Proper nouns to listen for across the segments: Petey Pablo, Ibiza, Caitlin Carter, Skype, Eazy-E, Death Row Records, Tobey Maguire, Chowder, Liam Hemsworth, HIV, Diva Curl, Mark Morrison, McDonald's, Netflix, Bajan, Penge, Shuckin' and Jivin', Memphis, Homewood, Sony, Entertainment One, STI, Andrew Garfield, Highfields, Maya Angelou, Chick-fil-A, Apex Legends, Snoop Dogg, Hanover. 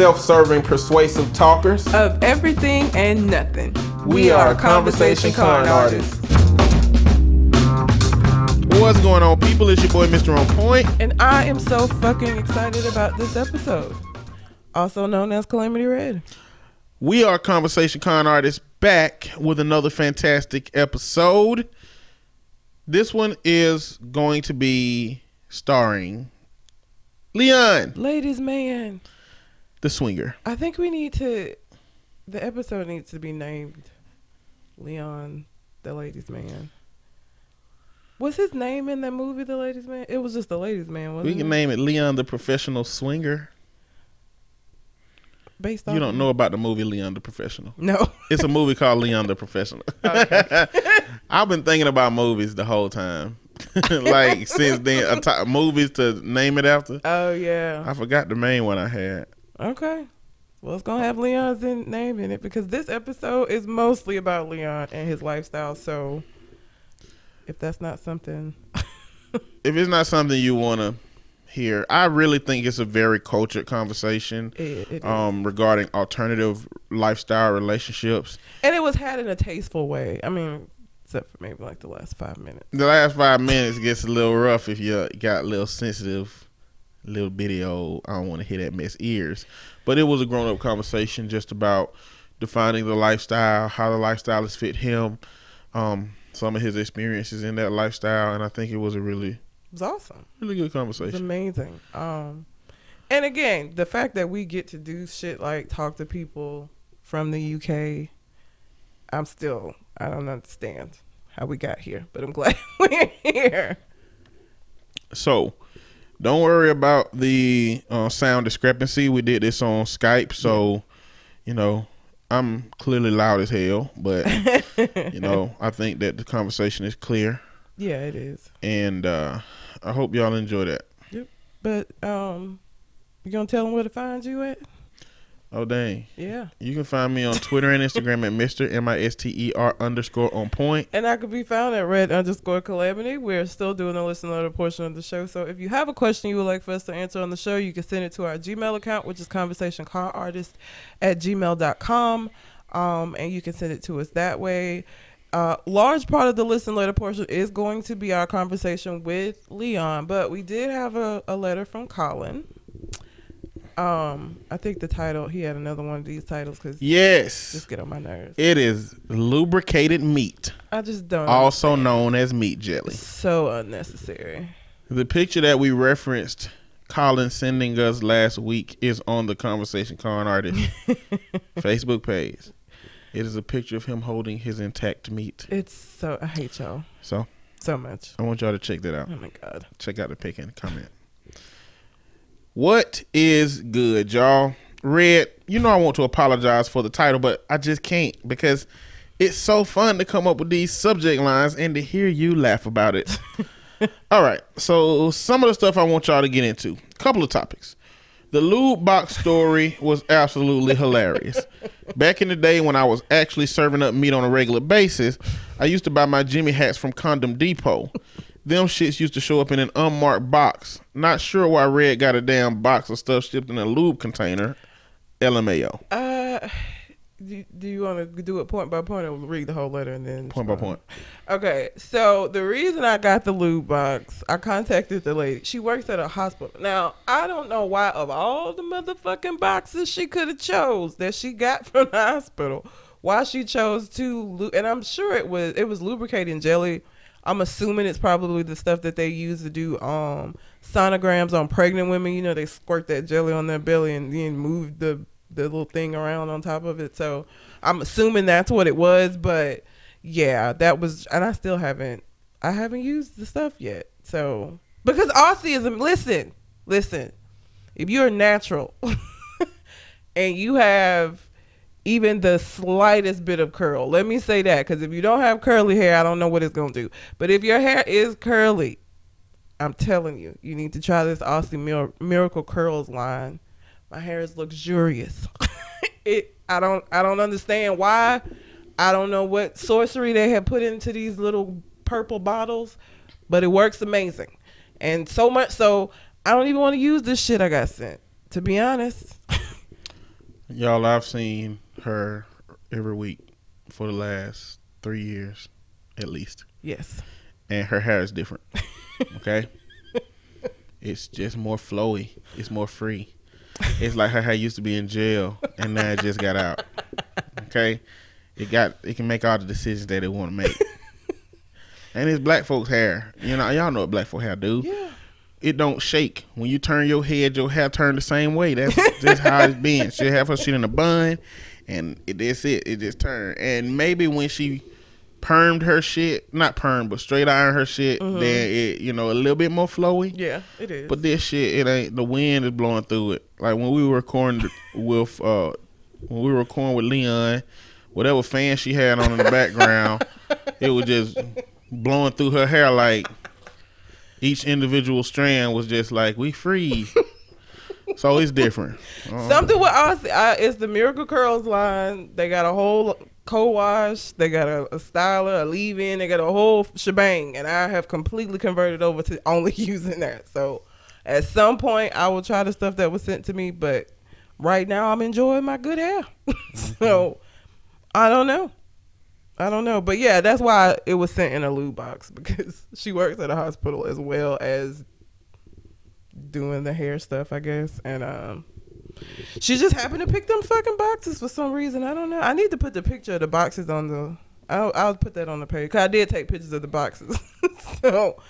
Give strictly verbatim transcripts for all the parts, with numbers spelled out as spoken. self-serving, persuasive talkers of everything and nothing. We, we are, are Conversation Con Artists. What's going on, people? It's your boy, Mister On Point. And I am so fucking excited about this episode, also known as Calamity Red. We are Conversation Con Artists, back with another fantastic episode. This one is going to be starring Leon. Ladies, man. The swinger. I think we need to, the episode needs to be named Leon, the ladies man. Was his name in that movie, The Ladies Man? It was just The Ladies Man, wasn't it? We can it? name it Leon, the Professional Swinger. Based on you don't know about the movie Leon, the Professional. No. It's a movie called Leon, the Professional. Okay. I've been thinking about movies the whole time. Like, since then, a t- movies to name it after. Oh, yeah. I forgot the main one I had. Okay. Well, it's going to have Leon's in- name in it because this episode is mostly about Leon and his lifestyle. So, if that's not something. If it's not something you want to hear, I really think it's a very cultured conversation it, it um, regarding alternative lifestyle relationships. And it was had in a tasteful way. I mean, except for maybe like the last five minutes. The last five minutes gets a little rough if you got a little sensitive, little bitty old, I don't want to hear that mess ears. But it was a grown up conversation just about defining the lifestyle, how the lifestyle has fit him, um, some of his experiences in that lifestyle. And I think it was a really, it was awesome. Really good conversation. It's amazing. Um, and again, the fact that we get to do shit like talk to people from the U K, I'm still, I don't understand how we got here, but I'm glad we're here. So don't worry about the uh, sound discrepancy. We did this on Skype. So, you know, I'm clearly loud as hell, but, you know, I think that the conversation is clear. Yeah, it is. And uh, I hope y'all enjoy that. Yep. But um, you going to tell them where to find you at? Oh, dang. Yeah. You can find me on Twitter and Instagram at Mister M I S T E R underscore on point. And I could be found at red underscore calamity. We're still doing the listen letter portion of the show. So if you have a question you would like for us to answer on the show, you can send it to our Gmail account, which is conversationconartist at gmail dot com. Um, and you can send it to us that way. A uh, large part of the listen letter portion is going to be our conversation with Leon. But we did have a, a letter from Colin. Um, I think the title, he had another one of these titles because yes, just get on my nerves. It is lubricated meat. I just don't. Also understand. Known as meat jelly. It's so unnecessary. The picture that we referenced, Colin sending us last week, is on the Conversation Con Artist Facebook page. It is a picture of him holding his intact meat. It's so I hate y'all so so much. I want y'all to check that out. Oh my god! Check out the pic and comment. What is good, y'all? Red, you know I want to apologize for the title, but I just can't because it's so fun to come up with these subject lines and to hear you laugh about it. All right, so some of the stuff I want y'all to get into. A couple of topics. The lube box story was absolutely hilarious. Back in the day when I was actually serving up meat on a regular basis, I used to buy my Jimmy hats from Condom Depot. Them shits used to show up in an unmarked box. Not sure why Red got a damn box of stuff shipped in a lube container. L M A O. Uh, do, do you want to do it point by point or read the whole letter and then... Point by point. Okay, so the reason I got the lube box, I contacted the lady. She works at a hospital. Now, I don't know why of all the motherfucking boxes she could have chose that she got from the hospital, why she chose to... And I'm sure it was, it was lubricating jelly. I'm assuming it's probably the stuff that they use to do um, sonograms on pregnant women. You know, they squirt that jelly on their belly and then move the, the little thing around on top of it. So I'm assuming that's what it was. But yeah, that was, and I still haven't, I haven't used the stuff yet. So, because Aussieism, listen, listen, if you're natural and you have even the slightest bit of curl. Let me say that, because if you don't have curly hair, I don't know what it's going to do. But if your hair is curly, I'm telling you, you need to try this Aussie Miracle Curls line. My hair is luxurious. it. I don't I don't understand why. I don't know what sorcery they have put into these little purple bottles, but it works amazing. And so much so, I don't even want to use this shit I got sent, to be honest. Y'all, I've seen her every week for the last three years, at least. Yes. And her hair is different. Okay? It's just more flowy. It's more free. It's like her hair used to be in jail, and now it just got out. Okay? It got. It can make all the decisions that it want to make. And it's black folks' hair. You know, y'all know what black folk hair do. Yeah. It don't shake. When you turn your head, your hair turn the same way. That's just how it's been. She'll have her shit in a bun, and it, that's it. It just turned. And maybe when she permed her shit, not perm, but straight iron her shit, mm-hmm. then it, you know, a little bit more flowy. Yeah, it is. But this shit, it ain't. The wind is blowing through it. Like when we were recording with, uh, when we were recording with Leon, whatever fan she had on in the background, it was just blowing through her hair like. Each individual strand was just like, we free. So it's different. Um, Something with Aussie. I, it's the Miracle Curls line. They got a whole co-wash. They got a, a styler, a leave-in. They got a whole shebang. And I have completely converted over to only using that. So at some point, I will try the stuff that was sent to me. But right now, I'm enjoying my good hair. So I don't know. I don't know. But yeah, that's why it was sent in a lube box, because she works at a hospital as well as doing the hair stuff, I guess. And um, she just happened to pick them fucking boxes for some reason. I don't know. I need to put the picture of the boxes on the... I'll, I'll put that on the page. Cause I did take pictures of the boxes. So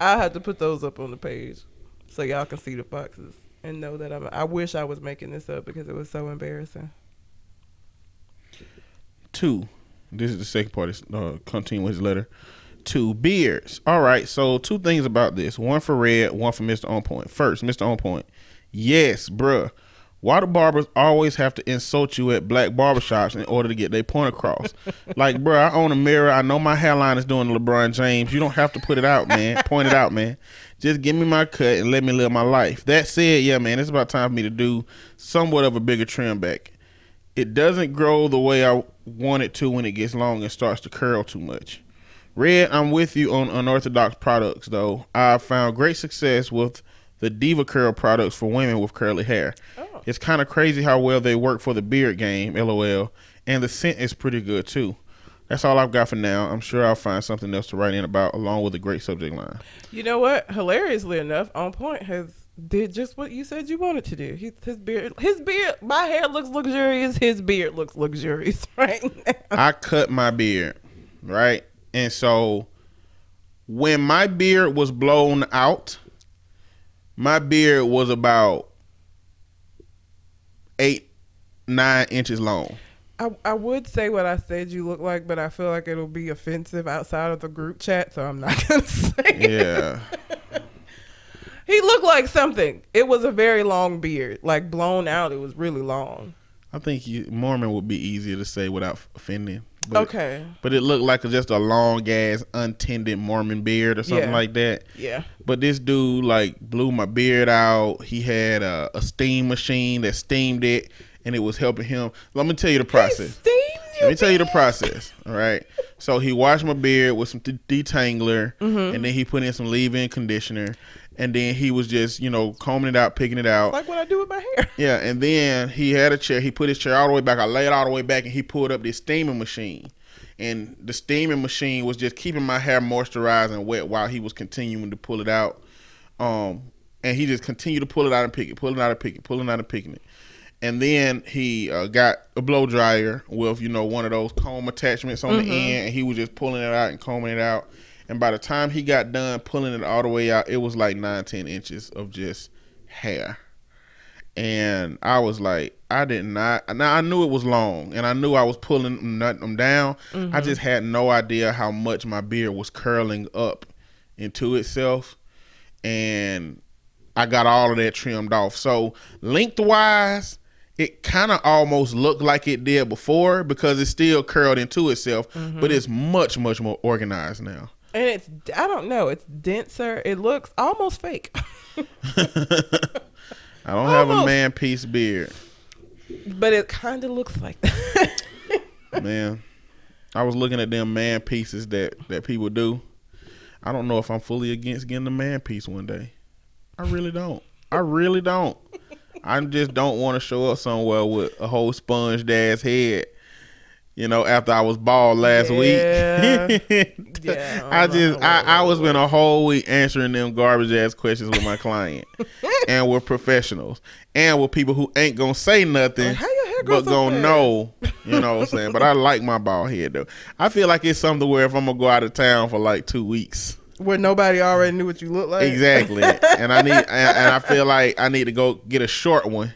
I have to put those up on the page so y'all can see the boxes and know that I'm... I wish I was making this up because it was so embarrassing. Two. This is the second part. Uh, continue with his letter. Two beards. All right. So two things about this. One for Red. One for Mister On Point. First, Mister On Point. Yes, bruh. Why do barbers always have to insult you at black barbershops in order to get their point across? Like, bruh, I own a mirror. I know my hairline is doing LeBron James. You don't have to put it out, man. Point it out, man. Just give me my cut and let me live my life. That said, yeah, man, it's about time for me to do somewhat of a bigger trim back. It doesn't grow the way I want it to when it gets long and starts to curl too much. Red, I'm with you on unorthodox products, though. I've found great success with the Diva Curl products for women with curly hair. Oh. It's kind of crazy how well they work for the beard game, LOL. And the scent is pretty good, too. That's all I've got for now. I'm sure I'll find something else to write in about, along with a great subject line. You know what? Hilariously enough, On Point has... did just what you said you wanted to do. He, his beard, his beard, my hair looks luxurious. His beard looks luxurious right now. I cut my beard, right? And so when my beard was blown out, my beard was about eight, nine inches long. I, I would say what I said you look like, but I feel like it'll be offensive outside of the group chat, so I'm not going to say it. Yeah. He looked like something. It was a very long beard. Like, blown out, it was really long. I think you, Mormon would be easier to say without offending. But, okay. But it looked like just a long-ass, untended Mormon beard or something yeah. like that. Yeah. But this dude, like, blew my beard out. He had a, a steam machine that steamed it, and it was helping him. Let me tell you the process. He steamed your Let me beard? tell you the process, all right? So he washed my beard with some detangler, mm-hmm. and then he put in some leave-in conditioner. And then he was just, you know, combing it out, picking it out. Like what I do with my hair. Yeah, and then he had a chair. He put his chair all the way back. I lay it all the way back, and he pulled up this steaming machine. And the steaming machine was just keeping my hair moisturized and wet while he was continuing to pull it out. Um, and he just continued to pull it out and pick it, pull it out and pick it, pull it out and picking it. And then he uh, got a blow dryer with, you know, one of those comb attachments on mm-hmm. the end, and he was just pulling it out and combing it out. And by the time he got done pulling it all the way out, it was like nine, ten inches of just hair. And I was like, I did not. Now, I knew it was long, and I knew I was pulling them down. Mm-hmm. I just had no idea how much my beard was curling up into itself. And I got all of that trimmed off. So lengthwise, it kind of almost looked like it did before because it's still curled into itself, mm-hmm. but it's much, much more organized now. And it's, I don't know, it's denser. It looks almost fake. I don't almost. have a man piece beard. But it kind of looks like that. Man, I was looking at them man pieces that, that people do. I don't know if I'm fully against getting a man piece one day. I really don't. I really don't. I just don't want to show up somewhere with a whole sponged ass head. You know, after I was bald last yeah. week, yeah, I, I just I, I was been a whole week answering them garbage ass questions with my client, and with professionals, and with people who ain't gonna say nothing, like, how your hair but so gonna bad? Know. You know what I'm saying? But I like my bald head though. I feel like it's something where if I'm gonna go out of town for like two weeks, where nobody already knew what you look like, exactly. And I need and, and I feel like I need to go get a short one.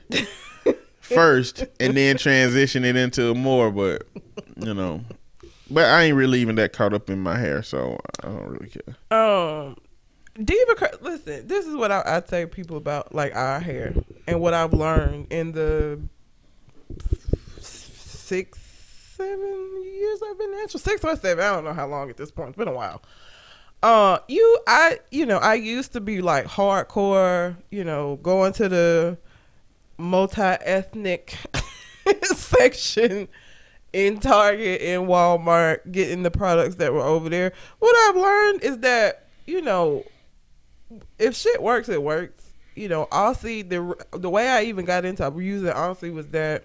First, and then transition it into more, but you know, but I ain't really even that caught up in my hair, so I don't really care. Um, Diva, listen, this is what I, I tell people about like our hair and what I've learned in the six, seven years I've been natural, six or seven. I don't know how long at this point. It's been a while. Uh, you, I, you know, I used to be like hardcore, you know, going to the multi-ethnic section in Target and Walmart, getting the products that were over there. What I've learned is that, you know, if shit works, it works. You know, Aussie, the the way I even got into using Aussie was that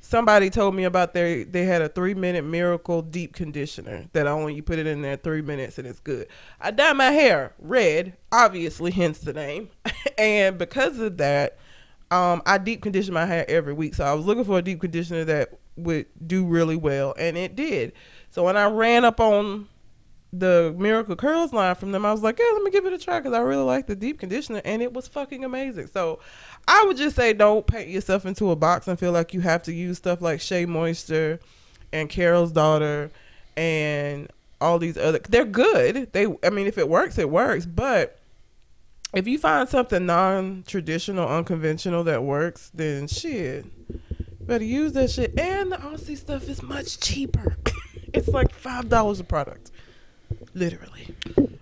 somebody told me about their, they had a three-minute miracle deep conditioner that only you put it in there three minutes and it's good. I dyed my hair red, obviously, hence the name. And because of that, Um, I deep condition my hair every week. So I was looking for a deep conditioner that would do really well, and it did. So when I ran up on the Miracle Curls line from them, I was like, yeah, let me give it a try because I really like the deep conditioner, and it was fucking amazing. So I would just say don't paint yourself into a box and feel like you have to use stuff like Shea Moisture and Carol's Daughter and all these other. They're good. They, I mean, if it works, it works, but if you find something non-traditional, unconventional that works, then shit, better use that shit. And the Aussie stuff is much cheaper. It's like five dollars a product, literally.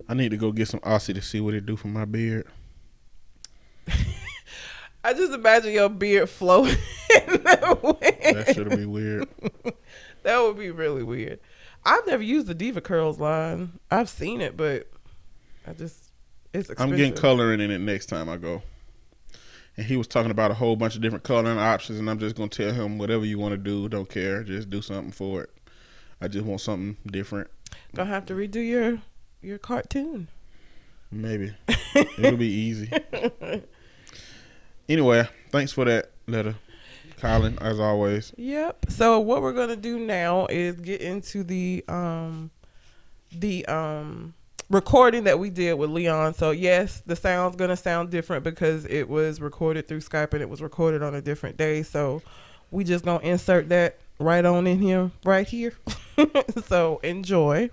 I need to go get some Aussie to see what it do for my beard. I just imagine your beard flowing in that way. That should be weird. That would be really weird. I've never used the Diva Curls line. I've seen it, but I just... It's I'm getting coloring in it next time I go. And he was talking about a whole bunch of different coloring options, and I'm just going to tell him whatever you want to do, don't care, just do something for it. I just want something different. Gonna have to redo your your cartoon. Maybe. It'll be easy. Anyway, thanks for that letter, Colin, as always. Yep. So what we're going to do now is get into the um the um recording that we did with Leon. So yes, the sound's gonna sound different because it was recorded through Skype and it was recorded on a different day, so we just gonna insert that right on in here right here. So enjoy.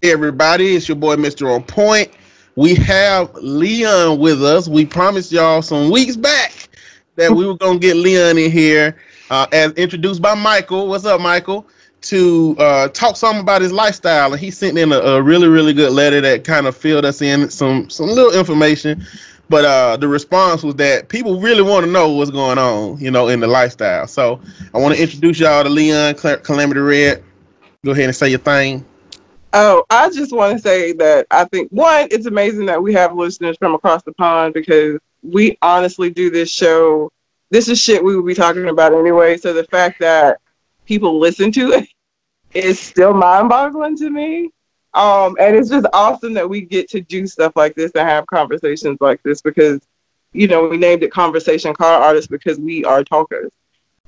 Hey everybody, it's your boy Mister On Point. We have Leon with us. We promised y'all some weeks back that we were gonna get Leon in here, uh as introduced by Michael. What's up, Michael? To uh, talk something about his lifestyle, and he sent in a, a really, really good letter that kind of filled us in some some little information, but uh, the response was that people really want to know what's going on, you know, in the lifestyle. So I want to introduce y'all to Leon, Cal- Calamity Red. Go ahead and say your thing. Oh, I just want to say that I think, one, it's amazing that we have listeners from across the pond, because we honestly do this show. This is shit we would be talking about anyway, so the fact that people listen to it is still mind-boggling to me. Um, and it's just awesome that we get to do stuff like this and have conversations like this, because, you know, we named it Conversation Con Artist because we are talkers.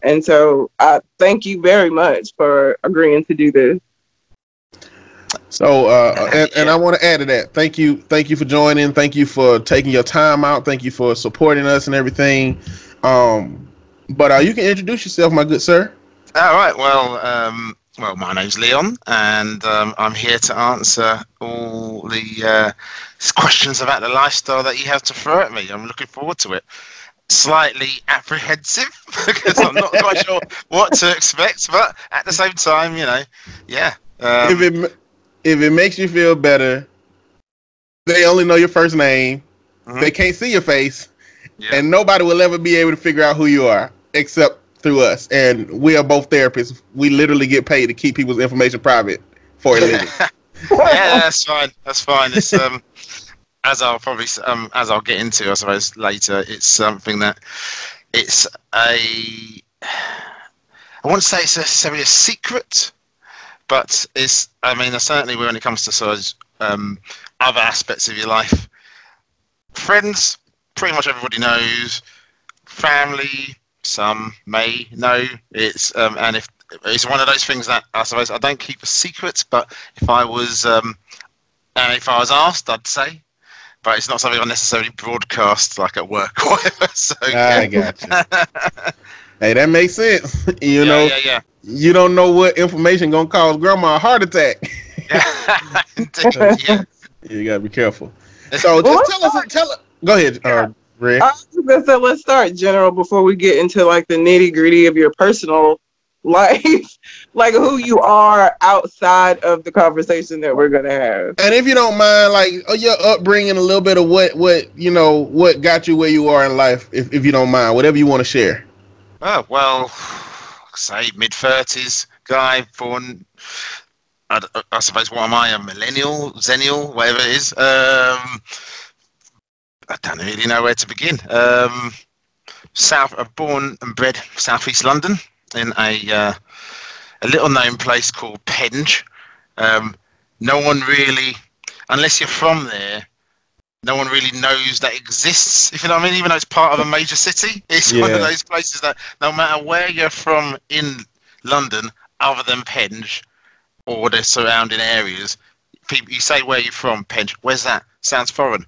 And so I uh, thank you very much for agreeing to do this. So, uh, and, and I want to add to that. Thank you. Thank you for joining. Thank you for taking your time out. Thank you for supporting us and everything. Um, but uh, you can introduce yourself, my good sir. All right. Well, um, well, my name's Leon, and um, I'm here to answer all the uh, questions about the lifestyle that you have to throw at me. I'm looking forward to it. Slightly apprehensive because I'm not quite sure what to expect, but at the same time, you know, yeah. Um, if it if it makes you feel better, they only know your first name. Mm-hmm. They can't see your face, yeah. And nobody will ever be able to figure out who you are except through us, and we are both therapists. We literally get paid to keep people's information private for a living. Yeah, that's fine. That's fine. It's um, as I'll probably um, as I'll get into, I suppose later, it's something that it's a I wouldn't say it's necessarily a secret, but it's I mean certainly when it comes to sort of um, other aspects of your life, friends, pretty much everybody knows. Family, some may know. It's um, and if it's one of those things that I suppose I don't keep a secret, but if I was um, and if I was asked, I'd say. But it's not something I necessarily broadcast like at work or whatever. So, yeah. I gotcha. Hey, that makes sense. You yeah, know, yeah, yeah. You don't know what information gonna cause grandma a heart attack. yeah. yeah. You gotta be careful. So just well, tell us, tell us. Go ahead, yeah. uh, Ray. I was gonna say, let's start general before we get into like the nitty gritty of your personal life, like who you are outside of the conversation that we're gonna have. And if you don't mind, like your upbringing, a little bit of what, what you know, what got you where you are in life, if if you don't mind, whatever you want to share. Oh well, say mid thirties guy, born. I, I suppose what am I, a millennial, zennial, whatever it is. Um, I don't really know where to begin. Um, south, I'm born and bred southeast London, in a uh, a little known place called Penge. Um, no one really, unless you're from there, no one really knows that exists, if you know what I mean, even though it's part of a major city. It's yeah. one of those places that no matter where you're from in London, other than Penge or the surrounding areas, people, you say where you're from, Penge, where's that? Sounds foreign.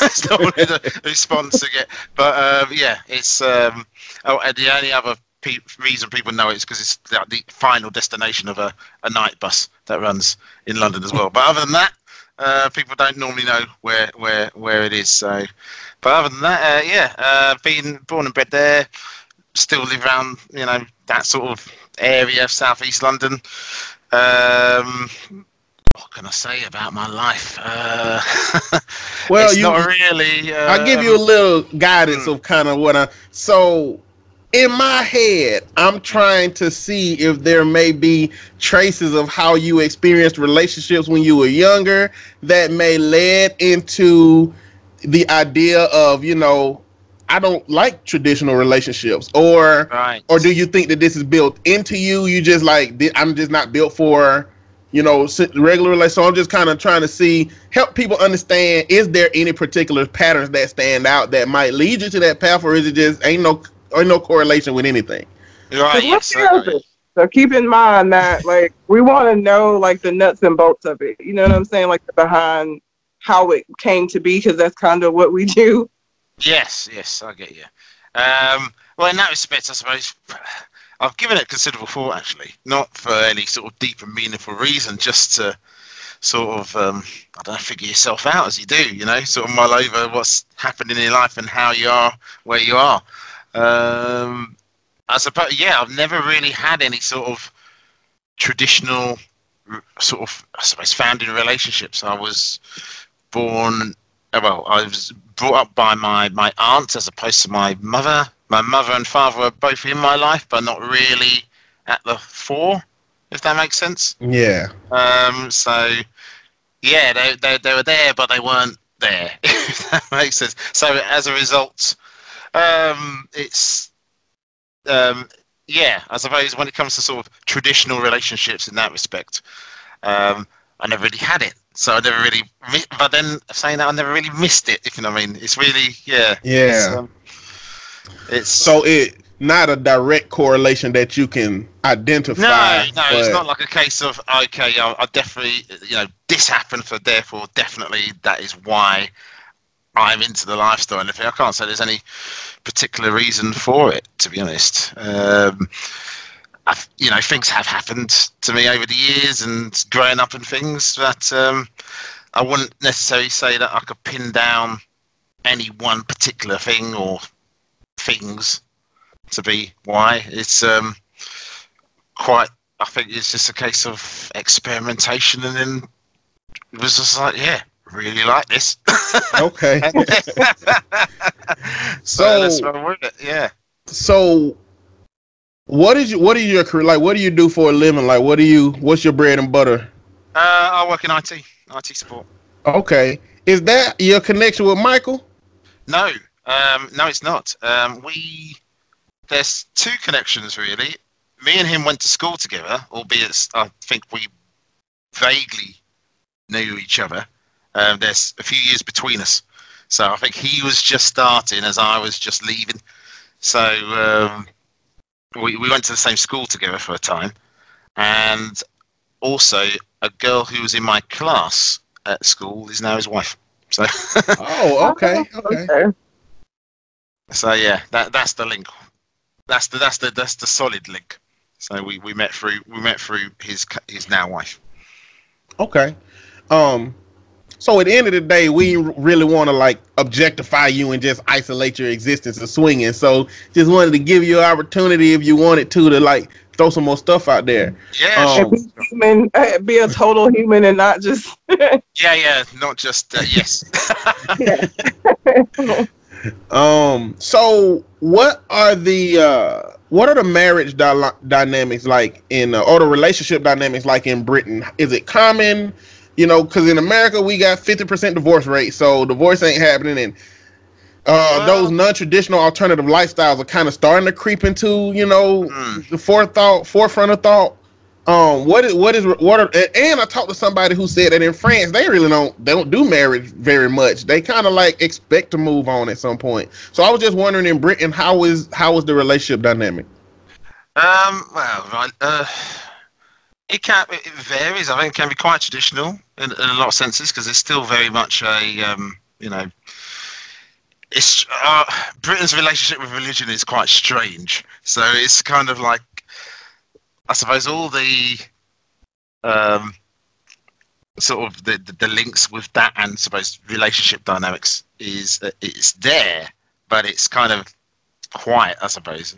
It's not really the response to get. But um, yeah, it's, um, oh, and the only other Pe- reason people know it is because it's like, the final destination of a, a night bus that runs in London as well. But other than that, uh, people don't normally know where where where it is. So, but other than that, uh, yeah, uh, being born and bred there, still live around you know that sort of area of southeast London. Um, what can I say about my life? Uh, well, it's you, not really. Uh, I'll give you a little guidance hmm. of kind of what I so. In my head, I'm trying to see if there may be traces of how you experienced relationships when you were younger that may lead into the idea of, you know, I don't like traditional relationships, or right. or do you think that this is built into you? You just like, I'm just not built for, you know, regular relationships. So I'm just kind of trying to see, help people understand, is there any particular patterns that stand out that might lead you to that path, or is it just ain't no... or no correlation with anything. Right, yes, so, so keep in mind that like we want to know like the nuts and bolts of it. You know what I'm saying? Like the behind how it came to be, because that's kind of what we do. Yes, yes, I get you. Um, well, in that respect, I suppose I've given it considerable thought, actually, not for any sort of deep and meaningful reason, just to sort of, um, I don't know, figure yourself out as you do, you know, sort of mull over what's happened in your life and how you are where you are. Um, I suppose, yeah, I've never really had any sort of traditional, sort of, I suppose, founding relationships. I was born, well, I was brought up by my, my aunt as opposed to my mother. My mother and father were both in my life, but not really at the fore, if that makes sense. Yeah. Um. So, yeah, they they, they were there, but they weren't there, if that makes sense. So, as a result... Um, it's, um, yeah, I suppose when it comes to sort of traditional relationships in that respect, um, I never really had it. So I never really, but then saying that I never really missed it, if you know what I mean. It's really, yeah. Yeah. It's, um, it's so it, not a direct correlation that you can identify. No, no, but... it's not like a case of, okay, I, I definitely, you know, this happened, so therefore definitely that is why I'm into the lifestyle and everything. I can't say there's any particular reason for it, to be honest. Um, I've, you know, things have happened to me over the years and growing up and things that um, I wouldn't necessarily say that I could pin down any one particular thing or things to be why. It's um, quite, I think it's just a case of experimentation, and then it was just like, yeah. Really like this. Okay. so, so yeah. So, what is your, what is your career like? What do you do for a living? Like, what do you? What's your bread and butter? Uh, I work in I T, I T support. Okay. Is that your connection with Michael? No. Um, no, it's not. Um, we there's two connections, really. Me and him went to school together, albeit I think we vaguely knew each other. Um, there's a few years between us. So I think he was just starting as I was just leaving. So um, we, we went to the same school together for a time. And also a girl who was in my class at school is now his wife. So oh, okay, okay. So yeah, that that's the link. That's the that's the that's the solid link. So we, we met through we met through his his now wife. Okay. Um. So at the end of the day, we really want to like objectify you and just isolate your existence of swinging. So just wanted to give you an opportunity if you wanted to to like throw some more stuff out there. Yeah, um, and be human, be a total human and not just. yeah, yeah, not just uh, yes. um. So what are the uh, what are the marriage dy- dynamics like in uh, or the relationship dynamics like in Britain? Is it common? You know, because in America, we got fifty percent divorce rate, so divorce ain't happening. And uh, well, those non-traditional alternative lifestyles are kind of starting to creep into, you know, mm. the forethought, forefront of thought. Um, what is, what is, what are, and I talked to somebody who said that in France, they really don't, they don't do marriage very much. They kind of like expect to move on at some point. So I was just wondering in Britain, how is, how is the relationship dynamic? Um, well, right, uh... It can it varies. I think it can be quite traditional in, in a lot of senses because it's still very much a um, you know, it's uh, Britain's relationship with religion is quite strange. So it's kind of like I suppose all the um, sort of the, the, the links with that and I suppose relationship dynamics is uh, it's there, but it's kind of quiet, I suppose.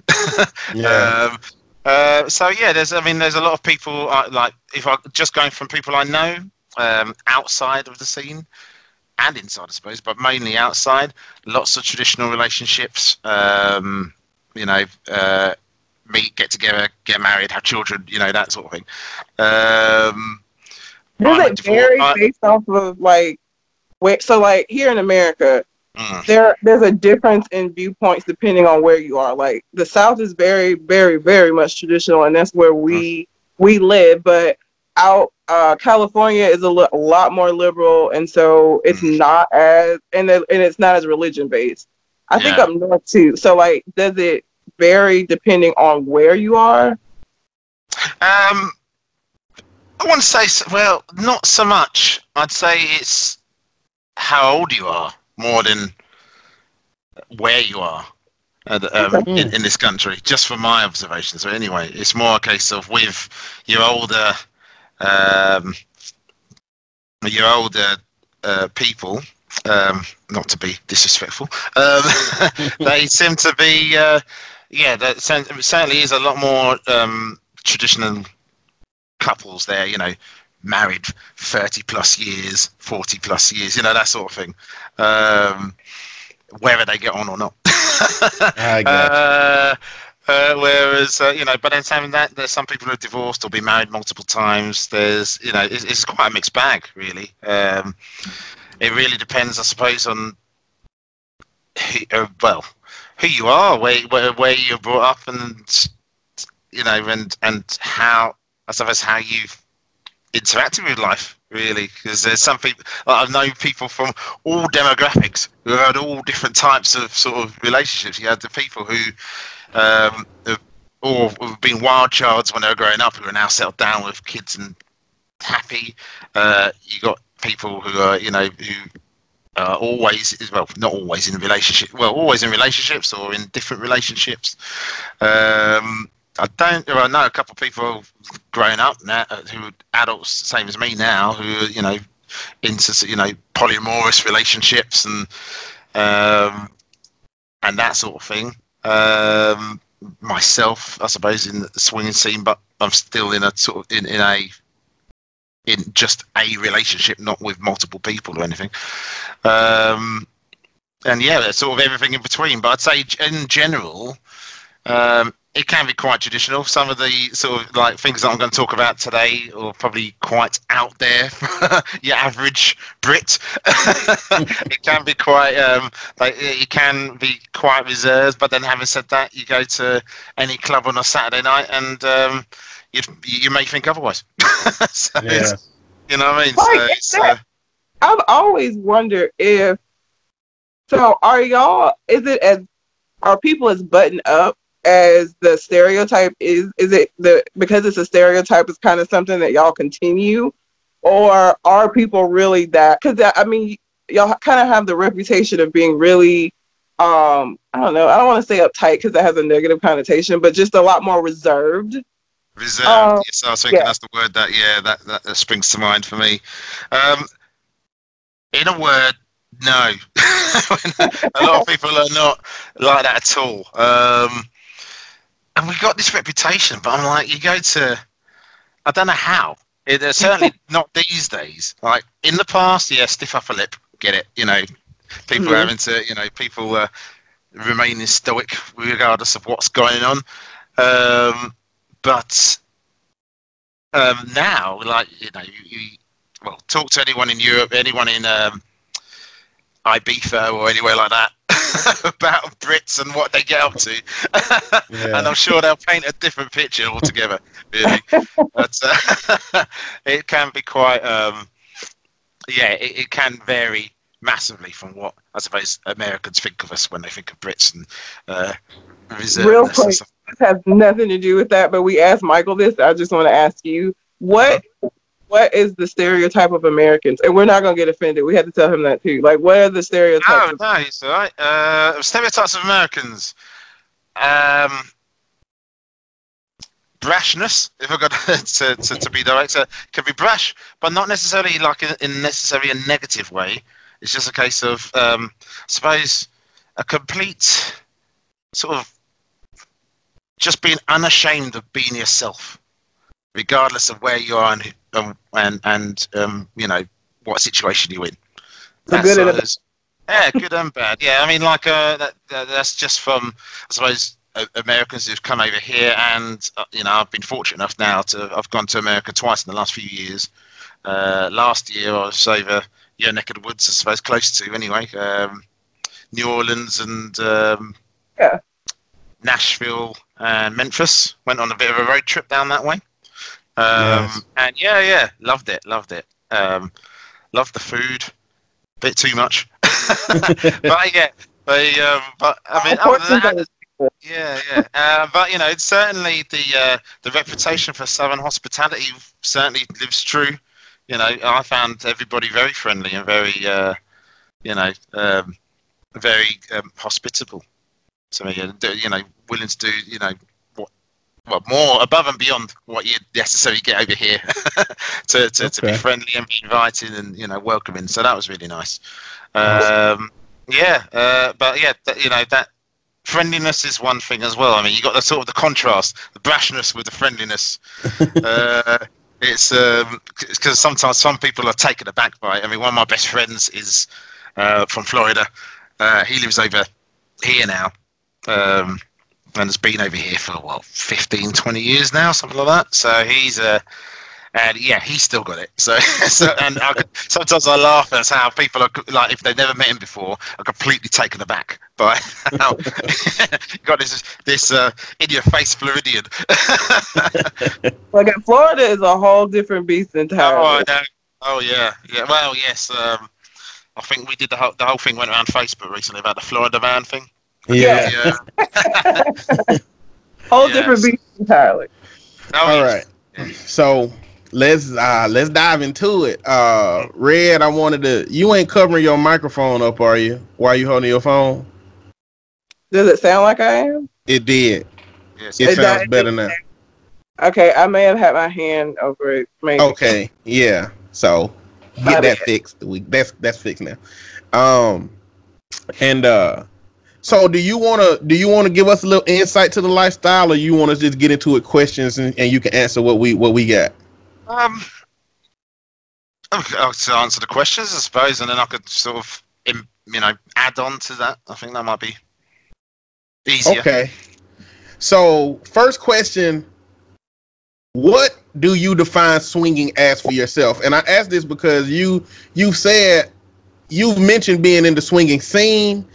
Yeah. um, Uh, so yeah, there's I mean there's a lot of people uh, like if I just going from people I know um, outside of the scene and inside I suppose, but mainly outside. Lots of traditional relationships, um, you know, uh, meet, get together, get married, have children, you know that sort of thing. Um, Does it vary based off of like where, so like here in America? Mm. There, there's a difference in viewpoints depending on where you are. Like the South is very, very, very much traditional, and that's where we mm. we live. But out uh, California is a, li- a lot more liberal, and so it's mm. not as and and it's not as religion based. I yeah. think up north too. So like, does it vary depending on where you are? Um, I want to say well, not so much. I'd say it's how old you are. More than where you are uh, um, in, in this country, just from my observations. So anyway, it's more a case of with your older, um, your older uh, people. Um, not to be disrespectful, um, they seem to be. Uh, yeah, there certainly is a lot more um, traditional couples there. You know. Married thirty plus years, forty plus years, you know, that sort of thing. Um, whether they get on or not. I uh, uh, whereas, uh, you know, but then having that, there's some people who are divorced or be married multiple times. There's, you know, it's, it's quite a mixed bag, really. Um, it really depends, I suppose, on who, uh, well, who you are, where, where where you're brought up, and you know, and and how I suppose how you've interacting with life, really, because there's some people like, I've known people from all demographics who had all different types of sort of relationships. You had the people who um have, or have been wild childs when they were growing up who are now settled down with kids and happy. Uh you got people who are, you know, who are always well not always in relationship well always in relationships or in different relationships. um I don't. I know a couple of people growing up now who are adults, same as me now, who are, you know, into, you know, polyamorous relationships and um, and that sort of thing. Um, myself, I suppose, in the swinging scene, but I'm still in a sort of in, in a in just a relationship, not with multiple people or anything. Um, and yeah, that's sort of everything in between. But I'd say in general. Um, It can be quite traditional. Some of the sort of like things that I'm going to talk about today are probably quite out there for your average Brit. It can be quite, um, like it can be quite reserved. But then, having said that, you go to any club on a Saturday night, and um, you you may think otherwise. So yeah. You know what I mean? Like, so, that, uh, I've always wondered if. So are y'all? Is it as are people as buttoned up? As the stereotype is, is it the because it's a stereotype, it's kind of something that y'all continue, or are people really that? Because I mean, y'all kind of have the reputation of being really, um, I don't know, I don't want to say uptight because that has a negative connotation, but just a lot more reserved. Reserved. Um, yes, I was thinking yeah. that's the word that yeah that, that that springs to mind for me. Um, in a word. No, a lot of people are not like that at all. Um, and we've got this reputation, but I'm like, you go to, I don't know how. It, uh, certainly not these days. Like in the past, yeah, stiff upper lip, get it. You know, people mm-hmm. having to, you know, people uh, remaining stoic regardless of what's going on. Um, but um, now, like, you know, you, you well, talk to anyone in Europe, anyone in. Um, Ibiza or anywhere like that about Brits and what they get up to, yeah. and I'm sure they'll paint a different picture altogether. Really, but, uh, it can be quite, um, yeah, it, it can vary massively from what I suppose Americans think of us when they think of Brits and uh, real quick. This has nothing to do with that, but we asked Michael this. I just want to ask you what. What is the stereotype of Americans? And we're not going to get offended. We had to tell him that too. Like, what are the stereotypes? Oh, no, it's all right. Uh, stereotypes of Americans. Um, brashness, if I've got to, to, to be direct. Uh, can be brash, but not necessarily like in, in necessarily a negative way. It's just a case of, um, I suppose, a complete sort of just being unashamed of being yourself, regardless of where you are and who. Um, and and um, you know what situation you're in. That's good and bad. Yeah, good and bad. Yeah, I mean, like uh, that, that, that's just from I suppose uh, Americans who've come over here, and uh, you know I've been fortunate enough now to I've gone to America twice in the last few years. Uh, last year I was over your neck of the woods, I suppose, close to anyway, um, New Orleans and um, yeah, Nashville and Memphis. Went on a bit of a road trip down that way. Um, yes. And yeah, yeah, loved it, loved it. Um, loved the food, a bit too much. But yeah, but, um, but I mean, other than that, yeah, yeah. Uh, but you know, it's certainly the uh, the reputation for Southern hospitality certainly lives true. You know, I found everybody very friendly and very, uh, you know, um, very um, hospitable to me. And, you know, willing to do, you know. Well, more above and beyond what you necessarily get over here to, to, okay. to be friendly and be invited and, you know, welcoming. So that was really nice. Um, yeah. Uh, but yeah, that, you know, that friendliness is one thing as well. I mean, you got the sort of the contrast, the brashness with the friendliness. uh, it's because um, sometimes some people are taken aback by it. I mean, one of my best friends is uh, from Florida. Uh, he lives over here now. Um, and has been over here for, what, fifteen, twenty years now, something like that. So he's, uh, and yeah, he's still got it. So, so and I could, sometimes I laugh at how people are, like, if they've never met him before, are completely taken aback by how you've got this, this uh, in-your-face Floridian. Like, in Florida is a whole different beast entirely. Oh, oh yeah, yeah. Well, yes, um, I think we did the whole, the whole thing went around Facebook recently about the Florida van thing. Yeah. yeah. Whole yes. different beast entirely. All right. So let's uh, let's dive into it. Uh, Red, I wanted to. You ain't covering your microphone up, are you? Why are you holding your phone? Does it sound like I am? It did. Yes. It, it sounds died. better now. Okay, I may have had my hand over it. Maybe. Okay. Yeah. So get Not that bad. fixed. We that's that's fixed now. Um, and uh. So do you want to do you want to give us a little insight to the lifestyle, or you want to just get into it questions and, and you can answer what we what we got? Um, I'll to answer the questions, I suppose, and then I could sort of you know add on to that. I think that might be easier. Okay. So first question, what do you define swinging as for yourself? And I ask this because you you've said you've mentioned being in the swinging scene.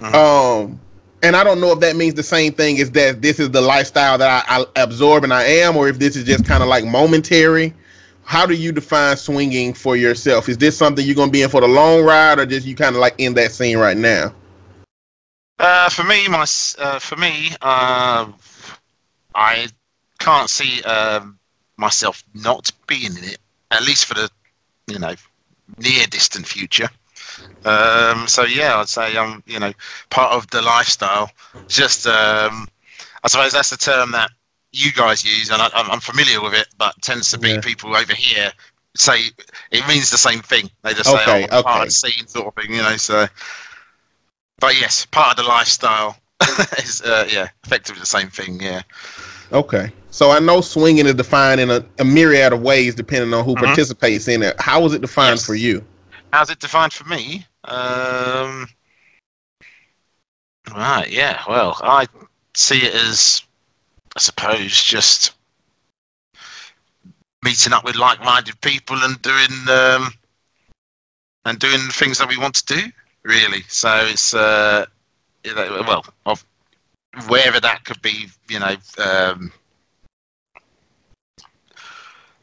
Uh-huh. Um, and I don't know if that means the same thing as that this is the lifestyle that I, I absorb and I am, or if this is just kind of like momentary. How do you define swinging for yourself? Is this something you're going to be in for the long ride, or just you kind of like in that scene right now? Uh, for me, my uh, for me, uh, I can't see uh, myself not being in it, at least for the you know near distant future. Um, so yeah, I'd say I'm you know part of the lifestyle. Just um, I suppose that's the term that you guys use, and I, I'm familiar with it, but tends to be yeah. people over here say it means the same thing. They just okay, say, oh, okay. part of the scene sort of thing, you know, so. But yes, part of the lifestyle is, uh, yeah, effectively the same thing, yeah. Okay. So I know swinging is defined in a, a myriad of ways depending on who mm-hmm. participates in it. How is it defined yes. for you? How's it defined for me? Um, right, yeah, well, I see it as... I suppose just meeting up with like-minded people and doing um, and doing things that we want to do, really. So it's uh, well, of wherever that could be, you know, um,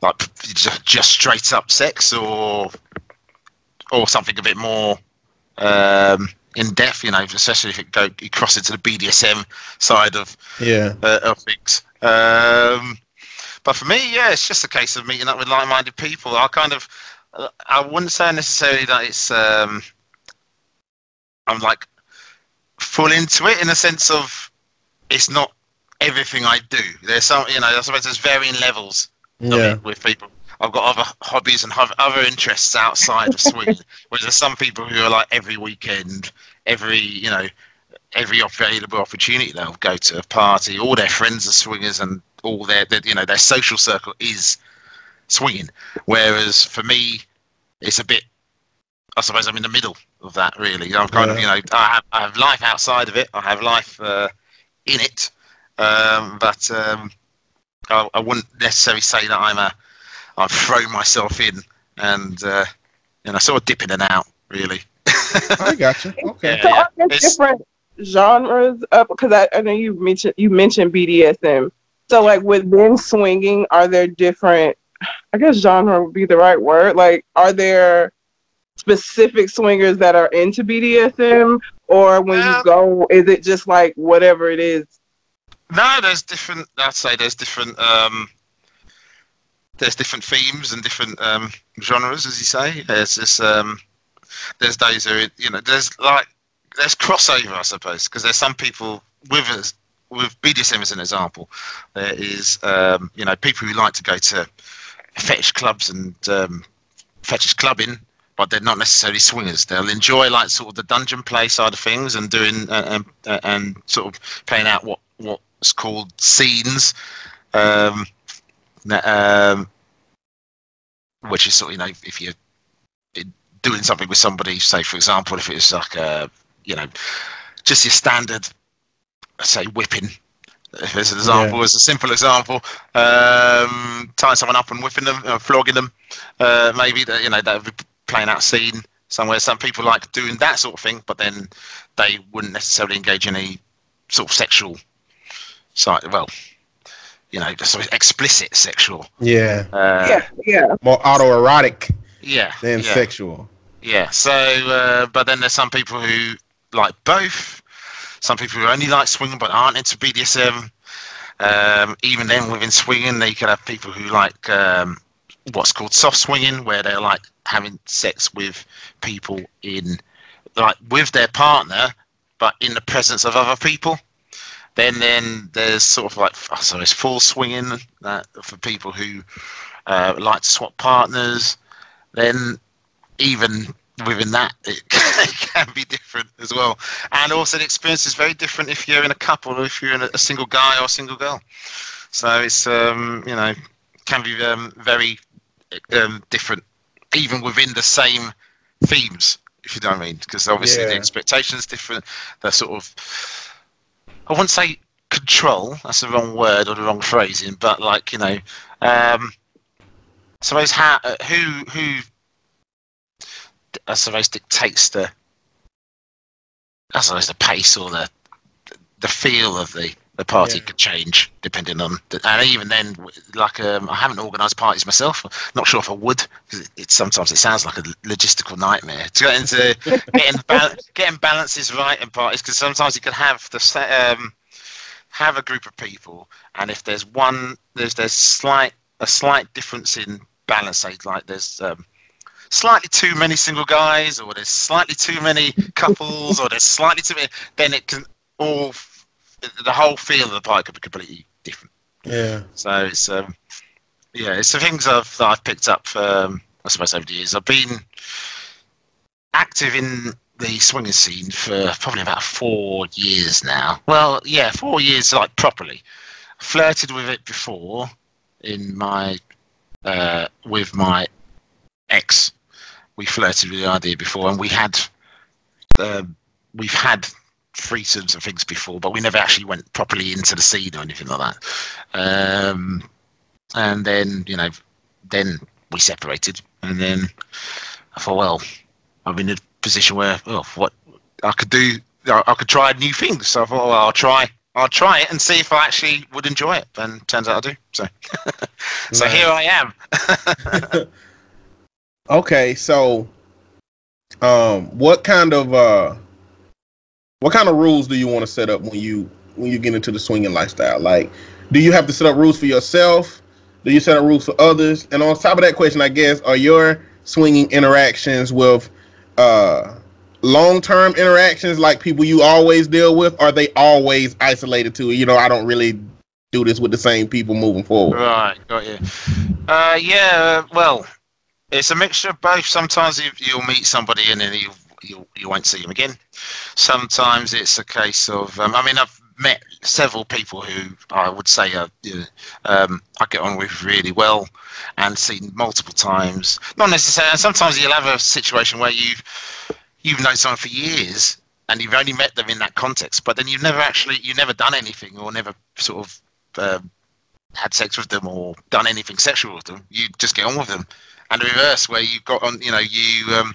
like just straight up sex or or something a bit more um, in depth, you know, especially if it go you cross into the B D S M side of yeah uh, of things. Um, but for me, yeah, it's just a case of meeting up with like-minded people. I kind of, I wouldn't say necessarily that it's um, I'm like full into it in the sense of it's not everything I do. There's some, you know, I suppose there's varying levels yeah. of it with people. I've got other hobbies and have other interests outside of swinging. Whereas there's some people who are like every weekend, every you know, every available opportunity they'll go to a party. All their friends are swingers, and all their, their you know their social circle is swinging. Whereas for me, it's a bit. I suppose I'm in the middle of that. Really, I'm kind yeah. of you know I have, I have life outside of it. I have life uh, in it, um, but um, I, I wouldn't necessarily say that I'm a I've thrown myself in, and uh, and I sort of dip in and out, really. I gotcha. Okay. So yeah, are there it's... different genres of? Because I, I know you mentioned you mentioned B D S M. So like within swinging, are there different? I guess genre would be the right word. Like, are there specific swingers that are into B D S M, or when um, you go, is it just like whatever it is? No, there's different. I'd say there's different. Um, There's different themes and different um, genres, as you say. There's this, um, there's those who, you know, there's like, there's crossover, I suppose, because there's some people with us, with B D S M as an example. There is, um, you know, people who like to go to fetish clubs and um, fetish clubbing, but they're not necessarily swingers. They'll enjoy like sort of the dungeon play side of things and doing uh, and, and sort of playing out what what's called scenes. Um, Um, which is sort of, you know, if you're doing something with somebody, say for example, if it's like a, you know, just your standard, say whipping, as an example, yeah. as a simple example, um, tying someone up and whipping them, or flogging them, uh, maybe that, you know, that would be playing out scene somewhere. Some people like doing that sort of thing, but then they wouldn't necessarily engage in any sort of sexual side. Well, you know, so explicit sexual. Yeah. Uh, yeah, yeah. More autoerotic yeah, than yeah. sexual. Yeah, so, uh, but then there's some people who like both. Some people who only like swinging but aren't into B D S M. Um, even then, within swinging, they can have people who like um, what's called soft swinging, where they're like having sex with people in, like with their partner, but in the presence of other people. Then, then there's sort of like, I suppose, full swinging uh, for people who uh, like to swap partners. Then, even within that, it can be different as well. And also, the experience is very different if you're in a couple or if you're in a, a single guy or a single girl. So it's um, you know can be um, very um, different, even within the same themes, if you know what I mean. Because obviously yeah. the expectation's different. The sort of I wouldn't say control. That's the wrong word or the wrong phrasing, but like, you know, um, suppose how who who I suppose dictates the I suppose the pace or the the feel of the. The party yeah. could change depending on, the, and even then, like um, I haven't organised parties myself. Not sure if I would, because it, it, sometimes it sounds like a logistical nightmare to get into getting ba- getting balances right in parties. Because sometimes you could have the um, have a group of people, and if there's one, there's there's slight a slight difference in balance. Say like there's um, slightly too many single guys, or there's slightly too many couples, or there's slightly too many. Then it can all. The whole feel of the party could be completely different. Yeah. So it's um, yeah, it's the things I've that I've picked up. Um, I suppose over the years, I've been active in the swinging scene for probably about four years now. Well, yeah, four years like properly. I flirted with it before in my uh, with my ex. We flirted with the idea before, and we had uh, we've had. Threesomes and things before, but we never actually went properly into the scene or anything like that. Um, and then, you know, then we separated, and then I thought, well, I'm in a position where, oh, what I could do, I, I could try new things. So I thought, well, I'll try, I'll try it and see if I actually would enjoy it. And turns out I do. So, so here I am. Okay, so, um, what kind of uh. What kind of rules do you want to set up when you when you get into the swinging lifestyle? Like, do you have to set up rules for yourself? Do you set up rules for others? And on top of that question, I guess, are your swinging interactions with uh, long-term interactions, like people you always deal with? Are they always isolated to, you know, I don't really do this with the same people moving forward? Right, got you. Uh, yeah, well, it's a mixture of both. Sometimes you, you'll meet somebody and then you You, you won't see them again. Sometimes it's a case of, um, I mean, I've met several people who I would say uh, um, I get on with really well and seen multiple times. Not necessarily, sometimes you'll have a situation where you've, you've known someone for years and you've only met them in that context, but then you've never actually, you've never done anything or never sort of um, had sex with them or done anything sexual with them. You just get on with them. And the reverse where you've got on, you know, you... Um,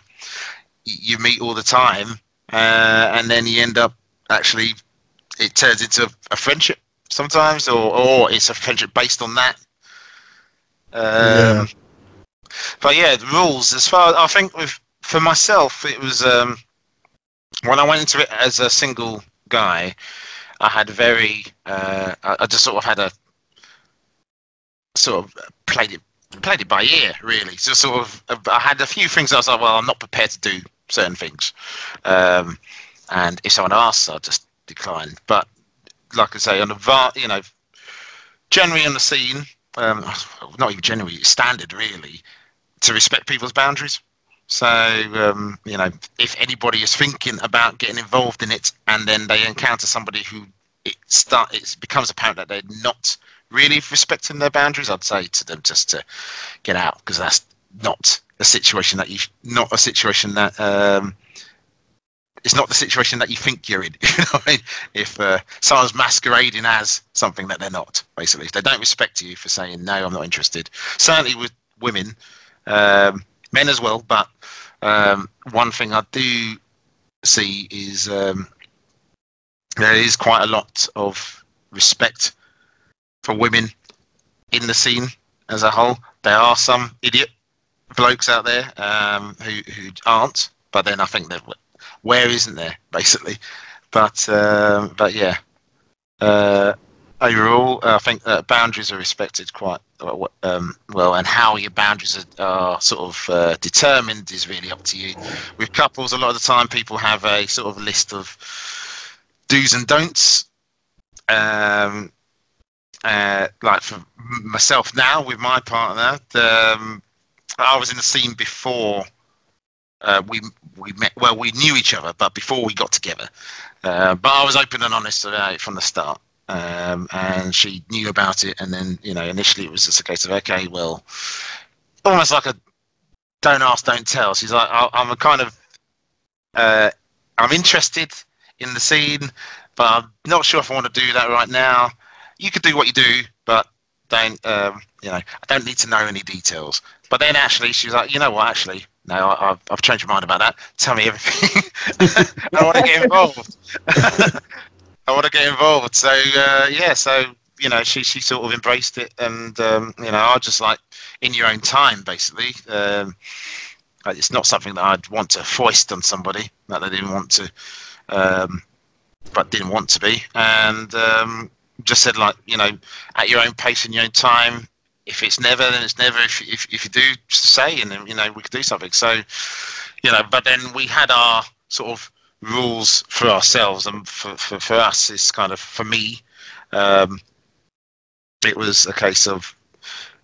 you meet all the time uh, and then you end up actually it turns into a friendship sometimes or, or it's a friendship based on that um, yeah. But yeah, the rules as far I think with, for myself it was um, when I went into it as a single guy I had very uh, I just sort of had a sort of played it played it by ear really so sort of I had a few things I was like well I'm not prepared to do certain things um and if someone asks I'll just decline but like I say on the var you know generally on the scene um not even generally standard really to respect people's boundaries so um you know if anybody is thinking about getting involved in it and then they encounter somebody who it start it becomes apparent that they're not really respecting their boundaries I'd say to them just to get out because that's not a situation that you not a situation that um it's not the situation that you think you're in you know what I mean? If uh, someone's masquerading as something that they're not basically if they don't respect you for saying no I'm not interested certainly with women um men as well but um one thing I do see is um there is quite a lot of respect for women in the scene as a whole. There are some idiot blokes out there um, who, who aren't, but then I think that where isn't there, basically. But, um, but yeah, uh, overall, I think that boundaries are respected quite um, well, and how your boundaries are, are sort of uh, determined is really up to you. With couples, a lot of the time people have a sort of list of do's and don'ts. Um, uh, like for myself now with my partner, the, um, I was in the scene before uh, we we met. Well, we knew each other, but before we got together. Uh, but I was open and honest about it from the start, um, and she knew about it. And then you know, initially it was just a case of okay, well, almost like a don't ask, don't tell. She's like, I, I'm a kind of, uh, I'm interested in the scene. but I'm not sure if I want to do that right now. You could do what you do, but don't, um, you know, I don't need to know any details. But then actually she was like, you know what, actually, no, I, I've, I've changed my mind about that. Tell me everything. I want to get involved. I want to get involved. So, uh, yeah, so, you know, she, she sort of embraced it. And, um, you know, I just like in your own time, basically. Um, it's not something that I'd want to foist on somebody that they didn't want to, um, but didn't want to be. And um, just said, like, you know, at your own pace and your own time. If it's never, then it's never. If, if, if you do, just say, and then, you know, we could do something. So, you know, but then we had our sort of rules for ourselves, and for, for, for us, it's kind of, for me, um, it was a case of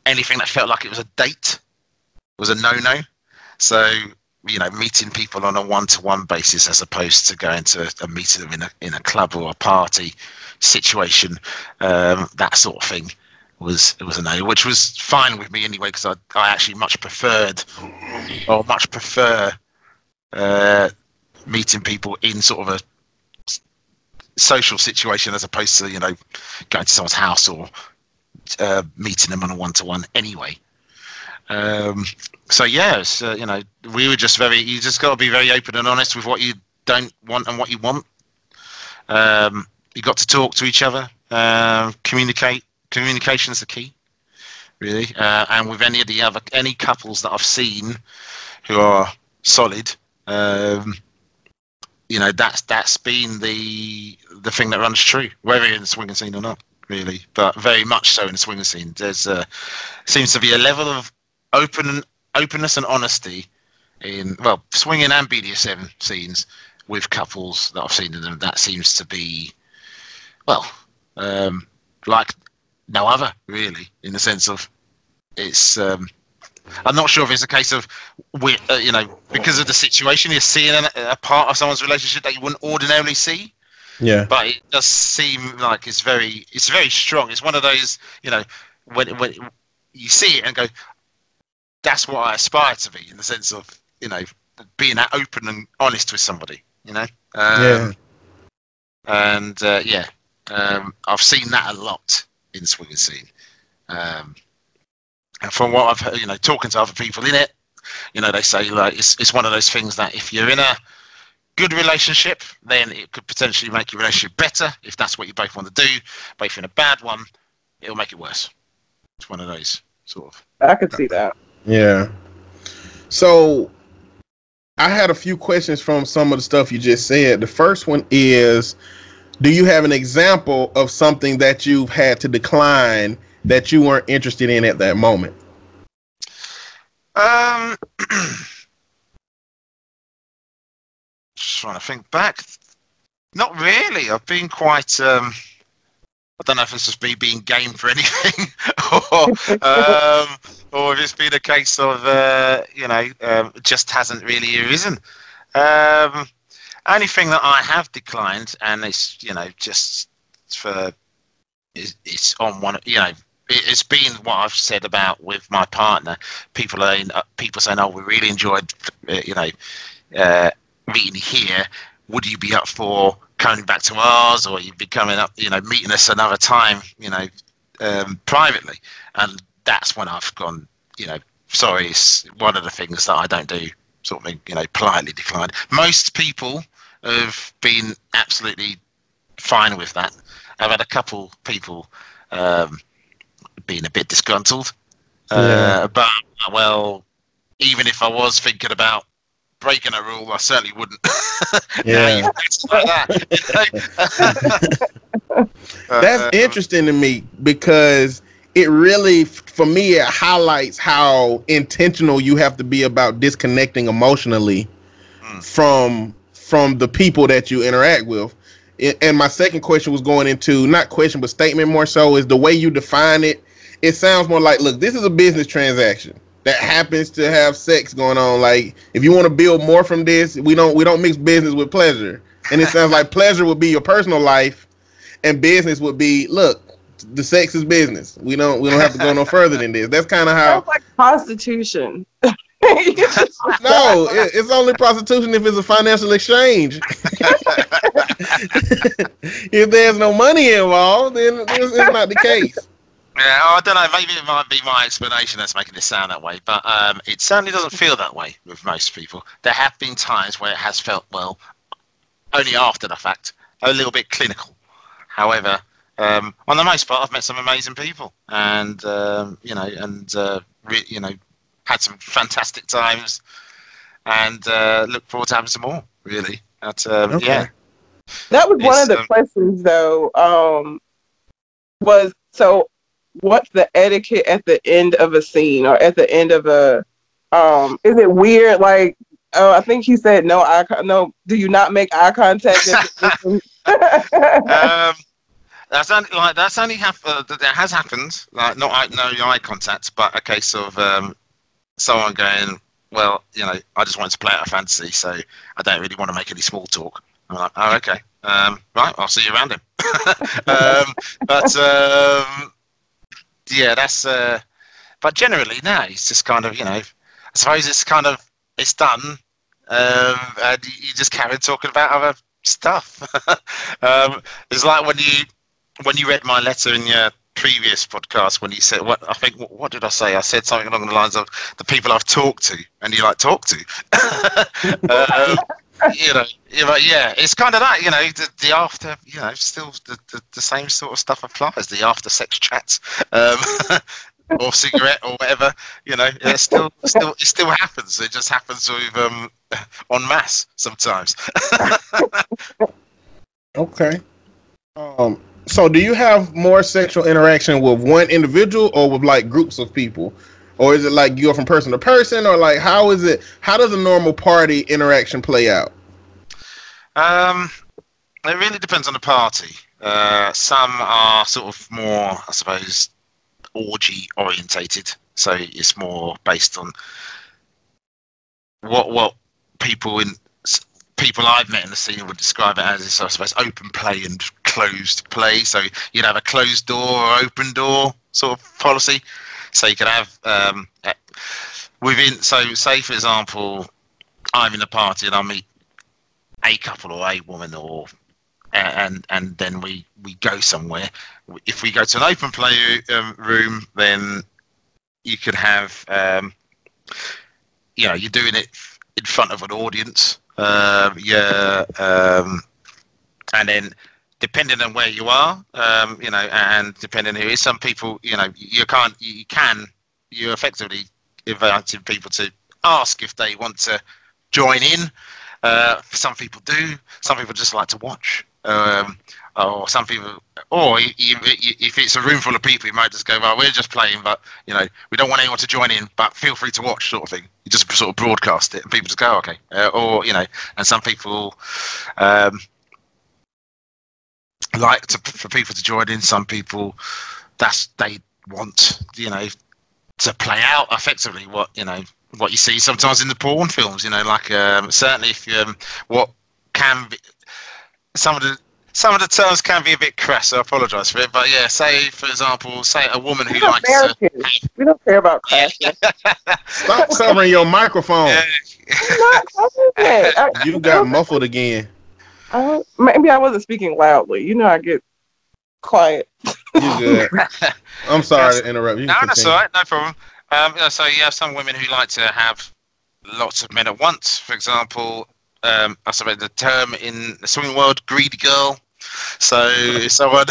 anything that felt like it was a date was a no-no. So, you know, meeting people on a one-to-one basis as opposed to going to a meeting in a, in a club or a party situation, um, that sort of thing. Was it was a no, which was fine with me anyway, because I I actually much preferred or much prefer uh, meeting people in sort of a social situation as opposed to, you know, going to someone's house or uh, meeting them on a one to one anyway. Um, so yeah, so, you know, we were just very you just got to be very open and honest with what you don't want and what you want. Um, you got to talk to each other, uh, communicate. Communication is the key, really. Uh, and with any of the other any couples that I've seen who are solid, um, you know, that's that's been the the thing that runs true, whether in the swinging scene or not, really. But very much so in the swinging scene, there's uh, seems to be a level of open openness and honesty in well swinging and B D S M scenes with couples that I've seen in them. That seems to be well um, like. No other, really, in the sense of it's. Um, I'm not sure if it's a case of we, uh, you know, because of the situation, you're seeing an, a part of someone's relationship that you wouldn't ordinarily see. Yeah. But it does seem like it's very, it's very strong. It's one of those, you know, when when you see it and go, that's what I aspire to be, in the sense of, you know, being that open and honest with somebody, you know. Um, yeah. And uh, yeah, um, I've seen that a lot. In the swinging scene, um, and from what I've heard, you know, talking to other people in it, you know, they say like it's it's one of those things that if you're in a good relationship, then it could potentially make your relationship better if that's what you both want to do. But if you're in a bad one, it'll make it worse. It's one of those sort of. I could see that. Yeah. So I had a few questions from some of the stuff you just said. The first one is. Do you have an example of something that you've had to decline that you weren't interested in at that moment? Um, just trying to think back. Not really. I've been quite. Um, I don't know if it's just me being game for anything, or um, or if it's been a case of uh, you know um, it just hasn't really arisen. Um. Only thing that I have declined, and it's, you know, just for it's, it's on one, you know, it's been what I've said about with my partner. People are in, uh, people saying, "Oh, we really enjoyed, uh, you know, uh, meeting here. Would you be up for coming back to ours, or you'd be coming up, you know, meeting us another time, you know, um, privately?" And that's when I've gone, you know, sorry, it's one of the things that I don't do. Sort of, you know, politely declined. Most people have been absolutely fine with that. I've had a couple people um, being a bit disgruntled, yeah. uh, but well, even if I was thinking about breaking a rule, I certainly wouldn't. Yeah, now you've like that. You know? That's uh, interesting to me because. It really, for me, it highlights how intentional you have to be about disconnecting emotionally mm. from from the people that you interact with. It, and my second question was going into, not question, but statement more so, is the way you define it. It sounds more like, look, this is a business transaction that happens to have sex going on. Like, if you want to build more from this, we don't we don't mix business with pleasure. And it sounds like pleasure would be your personal life and business would be, look, the sex is business. We don't. We don't have to go no further than this. That's kind of how. Sounds like prostitution. No, it, it's only prostitution if it's a financial exchange. If there's no money involved, then it's, it's not the case. Yeah, I don't know. Maybe it might be my explanation that's making it sound that way, but um, it certainly doesn't feel that way with most people. There have been times where it has felt, well, only after the fact, a little bit clinical. However, um, on the most part, I've met some amazing people, and um, you know, and uh, re- you know, had some fantastic times, and uh, look forward to having some more. Really, but, um, okay. yeah. That was it's, one of the um, questions, though. Um, was so. What's the etiquette at the end of a scene or at the end of a, um, is it weird? Like, oh, I think he said, no, eye con- no, do you not make eye contact? um, that's only, like, that's only happened, uh, that has happened, like not no eye contact, but a case of, um, someone going, well, you know, I just wanted to play out of fantasy, so I don't really want to make any small talk. I'm like, oh, okay. Um, right. I'll see you around him. um, but, um, Yeah, that's. Uh, but generally, no, it's just kind of, you know, I suppose it's kind of, it's done. Um, and you just carry on talking about other stuff. um, it's like when you when you read my letter in your previous podcast when you said, what I think, what, what did I say? I said something along the lines of the people I've talked to, and you like talk to. um, you know, yeah, it's kind of that, you know, the, the after, you know, still the, the, the same sort of stuff applies, the after sex chats, um, or cigarette or whatever, you know, it still, still, it still happens. It just happens with, um, en masse sometimes. Okay. Um, so do you have more sexual interaction with one individual or with like groups of people? Or is it like you go from person to person, or like how is it? How does a normal party interaction play out? Um, it really depends on the party. Uh, some are sort of more, I suppose, orgy orientated, so it's more based on what what people in people I've met in the scene would describe it as is, I suppose, open play and closed play. So you'd have a closed door or open door sort of policy. So you can have um, within. So, say for example, I'm in a party and I meet a couple or a woman, or and and then we, we go somewhere. If we go to an open play um, room, then you could have um, you know you're doing it in front of an audience. Uh, yeah, um, and then. Depending on where you are, um, you know, and depending who is, some people, you know, you can't, you can, you're effectively inviting people to ask if they want to join in. Uh, some people do. Some people just like to watch. Um, or some people, or you, you, you, if it's a room full of people, you might just go, well, we're just playing, but, you know, we don't want anyone to join in, but feel free to watch sort of thing. You just sort of broadcast it and people just go, oh, okay. Uh, or, you know, and some people... Um, like to, for people to join in. Some people that's they want, you know, to play out effectively what you know what you see sometimes in the porn films, you know, like um, certainly if you um, what can be some of the some of the terms can be a bit crass, so I apologize for it, but yeah, say for example, say a woman who likes to, we don't care about crass. Stop covering your microphone. Yeah. I, you got muffled again. Uh, maybe I wasn't speaking loudly. You know, I get quiet. You're good. I'm sorry yes. to interrupt. You no, that's all right. No problem. Um, so you have some women who like to have lots of men at once. For example, um, I suppose the term in the swimming world, greedy girl. So someone...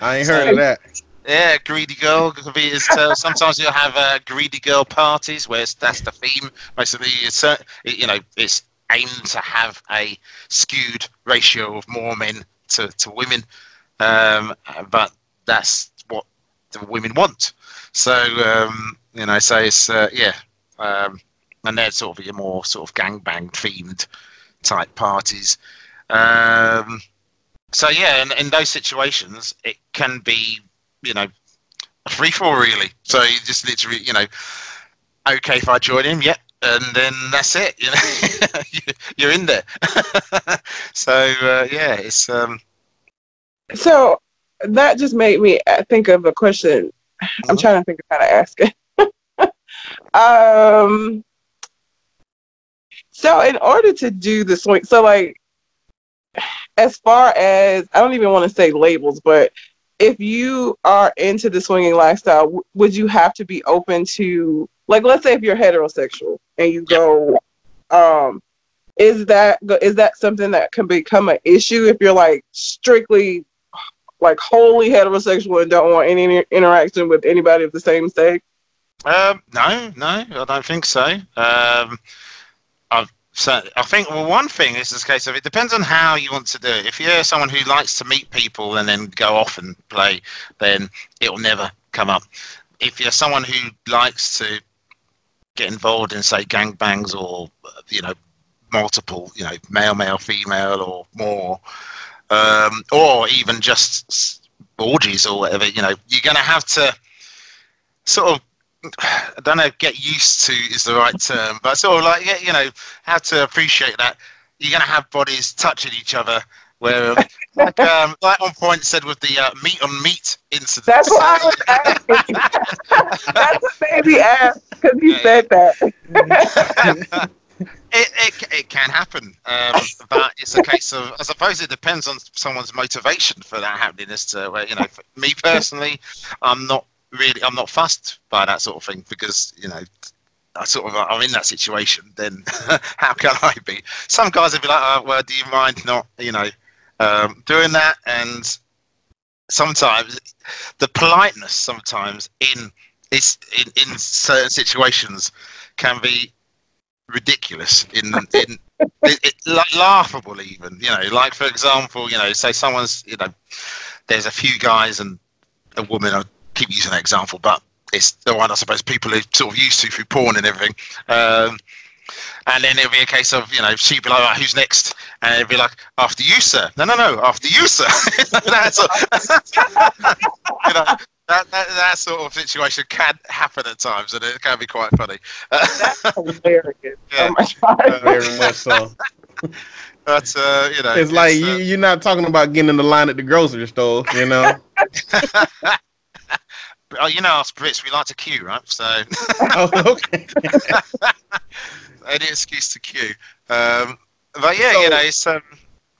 I ain't so, heard of that. Yeah, greedy girl. Sometimes you'll have uh, greedy girl parties where it's, that's the theme. Basically, it's, uh, you know, it's... aim to have a skewed ratio of more men to, to women, um, but that's what the women want. So, um, you know, so it's, uh, yeah, um, and they're sort of your more sort of gangbang themed type parties. Um, so, yeah, in, in those situations, it can be, you know, a free for all really. So you just literally, you know, okay, if I join in, yep. Yeah. And then that's it, you know, you're in there. so, uh, yeah, it's... Um... So that just made me think of a question. I'm mm-hmm. trying to think of how to ask it. um, so in order to do the swing, so like, as far as, I don't even want to say labels, but if you are into the swinging lifestyle, w- would you have to be open to, like, let's say if you're heterosexual and you go, um, is that is that something that can become an issue if you're like strictly, like wholly heterosexual and don't want any interaction with anybody of the same sex? Um, no, no, I don't think so. Um, I've So I think, well, one thing is this case of it depends on how you want to do it. If you're someone who likes to meet people and then go off and play, then it will never come up. If you're someone who likes to get involved in, say, gangbangs or, you know, multiple, you know, male, male, female or more, um, or even just orgies or whatever, you know, you're going to have to sort of, I don't know, get used to is the right term, but sort of like, you know, how to appreciate that you're going to have bodies touching each other where, like, um, like On Point said with the uh, meat on meat incident. That's what I was asking. That's what made me ask, because you yeah. said that. it, it it can happen, um, but it's a case of, I suppose it depends on someone's motivation for that happening as to where, you know, for me personally, I'm not Really, I'm not fussed by that sort of thing because, you know, I sort of I'm in that situation. Then how can I be? Some guys would be like, oh, "Well, do you mind not, you know, um, doing that?" And sometimes the politeness, sometimes in it's in, in certain situations, can be ridiculous. In in it, it, like, laughable, even, you know. Like, for example, you know, say someone's, you know, there's a few guys and a woman are. Keep using that example, but it's the one I suppose people are sort of used to through porn and everything. Um, and then it'll be a case of, you know, she'd be like, oh, "Who's next?" And it'd be like, "After you, sir." No, no, no, after you, sir. that, sort of, you know, that, that that sort of situation can happen at times, and it can be quite funny. That's hilarious. Yeah. Oh my God. Very much so. But, uh, you know, it's, it's like uh, you, you're not talking about getting in the line at the grocery store, you know. Oh, you know, us Brits, we like to queue, right? So, oh, okay. Any excuse to queue. Um, but yeah, so, you know, it's um,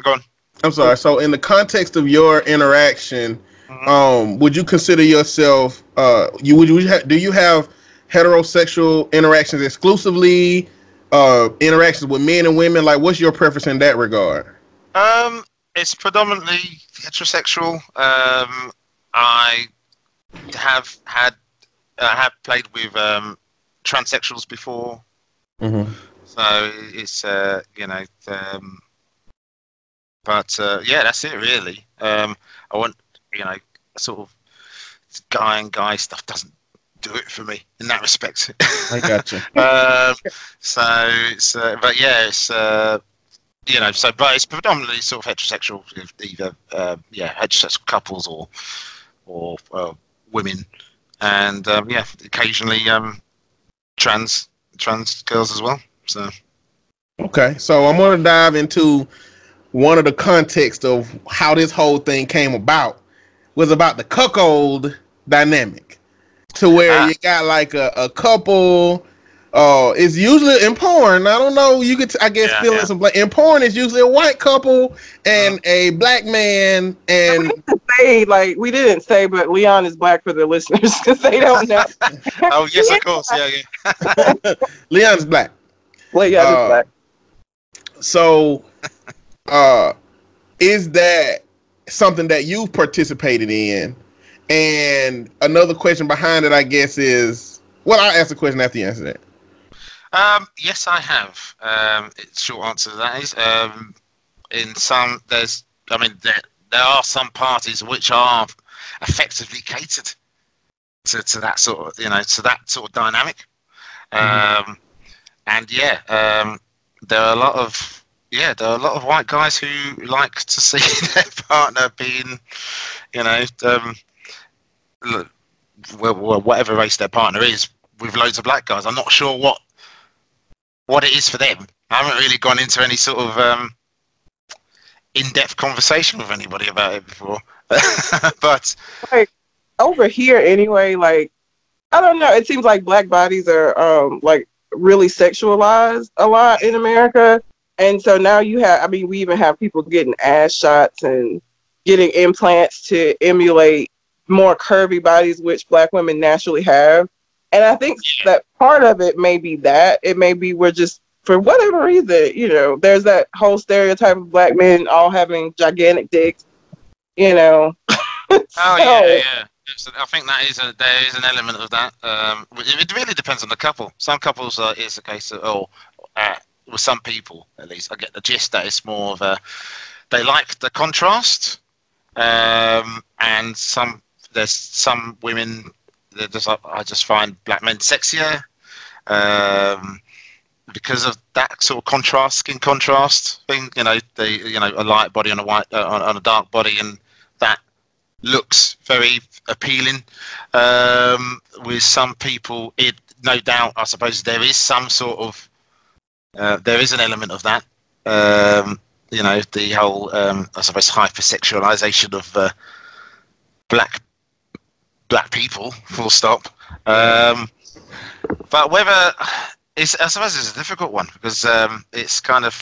go on. I'm sorry. So, in the context of your interaction, mm-hmm. um, would you consider yourself? Uh, you would you ha- do you have heterosexual interactions exclusively? Uh, interactions with men and women. Like, what's your preference in that regard? Um, it's predominantly heterosexual. Um, I. have had I uh, have played with um, transsexuals before, mm-hmm. so it's uh, you know, um, but uh, yeah, that's it really. Um, I want, you know, sort of guy and guy stuff doesn't do it for me in that respect. I gotcha. um, so it's uh, but yeah, it's uh, you know, so but it's predominantly sort of heterosexual, either uh, yeah, heterosexual couples or or. Uh, women and um, yeah, occasionally um, trans trans girls as well. So okay, so I'm going to dive into one of the context of how this whole thing came about was about the cuckold dynamic, to where ah. you got like a, a couple. Uh, it's usually in porn. I don't know. You could, t- I guess, yeah, feeling yeah. some bla- in porn. It's usually a white couple and uh, a black man. And we didn't say, like we didn't say, but Leon is black for the listeners because they don't know. Oh yes, of course. Yeah, yeah. Leon's black. Well, yeah, uh, black. So, uh, is that something that you've participated in? And another question behind it, I guess, is well, I'll ask the question after you answer that. Um, yes, I have. Um, short answer to that is, um, in some, there's, I mean, there, there are some parties which are effectively catered to, to that sort of, you know, to that sort of dynamic. Mm-hmm. Um, and yeah, um, there are a lot of, yeah, there are a lot of white guys who like to see their partner being, you know, um, whatever race their partner is, with loads of black guys. I'm not sure what, what it is for them. I haven't really gone into any sort of um, in-depth conversation with anybody about it before. But like over here, anyway, like I don't know. It seems like black bodies are um, like really sexualized a lot in America, And so now you have, I mean, we even have people getting ass shots and getting implants to emulate more curvy bodies, which black women naturally have. And I think that part of it may be that. It may be we're just, for whatever reason, you know, there's that whole stereotype of black men all having gigantic dicks, you know. so, oh, yeah, yeah. I think that is a, there is an element of that. Um, it really depends on the couple. Some couples, uh, it's a case of, oh, uh, with some people, at least, I get the gist that it's more of a, they like the contrast, um, and some, there's some women, they're just like, I just find black men sexier, um, because of that sort of contrast, skin contrast thing, you know, the, you know, a light body on a white, uh, on, on a dark body, and that looks very appealing. Um, with some people, it, no doubt, I suppose there is some sort of, Uh, there is an element of that, um, you know, the whole, um, I suppose, hypersexualization of uh, black black people, full stop. Um, but whether, it's, I suppose it's a difficult one, because um, it's kind of,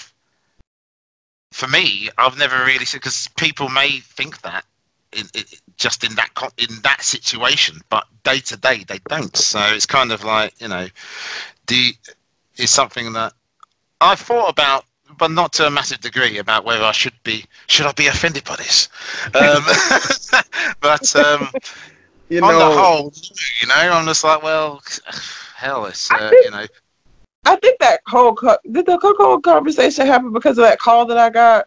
for me, I've never really seen, because people may think that, in, in, just in that in that situation, but day to day, they don't. So it's kind of like, you know, the, it's something that, I've thought about, but not to a massive degree, about whether I should be, should I be offended by this? Um, but um, you on know, the whole, you know, I'm just like, well, hell, it's, uh, think, you know. I think that whole, co- did the whole conversation happen because of that call that I got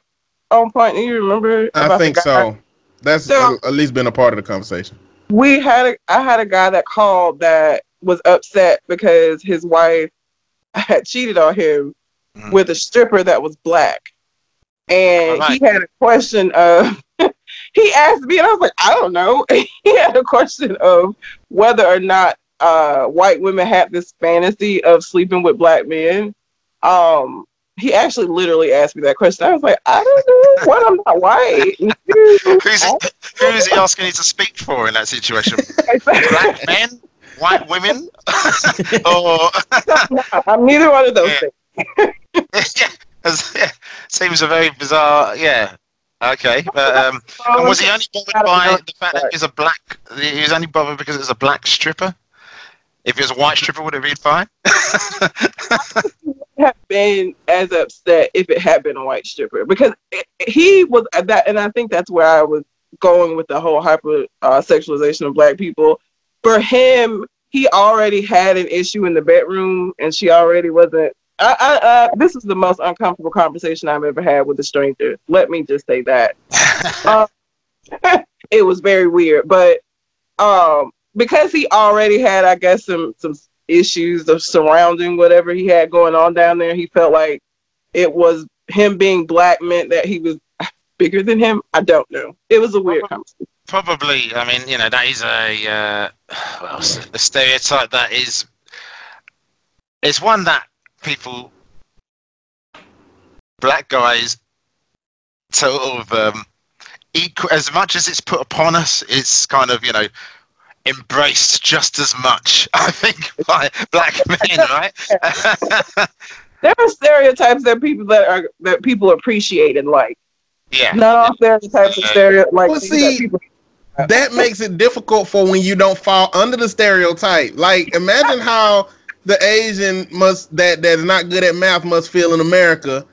on point? Do you remember? I think so. That's so, a, at least been a part of the conversation. We had, a, I had a guy that called that was upset because his wife had cheated on him with a stripper that was black, and right. he had a question of he asked me, and I was like, I don't know. He had a question of whether or not uh white women have this fantasy of sleeping with black men. Um he actually literally asked me that question. I was like, I don't know what, I'm not white. who's, who is he asking you to speak for in that situation? Black men, white women? Or no, I'm neither one of those yeah. things. yeah, yeah, seems a very bizarre. Yeah, okay. But um, and was he only bothered by the fact that he's a black? He was only bothered because it's a black stripper. If it was a white stripper, would it be fine? I would have been as upset if it had been a white stripper, because it, he was that, and I think that's where I was going with the whole hyper uh, sexualization of black people. For him, he already had an issue in the bedroom, and she already wasn't. I, I, uh, this is the most uncomfortable conversation I've ever had with a stranger. Let me just say that. um, it was very weird, but um, because he already had, I guess, some, some issues of surrounding whatever he had going on down there, he felt like it was him being black meant that he was bigger than him. I don't know. It was a weird probably, conversation. Probably. I mean, you know, that is a, uh, well, a stereotype that is, it's one that people, black guys, sort of um, equal, as much as it's put upon us, it's kind of, you know, embraced just as much, I think, by black men, right? There are stereotypes that people that are that people appreciate and like. Yeah. Not all stereotypes are stereotypes. Like, well, see, that, people- that makes it difficult for when you don't fall under the stereotype. Like, imagine how the Asian must that that is not good at math must feel in America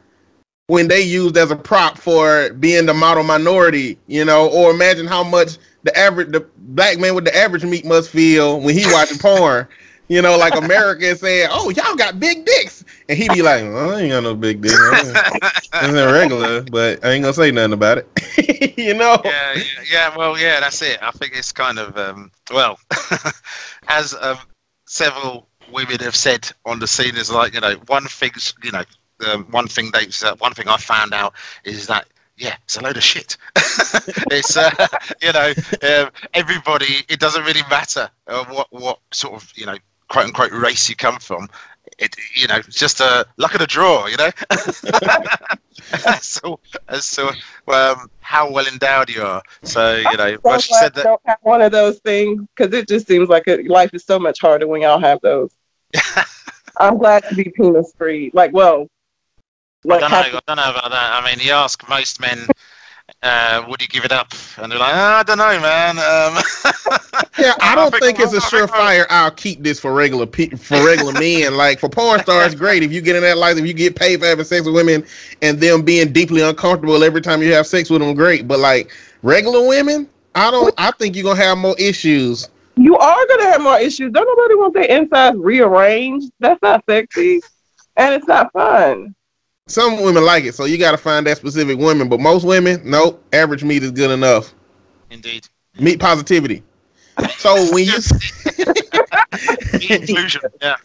when they used as a prop for being the model minority, you know. Or imagine how much the average the black man with the average meat must feel when he watching porn, you know. Like America is saying, "Oh, y'all got big dicks," and he be like, well, "I ain't got no big dick. It's irregular, but I ain't gonna say nothing about it," you know. Yeah, yeah, yeah. Well, yeah, that's it. I think it's kind of um, well, as um, several women have said on the scene is like, you know, one thing's, you know, um, one thing they uh, one thing I found out is that, yeah, it's a load of shit. It's uh, you know, um, everybody, it doesn't really matter uh, what what sort of, you know, quote unquote race you come from. It, you know, it's just a luck of the draw, you know. so so um, how well endowed you are. So you know, well, she said that. Don't have one of those things, because it just seems like it, life is so much harder when y'all have those. I'm glad to be penis free. Like, well, Like, I, don't know, I don't know about that. I mean, you ask most men, uh, would you give it up? And they're like, oh, I don't know, man. Um, yeah, I don't I think, think it's a surefire, I'll keep this for regular pe- for regular men. Like, for porn stars, great. If you get in that life, if you get paid for having sex with women and them being deeply uncomfortable every time you have sex with them, great. But, like, regular women, I don't. I think you're going to have more issues. You are going to have more issues. Don't nobody want their insides rearranged. That's not sexy. And it's not fun. Some women like it, so you got to find that specific woman. But most women, nope, average meat is good enough. Indeed. Meat positivity. So when you... Inclusion, yeah.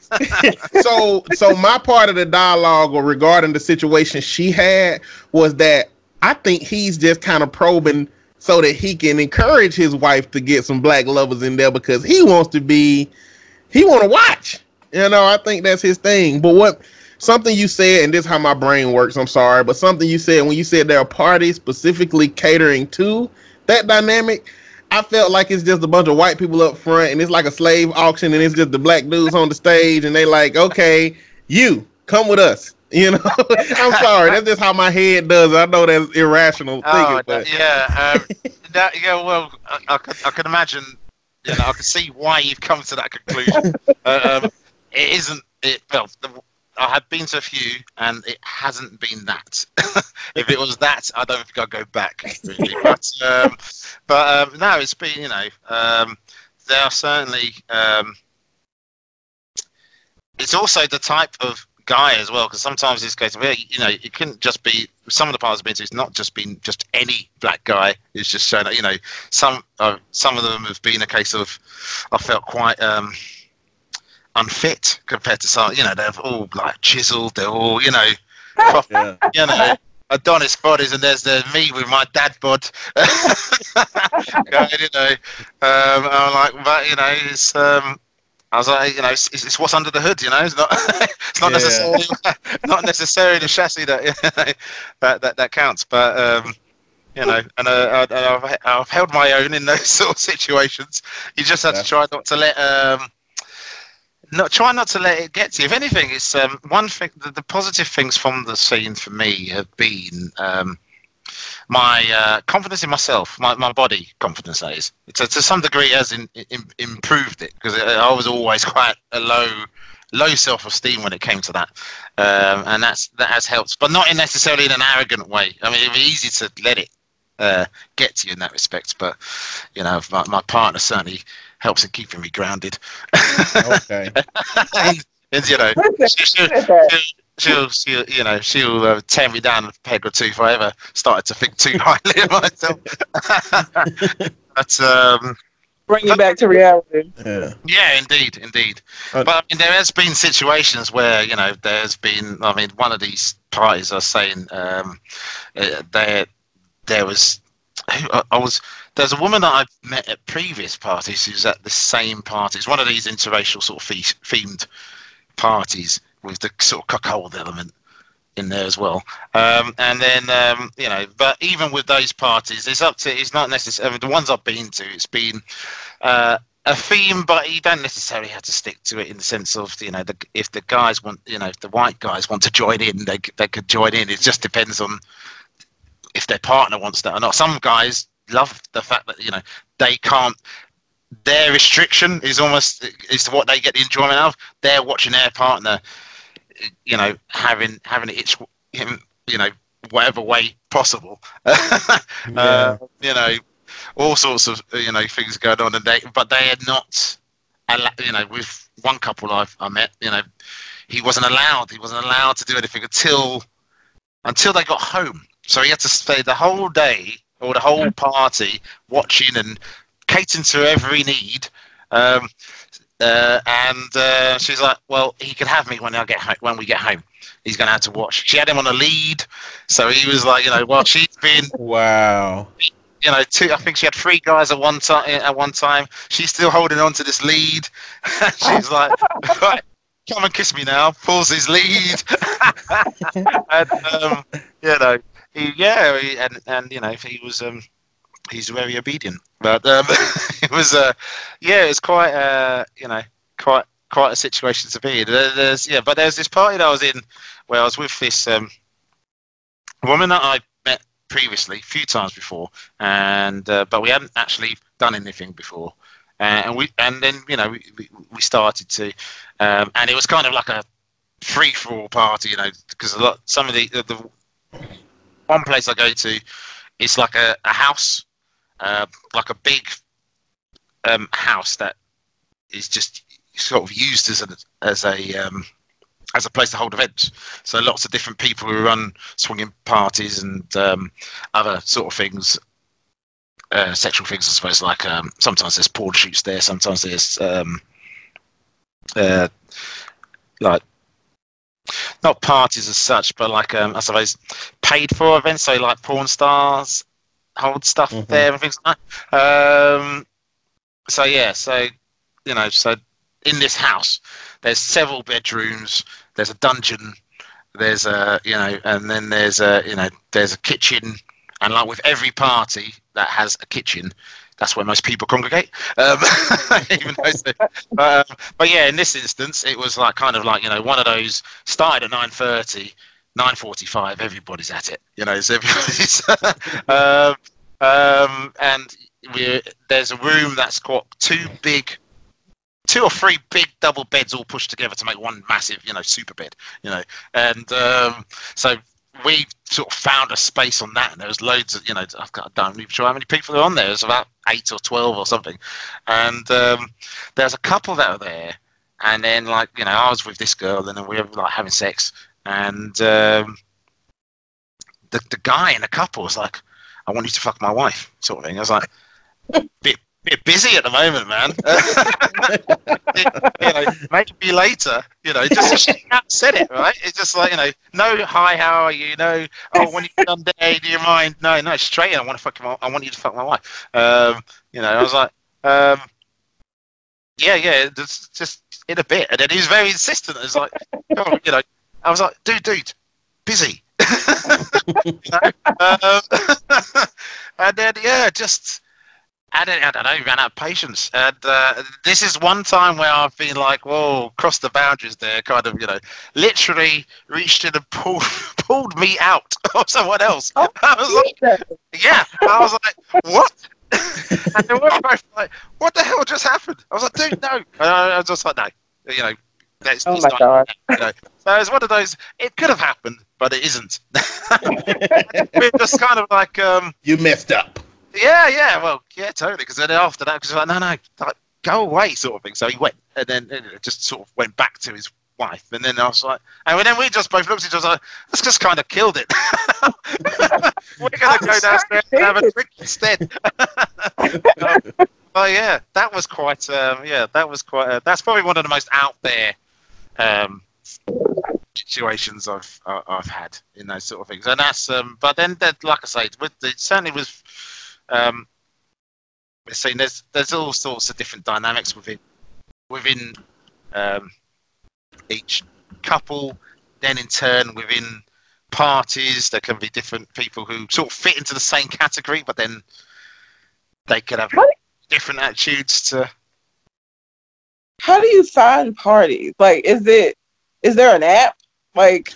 so, so my part of the dialogue regarding the situation she had was that I think he's just kind of probing so that he can encourage his wife to get some black lovers in there because he wants to be... He want to watch. You know, I think that's his thing. But what... Something you said, and this is how my brain works, I'm sorry, but something you said when you said there are parties specifically catering to that dynamic, I felt like it's just a bunch of white people up front, and it's like a slave auction, and it's just the black dudes on the stage, and they like, okay, you, come with us. You know? I'm sorry, that's just how my head does. I know that's irrational oh, thinking. But. Yeah, um, that, yeah, well, I, I, I can imagine, you know, I can see why you've come to that conclusion. Uh, um, it isn't, it well, the, I have been to a few, and it hasn't been that. If it was that, I don't think I'd go back. Really. But, um, but um, no, it's been, you know, um, there are certainly... Um, it's also the type of guy as well, because sometimes it's going to, you know, it couldn't just be... Some of the parts I've been to, it's not just been just any black guy who's just shown up. You know, some, uh, some of them have been a case of... I felt quite... Um, unfit compared to some, you know, they're all like chiseled, they're all, you know, yeah. you know, Adonis bodies, and there's the me with my dad bod. You know, um, I'm like, but you know, it's, um, I was like, you know, it's, it's what's under the hood, you know, it's not, it's not yeah. necessarily, not necessarily the chassis that, you know, that, that that counts, but um, you know, and uh, I, I've, I've held my own in those sort of situations. You just have yeah. to try not to let. Um, Not, try not to let it get to you. If anything, it's um, one thing. The, the positive things from the scene for me have been um, my uh, confidence in myself, my, my body confidence. That is, to, to some degree, has in, in, improved it because I was always quite a low, low self-esteem when it came to that, um, and that's that has helped, but not in necessarily in an arrogant way. I mean, it'd be easy to let it uh, get to you in that respect, but you know, my, my partner certainly. Helps in keeping me grounded. Okay. and, and you know, she'll, she'll, she'll, she'll, you know, she'll uh, tear me down a peg or two if I ever started to think too highly of myself. but um, bring you back to reality. Yeah. Yeah, indeed, indeed. But I mean, there has been situations where you know, there's been. I mean, one of these parties I was saying um, uh, there, there was. I, I was. There's a woman that I've met at previous parties who's at the same party. It's one of these interracial sort of fe- themed parties with the sort of cuckold element in there as well. Um, and then, um, you know, but even with those parties, it's up to, it's not necessarily, I mean, the ones I've been to, it's been uh, a theme, but you don't necessarily have to stick to it in the sense of, you know, the, if the guys want, you know, if the white guys want to join in, they, they could join in. It just depends on if their partner wants that or not. Some guys... love the fact that you know they can't. Their restriction is almost is what they get the enjoyment of. They're watching their partner, you know, having having it itch him, you know, whatever way possible. yeah. uh, you know, all sorts of you know things going on, and they but they had not, you know, with one couple I've I met, you know, he wasn't allowed. He wasn't allowed to do anything until until they got home. So he had to stay the whole day. Or the whole party watching and catering to every need, um, uh, and uh, she's like, "Well, he can have me when I get home, when we get home. He's going to have to watch." She had him on a lead, so he was like, you know, well, she's been wow, you know, two. I think she had three guys at one time. At one time, she's still holding on to this lead. She's like, right. "Come and kiss me now." Pulls his lead, and um, you know. Yeah, and and you know he was um he's very obedient, but um, it was uh yeah it was quite uh you know quite quite a situation to be in. There's yeah, but there's this party that I was in where I was with this um a woman that I've met previously, a few times before, and uh, but we hadn't actually done anything before. Uh, and we, and then you know, we we started to, um, and it was kind of like a free for all party, you know, because a lot, some of the, the the one place I go to, it's like a, a house, uh, like a big um, house that is just sort of used as a as a um, as a place to hold events. So lots of different people who run swinging parties and um, other sort of things. Uh, sexual things, I suppose, like um, sometimes there's porn shoots there, sometimes there's um, uh, like not parties as such, but like um, I suppose paid for events, so like porn stars hold stuff mm-hmm. there and things like that. Um, so yeah, so you know, so in this house, there's several bedrooms, there's a dungeon, there's a you know, and then there's a you know, there's a kitchen. And like with every party that has a kitchen, that's where most people congregate. Um, even so, uh, but yeah, in this instance, it was like kind of like, you know, one of those started at nine thirty, nine forty-five, everybody's at it, you know, so everybody's, um, um, and we there's a room that's got two big, two or three big double beds all pushed together to make one massive, you know, super bed, you know, and um, so we sort of found a space on that, and there was loads of, you know, I've got, I don't even sure how many people are on there. It was about eight or twelve or something. And um, there's a couple that were there, and then like, you know, I was with this girl, and then we were like having sex, and um, the the guy in the couple was like, "I want you to fuck my wife," sort of thing. I was like, bit bit busy at the moment, man. you know, maybe later. You know, just she said it, right? It's just like, you know, no, "Hi, how are you?" No, "Oh, when you done day, do you mind?" No, no, straight in. I want to fuck. My, I want you to fuck my wife. Um, you know, I was like, um, yeah, yeah, just, just in a bit. And then he was very insistent. It was like, oh, you know, I was like, dude, dude, busy. you know? um, and then yeah, just. I don't, I don't know, ran out of patience. And uh, this is one time where I've been like, whoa, crossed the boundaries there, kind of, you know, literally reached in and pulled, pulled me out or someone else. Oh, I was like, yeah, I was like, what? And they were both like, what the hell just happened? I was like, dude, no. And I was just like, no, you know. That's, oh, my not, God. You know. So it's one of those, it could have happened, but it isn't. We're just kind of like... Um, you messed up. Yeah, yeah, well, yeah, totally. Because then after that, because like, no, no, like, go away, sort of thing. So he went, and then you know, just sort of went back to his wife. And then I was like, and then we just both looked at each other like, let's just kind of killed it. We're gonna I'm go downstairs and have a drink instead. um, oh yeah, that was quite. Um, yeah, that was quite. Uh, that's probably one of the most out there um, situations I've uh, I've had in those sort of things. And that's. Um, but then, that, like I say, with the, certainly was. Um, so there's there's all sorts of different dynamics within within um, each couple. Then in turn within parties, there can be different people who sort of fit into the same category, but then they can have how different attitudes to. How do you find parties? Like, is it is there an app? Like,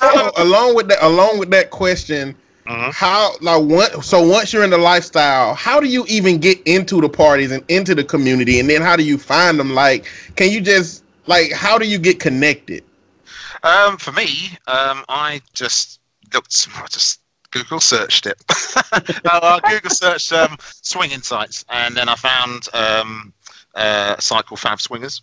so, along with that, along with that question. Mm-hmm. How like once so once you're in the lifestyle, how do you even get into the parties and into the community, and then how do you find them? Like, can you just like how do you get connected? Um, for me, um, I just looked, I just Google searched it. I Google searched um, swinging sites, and then I found um, uh, a site called Fab Swingers.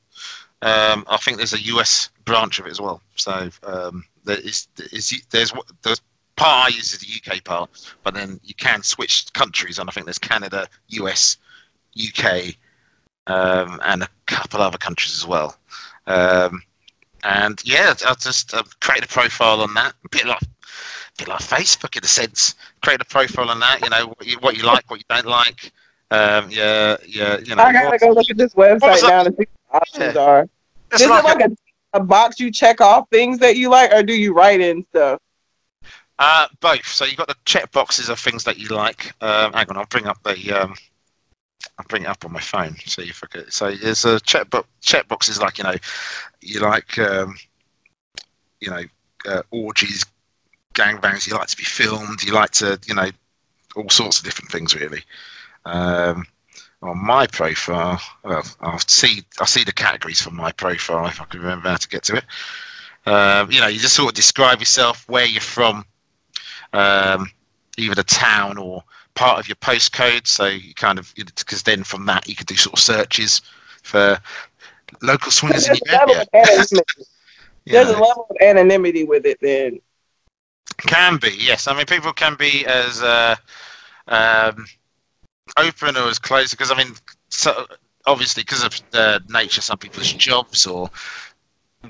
Um, I think there's a U S branch of it as well. So um, there is, is there's what there's. Part I use is the U K part, but then you can switch countries, and I think there's Canada, U S, U K, um, and a couple other countries as well. Um, and yeah, I just uh, create a profile on that, a bit like, a bit like Facebook in a sense. Create a profile on that, you know, what you, what you like, what you don't like. Um, yeah, yeah, you know. I gotta go look at this website now to see what the options yeah. are. It's is like it like a, a box you check off things that you like, or do you write in stuff? Uh, both. So you've got the check boxes of things that you like. Um, hang on, I'll bring up the. Um, I'll bring it up on my phone. So you forget. So there's a check box. Check boxes like you know, you like um, you know, uh, orgies, gangbangs, he liked to be filmed, he liked to, you know, all sorts of different things, really. Um, on my profile, well, I'll see, I'll see the categories for my profile if I can remember how to get to it. Um, you know, you just sort of describe yourself, where you're from, um, either the town or part of your postcode. So you kind of, because then from that you could do sort of searches for local swingers in your area. There's a level of anonymity with it then. Can be, yes. I mean, people can be as uh, um, open or as close, because I mean, so obviously because of the nature of some people's jobs or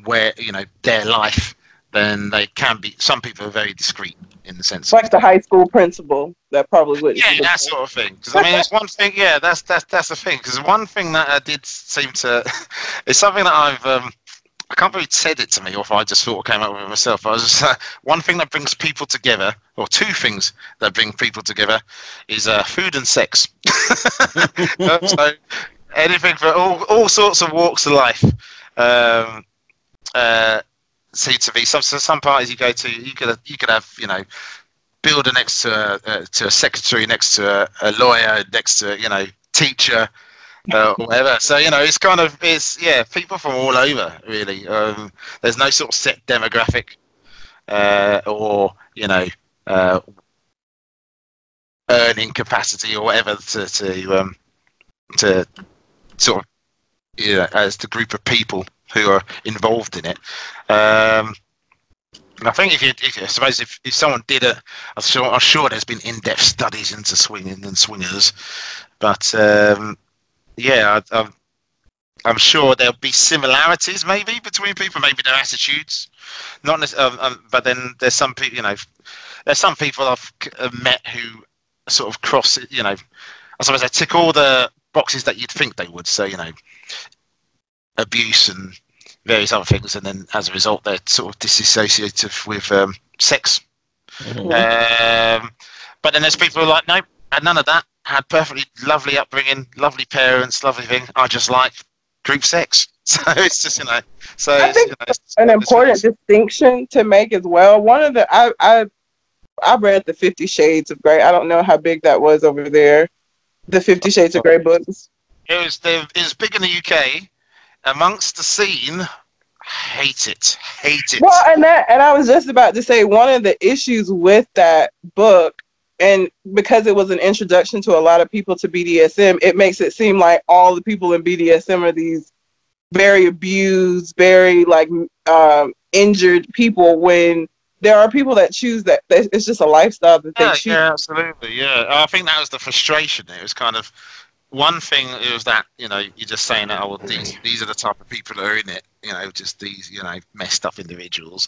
where, you know, their life, then they can be. Some people are very discreet in the sense, like of, the high school principal, that probably wouldn't. Yeah, that sort of thing. Because I mean, it's one thing. Yeah, that's that's that's the thing. Because one thing that I did seem to, it's something that I've. Um, I can't believe it said it to me, or if I just sort of came up with it myself. I was just, uh, one thing that brings people together, or two things that bring people together, is uh, food and sex. So anything for all, all sorts of walks of life. Um, uh, seems to be some so some parties you go to, you could you could have, you know, builder next to a, uh, to a secretary, next to a, a lawyer, next to, you know, teacher. Uh, or whatever. So, you know, it's kind of, it's, yeah, people from all over, really. Um, there's no sort of set demographic uh, or, you know, uh, earning capacity or whatever to, to, um, to sort of, you know, as the group of people who are involved in it. Um, I think if you, if you I suppose if, if someone did a, I'm sure, I'm sure there's been in-depth studies into swinging and swingers, but, um, yeah, I, I'm, I'm sure there'll be similarities maybe between people, maybe their attitudes. Not, um, um, but then there's some people, you know, there's some people I've met who sort of cross, you know, I suppose they tick all the boxes that you'd think they would. So, you know, abuse and various other things, and then as a result, they're sort of disassociative with um, sex. Mm-hmm. Um, but then there's people who are like, no, and none of that. Had perfectly lovely upbringing, lovely parents, lovely thing. I just like group sex. So it's just, you know. So I think, you know, it's, an it's important nice. distinction to make as well. One of the I I I read the Fifty Shades of Grey. I don't know how big that was over there. The Fifty Shades of Grey books. It was the it was big in the U K. Amongst the scene, hate it, hate it. Well, and that and I was just about to say one of the issues with that book. And because it was an introduction to a lot of people to B D S M, it makes it seem like all the people in B D S M are these very abused, very like um, injured people. When there are people that choose that, it's just a lifestyle that yeah, they choose. Yeah, absolutely. Yeah, I think that was the frustration. It was kind of one thing. It was that, you know, you're just saying that, oh, well, these these are the type of people that are in it. You know, just these, you know, messed up individuals.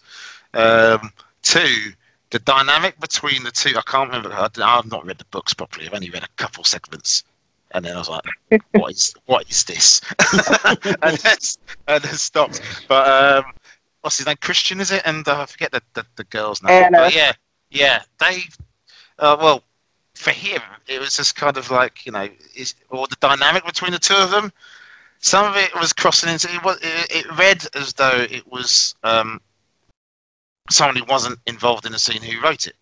Um, two. The dynamic between the two, I can't remember. I've not read the books properly. I've only read a couple segments, and then I was like, "What is what is this?" and then and then stopped. But um, what's his name? Christian, is it? And uh, I forget the, the the girl's name. Anna. But yeah, yeah. They, uh, well, for him, it was just kind of like, you know, is or the dynamic between the two of them. Some of it was crossing into it. Was, it, it read as though it was. Um, someone who wasn't involved in the scene who wrote it,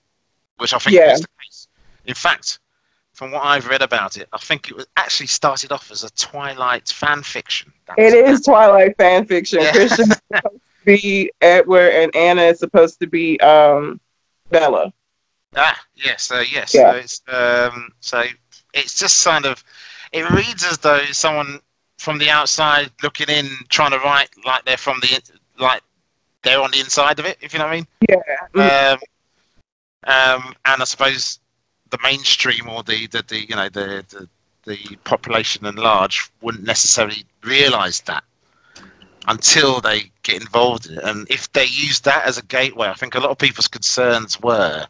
which I think yeah. is the case. In fact, from what I've read about it, I think it was actually started off as a Twilight fan fiction. That it is that. Twilight fan fiction. Yeah. Christian is supposed to be Edward, and Anna is supposed to be um, Bella. Ah, yes, uh, yes. Yeah. So, it's, um, so it's just kind of, it reads as though someone from the outside looking in, trying to write like they're from the, like, they're on the inside of it, if you know what I mean. Yeah. Um, um, and I suppose the mainstream or the, the, the you know the, the the population at large wouldn't necessarily realise that until they get involved in it. And if they use that as a gateway, I think a lot of people's concerns were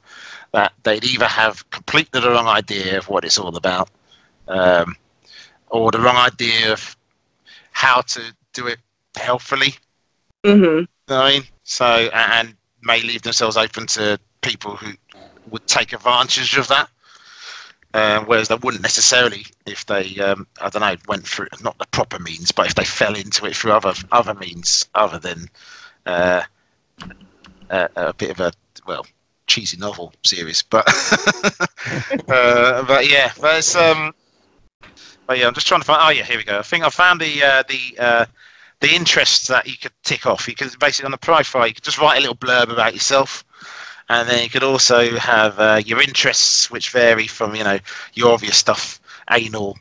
that they'd either have completely the wrong idea of what it's all about, um, or the wrong idea of how to do it healthfully. Mm-hmm. I mean, so and may leave themselves open to people who would take advantage of that, uh, whereas they wouldn't necessarily if they, um, I don't know, went through not the proper means, but if they fell into it through other other means other than uh, uh, a bit of a well, cheesy novel series, but uh, but yeah, but it's um, but yeah, I'm just trying to find. Oh yeah, here we go. I think I found the uh, the uh, the interests that you could tick off. You could basically on the profile, you could just write a little blurb about yourself. And then you could also have uh, your interests, which vary from, you know, your obvious stuff, anal,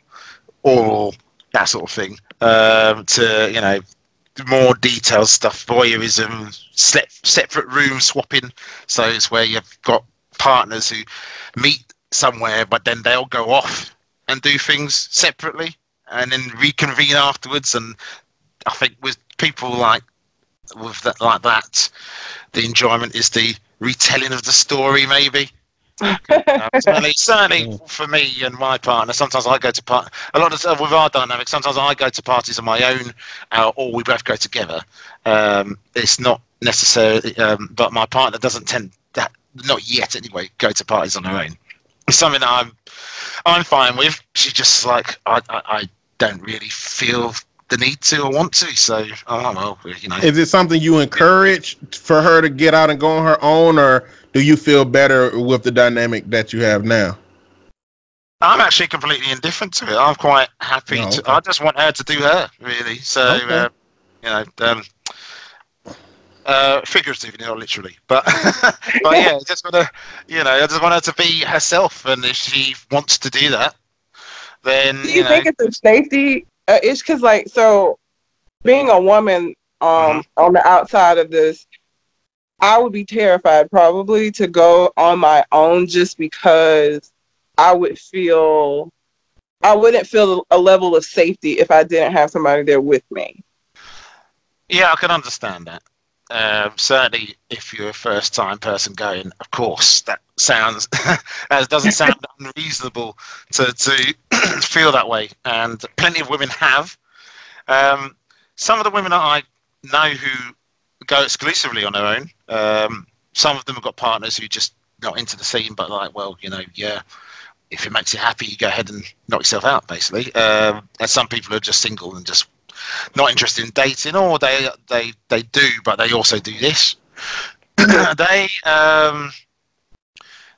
oral, that sort of thing, um, to, you know, more detailed stuff, voyeurism, se- separate room swapping. So it's where you've got partners who meet somewhere, but then they'll go off and do things separately and then reconvene afterwards. And I think with people like, with that, like that, the enjoyment is the retelling of the story, maybe. uh, certainly, certainly for me and my partner, sometimes I go to part. A lot of uh, with our dynamic, sometimes I go to parties on my own, uh, or we both go together. Um, it's not necessarily, um, but my partner doesn't tend that, not yet anyway, go to parties on her own. It's something that I'm, I'm fine with. She's just like I, I, I don't really feel the need to or want to, so I don't know. You know, is it something you encourage for her to get out and go on her own, or do you feel better with the dynamic that you have now? I'm actually completely indifferent to it. I'm quite happy. Oh, okay. to, I just want her to do her, really. So, okay. uh, you know, um, uh, figuratively, not literally, but but yeah, just want to, you know, I just want her to be herself, and if she wants to do that, then do you, you know, think it's a safety? Uh, it's because, like, so being a woman um, mm-hmm. on the outside of this, I would be terrified probably to go on my own just because I would feel, I wouldn't feel a level of safety if I didn't have somebody there with me. Yeah, I can understand that. Um, certainly, if you're a first-time person going, of course, that sounds that doesn't sound unreasonable to to feel that way. And plenty of women have. Um, some of the women that I know who go exclusively on their own. Um, some of them have got partners who just not into the scene, but like, well, you know, yeah, if it makes you happy, you go ahead and knock yourself out, basically. Um, and some people are just single and just not interested in dating, or they they they do, but they also do this. they um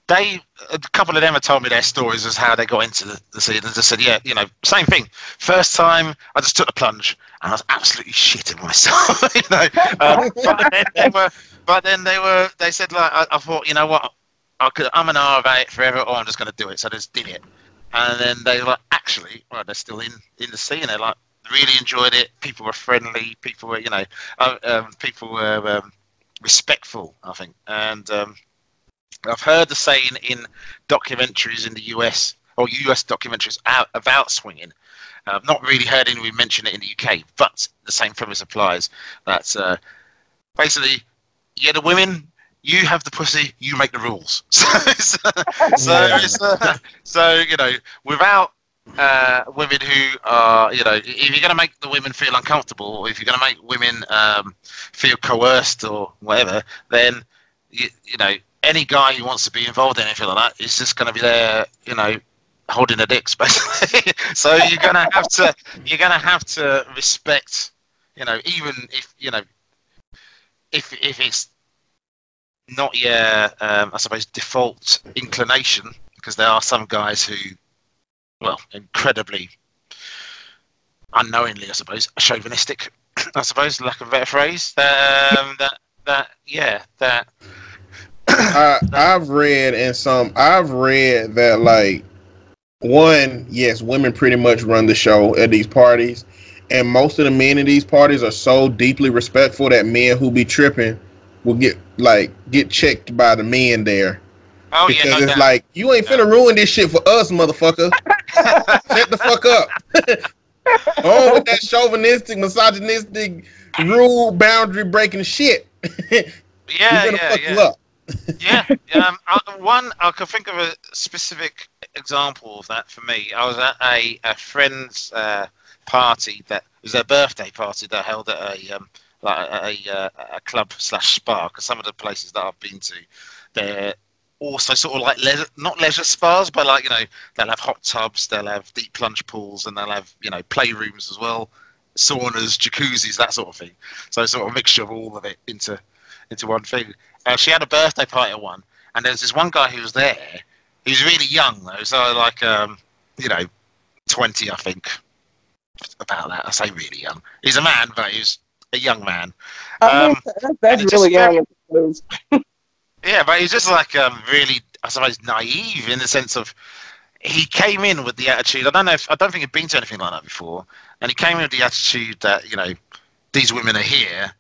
they a couple of them have told me their stories as how they got into the, the scene, and just said, yeah, you know, same thing. First time I just took the plunge and I was absolutely shitting myself. you know um, but then they were but then they were they said like I, I thought, you know what, I could I'm an R about it forever, or I'm just going to do it, so I just did it. And then they were like, actually, well, they're still in in the scene. They're like, really enjoyed it. People were friendly. People were, you know, uh, um, people were um, respectful, I think. And um, I've heard the saying in documentaries in the U S, or U S documentaries out, about swinging. I've not really heard anyone mention it in the U K, but the same premise applies. That's uh, basically, yeah, the women, you have the pussy, you make the rules. so, so, yeah. so, uh, so, you know, without Uh, women who are, you know, if you're going to make the women feel uncomfortable, or if you're going to make women um, feel coerced or whatever, then, you, you know, any guy who wants to be involved in anything like that is just going to be there, you know, holding their dicks, basically. So you're going to have to, you're going to have to respect, you know, even if, you know, if if it's not your, um, I suppose, default inclination, because there are some guys who, well, incredibly unknowingly, I suppose, chauvinistic, I suppose, lack of a better phrase. Um, that, that, yeah, that. I, I've read in some, I've read that, like, one, yes, women pretty much run the show at these parties, and most of the men in these parties are so deeply respectful that men who be tripping will get, like, get checked by the men there. Oh, because yeah, no it's doubt. Like, you ain't finna no. ruin this shit for us, motherfucker. Shut the fuck up. Oh, with that chauvinistic, misogynistic, rule boundary breaking shit. yeah, yeah, fuck yeah. You up. yeah. Um, I, one, I can think of a specific example of that for me. I was at a, a friend's uh, party that it was their birthday party that I held at a um, like a, a, a club slash spa. Because some of the places that I've been to, they're also sort of like leisure, not leisure spas, but like, you know, they'll have hot tubs, they'll have deep plunge pools, and they'll have, you know, playrooms as well, saunas, jacuzzis, that sort of thing. So it's sort of a mixture of all of it into into one thing. Uh, she had a birthday party at one, And there was this one guy who was there. He was really young, though. So, like, um, you know, twenty, I think, about that. I say really young. He's a man, but he's a young man. Um, oh, that's that's really young. Very, yeah, but he's just, like, um, really, I suppose, naive in the sense of he came in with the attitude. I don't know if, I don't think he'd been to anything like that before. And he came in with the attitude that, you know, these women are here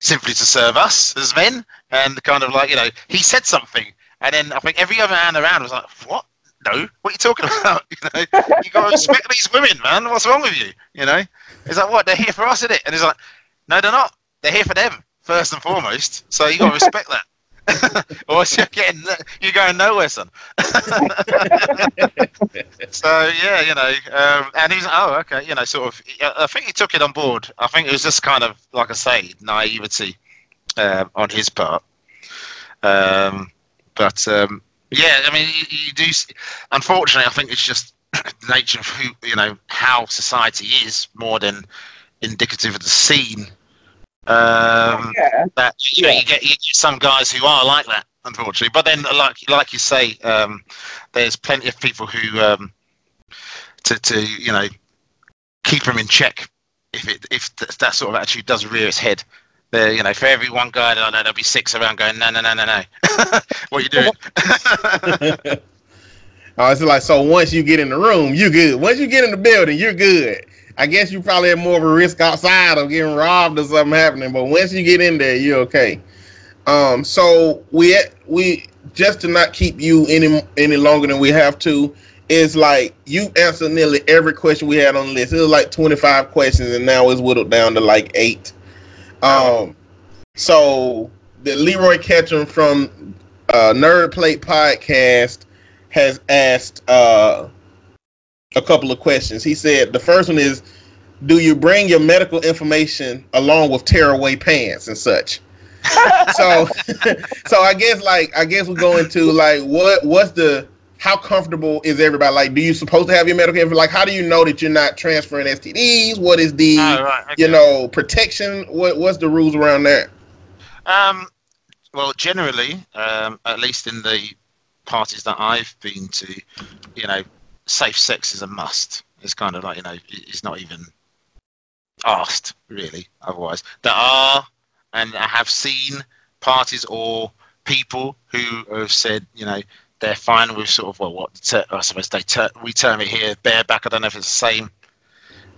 simply to serve us as men, and kind of like, you know, he said something, and then I think every other man around was like, what? No, what are you talking about? You know, you got to respect these women, man. What's wrong with you? You know, it's like, what? They're here for us, isn't it? And he's like, no, they're not. They're here for them first and foremost. So you got to respect that. Or you're getting, you're going nowhere, son. So yeah, you know, um, and he's oh okay, you know, sort of. I think he took it on board. I think it was just kind of, like I say, naivety uh, on his part. Um, but um, yeah, I mean, you, you do. Unfortunately, I think it's just the nature of who, you know, how society is more than indicative of the scene. Um, yeah. That you, know, yeah. you, get, you get some guys who are like that, unfortunately. But then, like like you say, um, there's plenty of people who um, to to you know keep them in check if it if th- that sort of attitude does rear its head. There, you know, for every one guy that I know, there'll be six around going, no, no, no, no, no. What are you doing? Oh, it's like, so once you get in the room, you good. Once you get in the building, you're good. I guess you probably have more of a risk outside of getting robbed or something happening, but once you get in there, you're okay. Um, so we we just to not keep you any any longer than we have to, is like you answered nearly every question we had on the list. It was like twenty-five questions, and now it's whittled down to like eight. Um, so the Leroy Ketchum from uh, Nerd Plate Podcast has asked. Uh, A couple of questions. He said the first one is, do you bring your medical information along with tearaway pants and such? so so I guess like I guess we go into like what what's the how comfortable is everybody? Like, do you supposed to have your medical information? Like, how do you know that you're not transferring S T Ds? What is the oh, right, okay. you know protection? What what's the rules around that? Um well generally, um at least in the parties that I've been to, you know, safe sex is a must. It's kind of like, you know, it's not even asked, really, otherwise. There are, and I have seen parties or people who have said, you know, they're fine with sort of, well, what, ter- I suppose they ter- we term it here, bareback. I don't know if it's the same.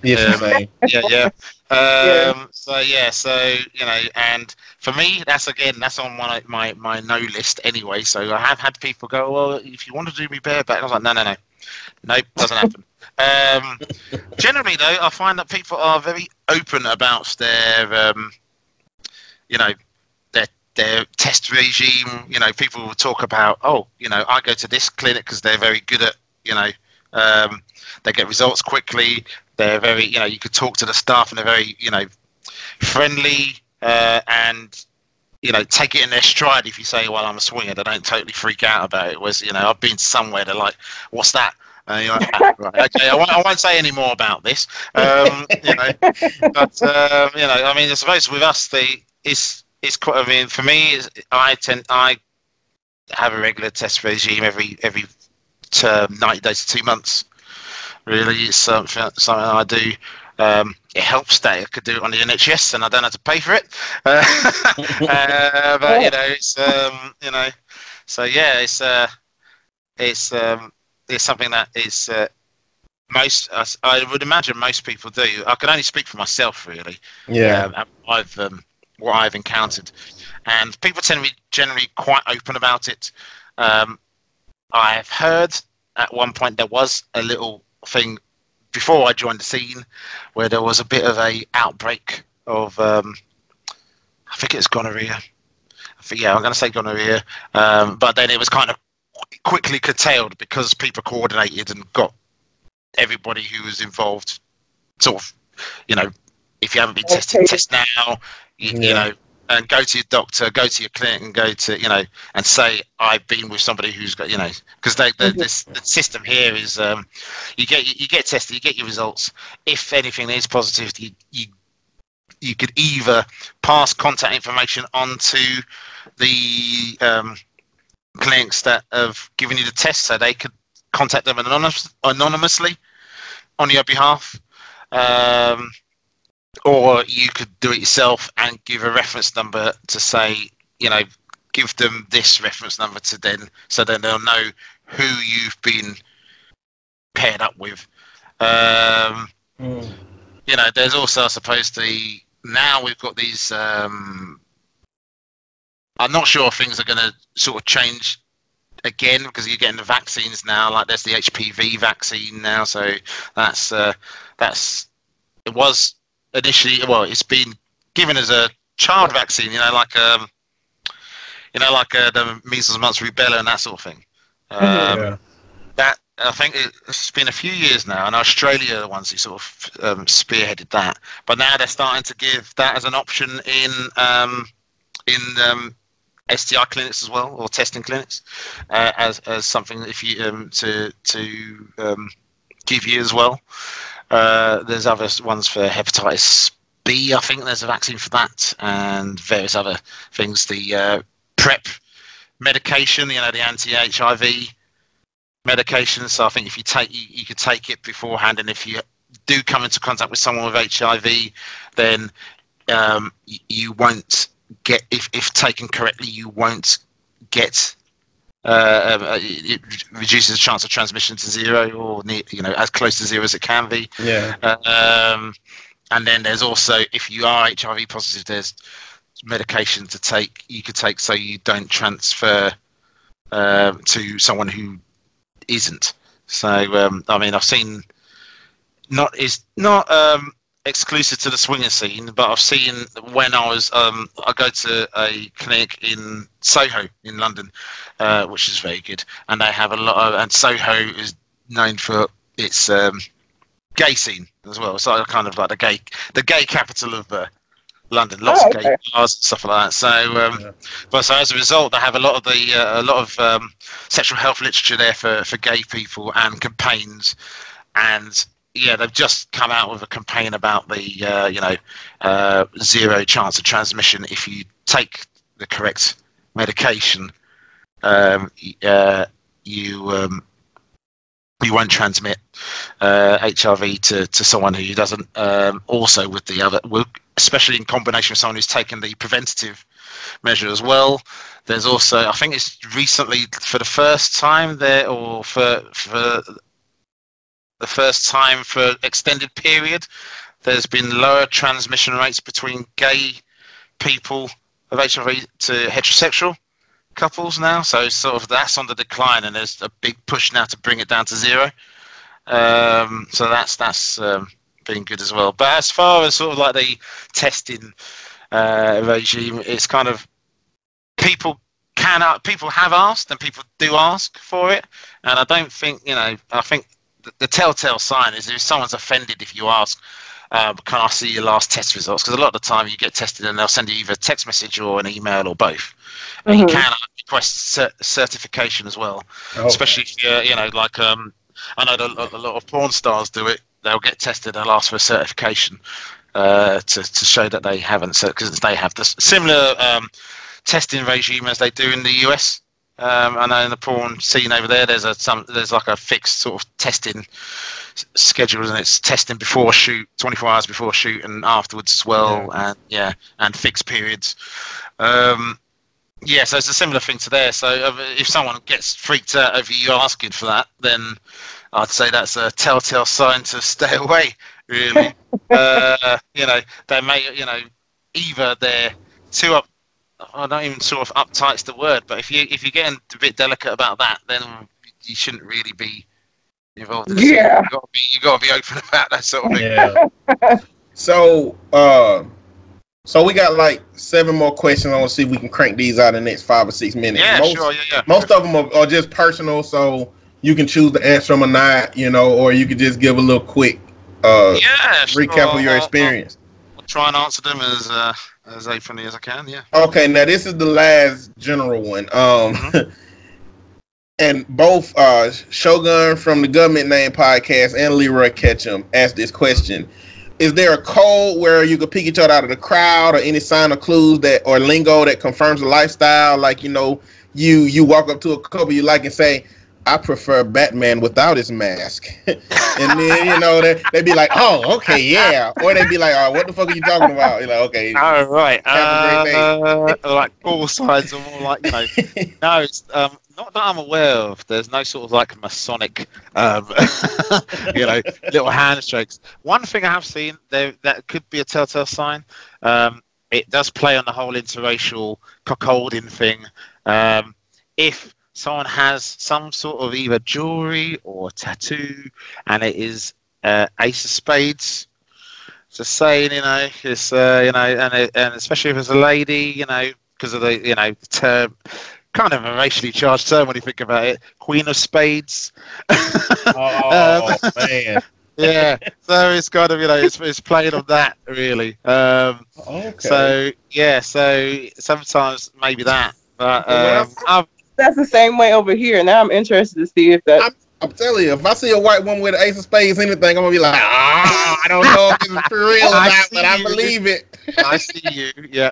Yeah, um, same. yeah, yeah. Um, yeah. So, yeah, so, you know, and for me, that's, again, that's on my, my, my no list anyway. So I have had people go, well, if you want to do me bareback, I was like, no, no, no. Nope, doesn't happen. Um, generally, though, I find that people are very open about their, um, you know, their their test regime. You know, people will talk about, oh, you know, I go to this clinic because they're very good at, you know, um, they get results quickly. They're very, you know, you could talk to the staff and they're very, you know, friendly uh, and. You know, take it in their stride. If you say, well, I'm a swinger, they don't totally freak out about it. Whereas, you know, I've been somewhere, they're like, what's that? And you're like, ah, right, okay, I won't, I won't say any more about this. Um, you know, but, um, you know, I mean, I suppose with us, the, it's, it's quite, I mean, for me, it's, I tend, I have a regular test regime every, every term, ninety days to two months. Really, it's something, something I do. Um, it helps that I could do it on the N H S and I don't have to pay for it. Uh, uh, but you know, it's um, you know, so yeah, it's uh, it's um, it's something that is uh, most. Uh, I would imagine most people do. I can only speak for myself, really. Yeah, um, I've um, what I've encountered, and people tend to be generally quite open about it. Um, I've heard at one point there was a little thing. Before I joined the scene, where there was a bit of a outbreak of, um, I think it was gonorrhea. I think, yeah, I'm going to say gonorrhea. Um, but then it was kind of quickly curtailed because people coordinated and got everybody who was involved sort of, you know, if you haven't been tested, test now, you, yeah. you know, and go to your doctor, go to your clinic and go to, you know, and say, I've been with somebody who's got, you know, because they, the, this, the system here is, um, you get, you get tested, you get your results. If anything is positive, you, you, you could either pass contact information on to the, um, clinics that have given you the test, so they could contact them anonymous, anonymously on your behalf. Um, or you could do it yourself and give a reference number to say, you know, give them this reference number to then, so then they'll know who you've been paired up with. Um, mm. You know, there's also, I suppose, the, now we've got these, um, I'm not sure if things are going to sort of change again, because you're getting the vaccines now, like there's the H P V vaccine now, so that's, uh, that's, it was initially, well, it's been given as a child vaccine, you know, like, um, you know, like uh, the measles, mumps, rubella, and that sort of thing. Um, yeah. That I think it's been a few years now, and Australia are the ones who sort of um, spearheaded that. But now they're starting to give that as an option in um, in um, S T I clinics as well, or testing clinics, uh, as as something if you um, to to um, give you as well. Uh, there's other ones for hepatitis B. I think there's a vaccine for that, and various other things. The uh, PrEP medication, you know, the anti-H I V medication. So I think if you take, you, you could take it beforehand, and if you do come into contact with someone with H I V, then um, you, you won't get, if, if taken correctly, you won't get, uh, it reduces the chance of transmission to zero, or, you know, as close to zero as it can be. Yeah. Uh, um, and then there's also, if you are H I V positive, there's medication to take, you could take, so you don't transfer uh, to someone who isn't. So um, I mean, I've seen, not is not um, exclusive to the swinger scene, but I've seen when I was um, I go to a clinic in Soho in London, uh, which is very good, and they have a lot of, and Soho is known for its um, gay scene as well. So kind of like the gay, the gay capital of. Uh, London, lots oh, okay. of gay bars and stuff like that. So, um, yeah. but so as a result, they have a lot of the uh, a lot of um, sexual health literature there for, for gay people and campaigns. And yeah, they've just come out with a campaign about the uh, you know uh, zero chance of transmission if you take the correct medication. Um, uh, you um, you won't transmit uh, H I V to, to someone who doesn't. Um, also, with the other. We'll, especially in combination with someone who's taken the preventative measure as well. There's also, I think it's recently for the first time there, or for for the first time for extended period, there's been lower transmission rates between gay people of H I V to heterosexual couples now. So sort of that's on the decline, and there's a big push now to bring it down to zero. Um, so that's, that's, um, been good as well. But as far as sort of like the testing uh, regime, it's kind of people can uh, people have asked, and people do ask for it, and I don't think, you know, I think the, the telltale sign is if someone's offended if you ask, uh, can I see your last test results? Because a lot of the time you get tested and they'll send you either a text message or an email or both. Mm-hmm. And you can request cert- certification as well. Oh, especially if you're, you know, like um, I know that a lot of porn stars do it. They'll get tested. They'll ask for a certification uh, to to show that they haven't, because so, they have this similar um, testing regime as they do in the U S. Um, I know in the porn scene over there, there's a some there's like a fixed sort of testing schedule, and it's testing before shoot, twenty-four hours before shoot, and afterwards as well, yeah. and yeah, and fixed periods. Um, yeah, so it's a similar thing to there. So if someone gets freaked out over you asking for that, then I'd say that's a telltale sign to stay away, really. uh, you know, they may, you know, either they're too up, I don't even sort of uptight's the word, but if, you, if you're getting a bit delicate about that, then you shouldn't really be involved in it. Yeah. You've got, be, you've got to be open about that sort of thing. Yeah. so, uh, so we got like seven more questions. I want to see if we can crank these out in the next five or six minutes. Yeah, most, sure, yeah, yeah. Most of them are, are just personal, so... You can choose to answer them or not, you know, or you could just give a little quick uh, yeah, sure. recap of your experience. I'll, I'll try and answer them as uh, as openly as I can, yeah. Okay, now this is the last general one. Um, mm-hmm. And both uh, Shogun from the Government Name Podcast and Leroy Ketchum asked this question. Is there a code where you could pick each other out of the crowd, or any sign or clues that, or lingo that confirms the lifestyle, like, you know, you you walk up to a couple you like and say, I prefer Batman without his mask. And then, you know, they'd they be like, oh, okay, yeah. Or they'd be like, oh, what the fuck are you talking about? You're like, okay. All right. Uh, uh, like, all sides are more like, no. No, it's, um, not that I'm aware of. There's no sort of, like, Masonic, um, you know, little handshakes. One thing I have seen, there that could be a telltale sign, um, it does play on the whole interracial cuckolding thing. Um, if... someone has some sort of either jewelry or tattoo, and it is uh, Ace of Spades. It's a saying, you know, it's uh, you know, and, it, and especially if it's a lady, you know, because of the you know the term, kind of a racially charged term when you think about it. Queen of Spades. Oh um, man. Yeah, so it's kind of, you know, it's it's played on that really. Um, okay. So yeah, so sometimes maybe that, but um, I've. That's the same way over here. Now I'm interested to see if that. I'm, I'm telling you, if I see a white woman with an Ace of Spades, anything, I'm gonna be like, ah, I don't know if it's for real or not, but I believe it. I see you. Yeah.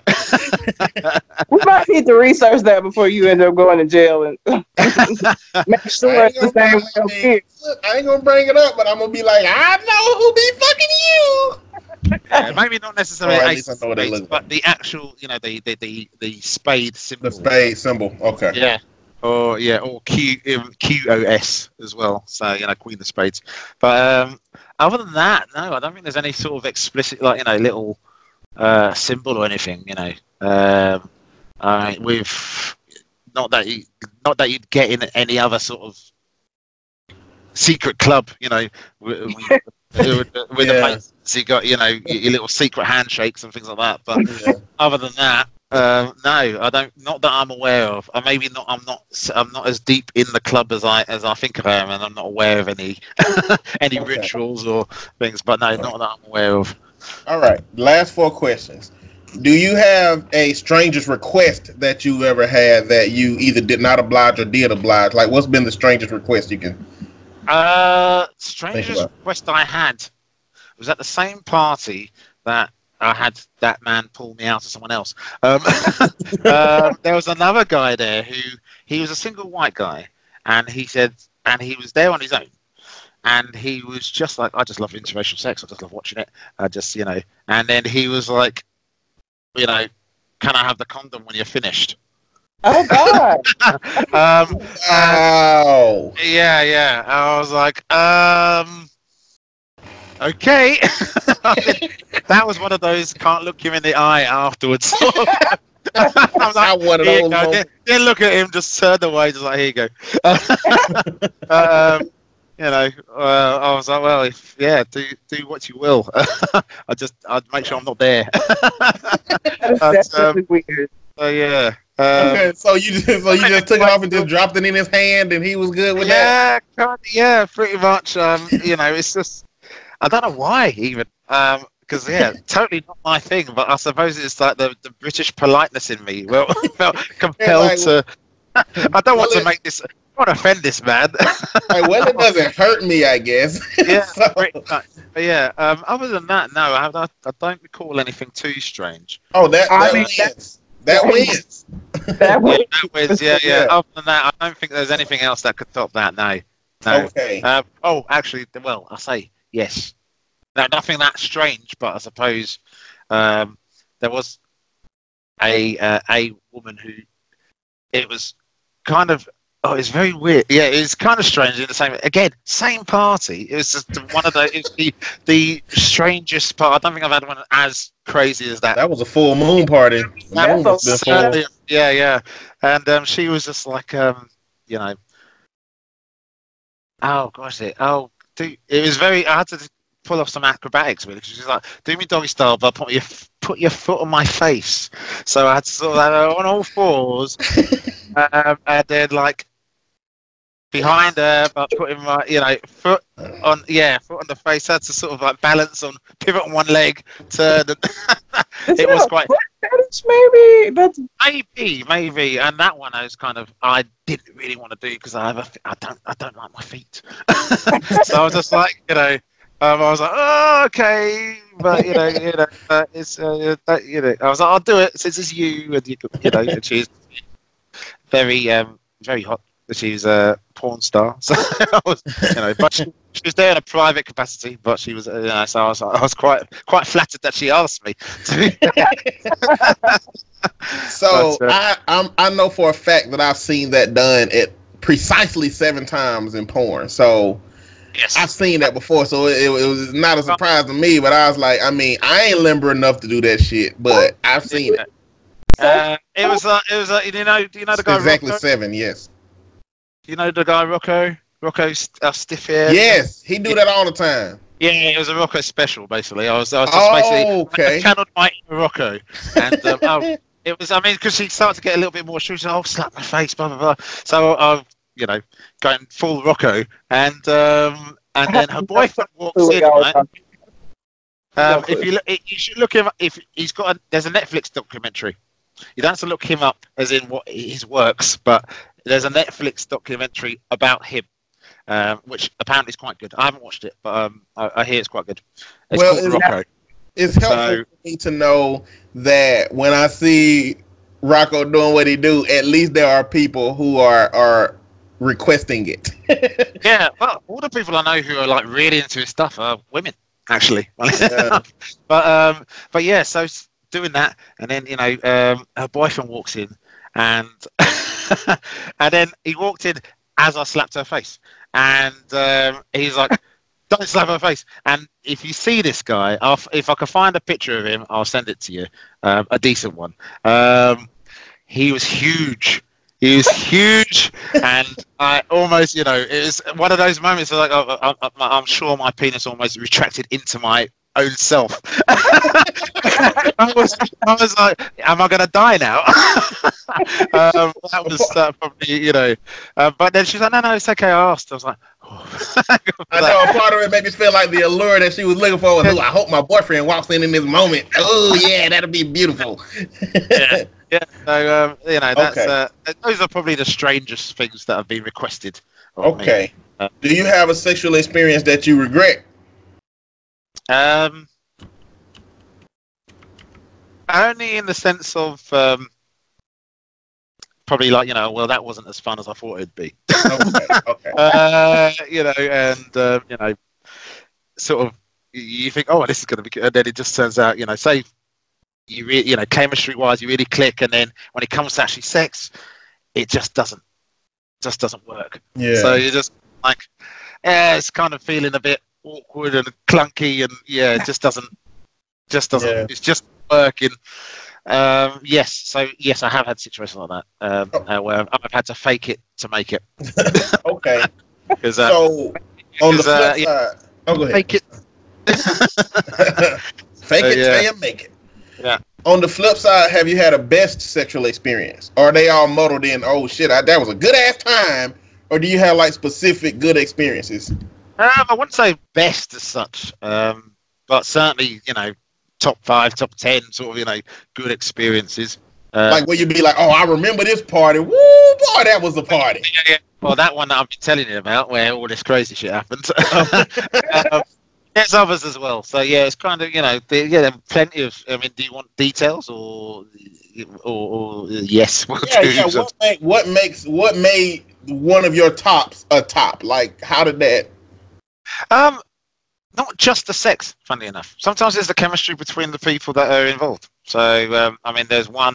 We might need to research that before you end up going to jail and make sure it's the same way over here. Look, I ain't gonna bring it up, but I'm gonna be like, I know who be fucking you. Yeah, maybe not necessarily Ace Spades, but like. The actual, you know, the the the, the spade symbol. The spade symbol. Okay. Yeah. Or yeah, or Q Q O S as well. So you know, Queen of Spades. But um, other than that, no, I don't think there's any sort of explicit, like you know, little uh, symbol or anything. You know, um, I mean, we've not that you, not that you'd get in any other sort of secret club. You know, we, we, with the yeah. mates, so you got you know your little secret handshakes and things like that. But yeah. Other than that. Um, no, I don't. Not that I'm aware of. I maybe not. I'm not. I'm not as deep in the club as I as I think I am, and I'm not aware of any any okay. rituals or things. But no, not that I'm aware of. All right. Last four questions. Do you have a strangest request that you ever had that you either did not oblige or did oblige? Like, what's been the strangest request you can? Uh, strangest request I had was at the same party that. I had that man pull me out of someone else. Um, uh, there was another guy there who he was a single white guy, and he said, and he was there on his own, and he was just like, I just love interracial sex. I just love watching it. I just, you know. And then he was like, you know, can I have the condom when you're finished? Oh God! um, oh yeah, yeah. I was like, um. Okay, that was one of those can't look him in the eye afterwards. I'm like, I want it all. Then, then look at him, just turn away, just like, here you go. um, you know, uh, I was like, well, if, yeah, do do what you will. I just, I'd make sure I'm not there. That's um, weird. So yeah. Um, okay, so you just so you just took it off and just dropped it in his hand, and he was good with yeah, that. Yeah, yeah, pretty much. Um, you know, it's just. I don't know why, even, because, um, yeah, totally not my thing, but I suppose it's like the, the British politeness in me. Well, I felt compelled like, to... I don't well, want to make this... I don't want to offend this man. Like, well, it doesn't hurt me, I guess. Yeah, so. But yeah, um, other than that, no, I, I, I don't recall anything too strange. Oh, that, that I mean, wins. That wins. That wins. Yeah, that wins, yeah, yeah, yeah. Other than that, I don't think there's anything else that could top that, no. No. Okay. Um, oh, actually, well, I say... Yes. Now, nothing that strange, but I suppose um, there was a uh, a woman who it was kind of oh, it's very weird. Yeah, it's kind of strange in the same again, same party. It was just one of the it's the the strangest part. I don't think I've had one as crazy as that. That was a full moon party. That was so full. Yeah, yeah. And um, she was just like, um, you know, oh gosh, it oh. It was very. I had to pull off some acrobatics with it. She was like, "Do me doggy style, but put your put your foot on my face." So I had to sort of like, on all fours, um, and then like behind her, but putting my you know foot on yeah foot on the face. I had to sort of like balance on pivot on one leg, turn. It was quite. Maybe that's maybe maybe and that one I was kind of I didn't really want to do because I have a I don't I don't like my feet. So I was just like you know um, I was like oh okay but you know you know uh, it's uh, uh, you know I was like I'll do it since it's you and you, you know and she's very, um, very hot. She was a porn star, so I was, you know, but she, she was there in a private capacity. But she was, you know, so I was, I was quite, quite flattered that she asked me. So but, uh, I, I'm, I know for a fact that I've seen that done at precisely seven times in porn. So yes. I've seen that before. So it, it was not a surprise to me. But I was like, I mean, I ain't limber enough to do that shit, but I've seen it. Uh, it was, uh, it was, uh, you know, you know the guy exactly Rocco? seven, yes. You know the guy Rocco, Rocco uh, stiff hair. Yes, he do yeah. that all the time. Yeah, it was a Rocco special basically. I was, I was just oh, basically okay. I channeled my Rocco, and um, I, it was. I mean, because she started to get a little bit more shooting. Oh, slap my face, blah blah blah. So I, you know, going full Rocco, and um, and then her boyfriend walks in. Right? Um, if you look, you should look him up. If he's got, a, there's a Netflix documentary. You don't have to look him up as in what his works, but there's a Netflix documentary about him, um, which apparently is quite good. I haven't watched it, but um, I, I hear it's quite good. It's well, called Rocco. It's helpful so, for me to know that when I see Rocco doing what he do, at least there are people who are, are requesting it. Yeah, well, all the people I know who are like really into his stuff are women, actually. Yeah. but um, but yeah, so doing that, and then, you know, um, her boyfriend walks in, and and then he walked in as I slapped her face, and um, he's like, "Don't slap her face." And if you see this guy, I'll, if I can find a picture of him, I'll send it to you, um, a decent one. Um, he was huge. He was huge, and I almost, you know, it was one of those moments where, like, I, I, I'm sure my penis almost retracted into my own self. I was, I was like, am I gonna die now? um, that was uh, probably, you know. Uh, but then she's like, no, no, it's okay. I asked. I was like, oh. I know a part of it made me feel like the allure that she was looking for was, oh, I hope my boyfriend walks in in this moment. Oh yeah, that'll be beautiful. yeah, yeah. So um, you know, that's okay. uh, those are probably the strangest things that have been requested. Okay. Uh, Do you have a sexual experience that you regret? Um, only in the sense of um, probably like, you know, well, that wasn't as fun as I thought it'd be. okay, okay. Uh, you know, and uh, you know, sort of, you think, oh, this is going to be good, and then it just turns out, you know, say you re- you know, chemistry-wise, you really click, and then when it comes to actually sex, it just doesn't, just doesn't work. Yeah. So you're just like, eh, it's kind of feeling a bit awkward and clunky, and yeah, it just doesn't just doesn't yeah. It's just working. Um yes, so yes, I have had situations like that, um oh. uh, where I've had to fake it to make it. Okay. Because uh, so on the flip uh, side, yeah, oh, go ahead. Fake it fake so, it yeah. till you make it. Yeah. On the flip side, have you had a best sexual experience? Are they all muddled in, oh shit, I, that was a good ass time, or do you have like specific good experiences? Um, I wouldn't say best as such, um, but certainly, you know, top five, top ten, sort of, you know, good experiences. Uh, like, where you'd be like, oh, I remember this party. Woo, boy, that was the party. Yeah, yeah. Well, that one that I've been telling you about, where all this crazy shit happened. um, there's others as well. So, yeah, it's kind of, you know, the, yeah, there are plenty of, I mean, do you want details or, or, or yes? We'll yeah, yeah. What, make, what makes, what made one of your tops a top? Like, how did that? Um, not just the sex, funnily enough. Sometimes there's the chemistry between the people that are involved. So, um, I mean, there's one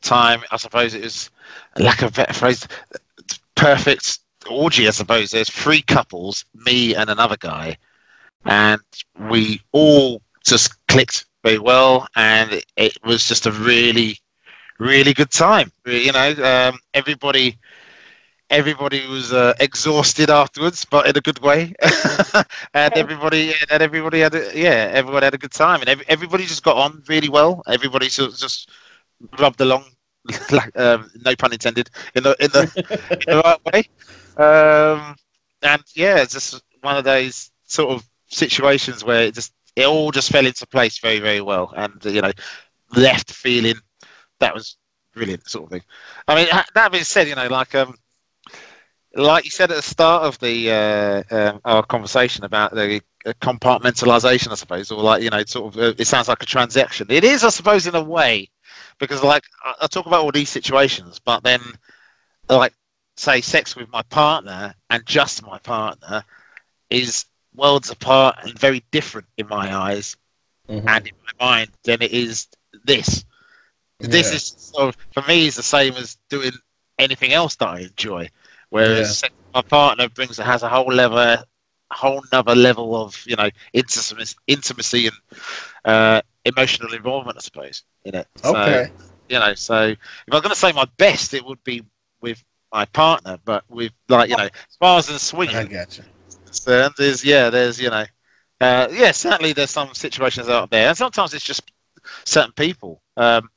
time, I suppose it was, lack of a better phrase, perfect orgy, I suppose. There's three couples, me and another guy, and we all just clicked very well, and it, it was just a really, really good time. You know, um, everybody... Everybody was uh, exhausted afterwards, but in a good way. and everybody, and everybody had, a, yeah, everybody had a good time, and every, everybody just got on really well. Everybody just, just rubbed along, like, um, no pun intended, in the in the, in the right way. Um, and yeah, it's just one of those sort of situations where it just it all just fell into place very, very well, and you know, left feeling that was brilliant, sort of thing. I mean, that being said, you know, like um. Like you said at the start of the uh, um, our conversation about the uh, compartmentalization, I suppose, or like, you know, sort of, uh, it sounds like a transaction. It is, I suppose, in a way, because like I, I talk about all these situations, but then like, say, sex with my partner and just my partner is worlds apart and very different in my eyes mm-hmm. and in my mind than it is this. Yeah. This is sort of, for me, is the same as doing anything else that I enjoy. Whereas yeah. sex with my partner brings has a whole level, whole nother level of, you know, intimacy, intimacy and uh, emotional involvement, I suppose, in it. Okay. So, you know, so if I'm going to say my best, it would be with my partner, but with, like, you know, as far as the swinging, I gotcha. So there's, yeah, there's, you know, uh, yeah, certainly there's some situations out there, and sometimes it's just certain people. Um,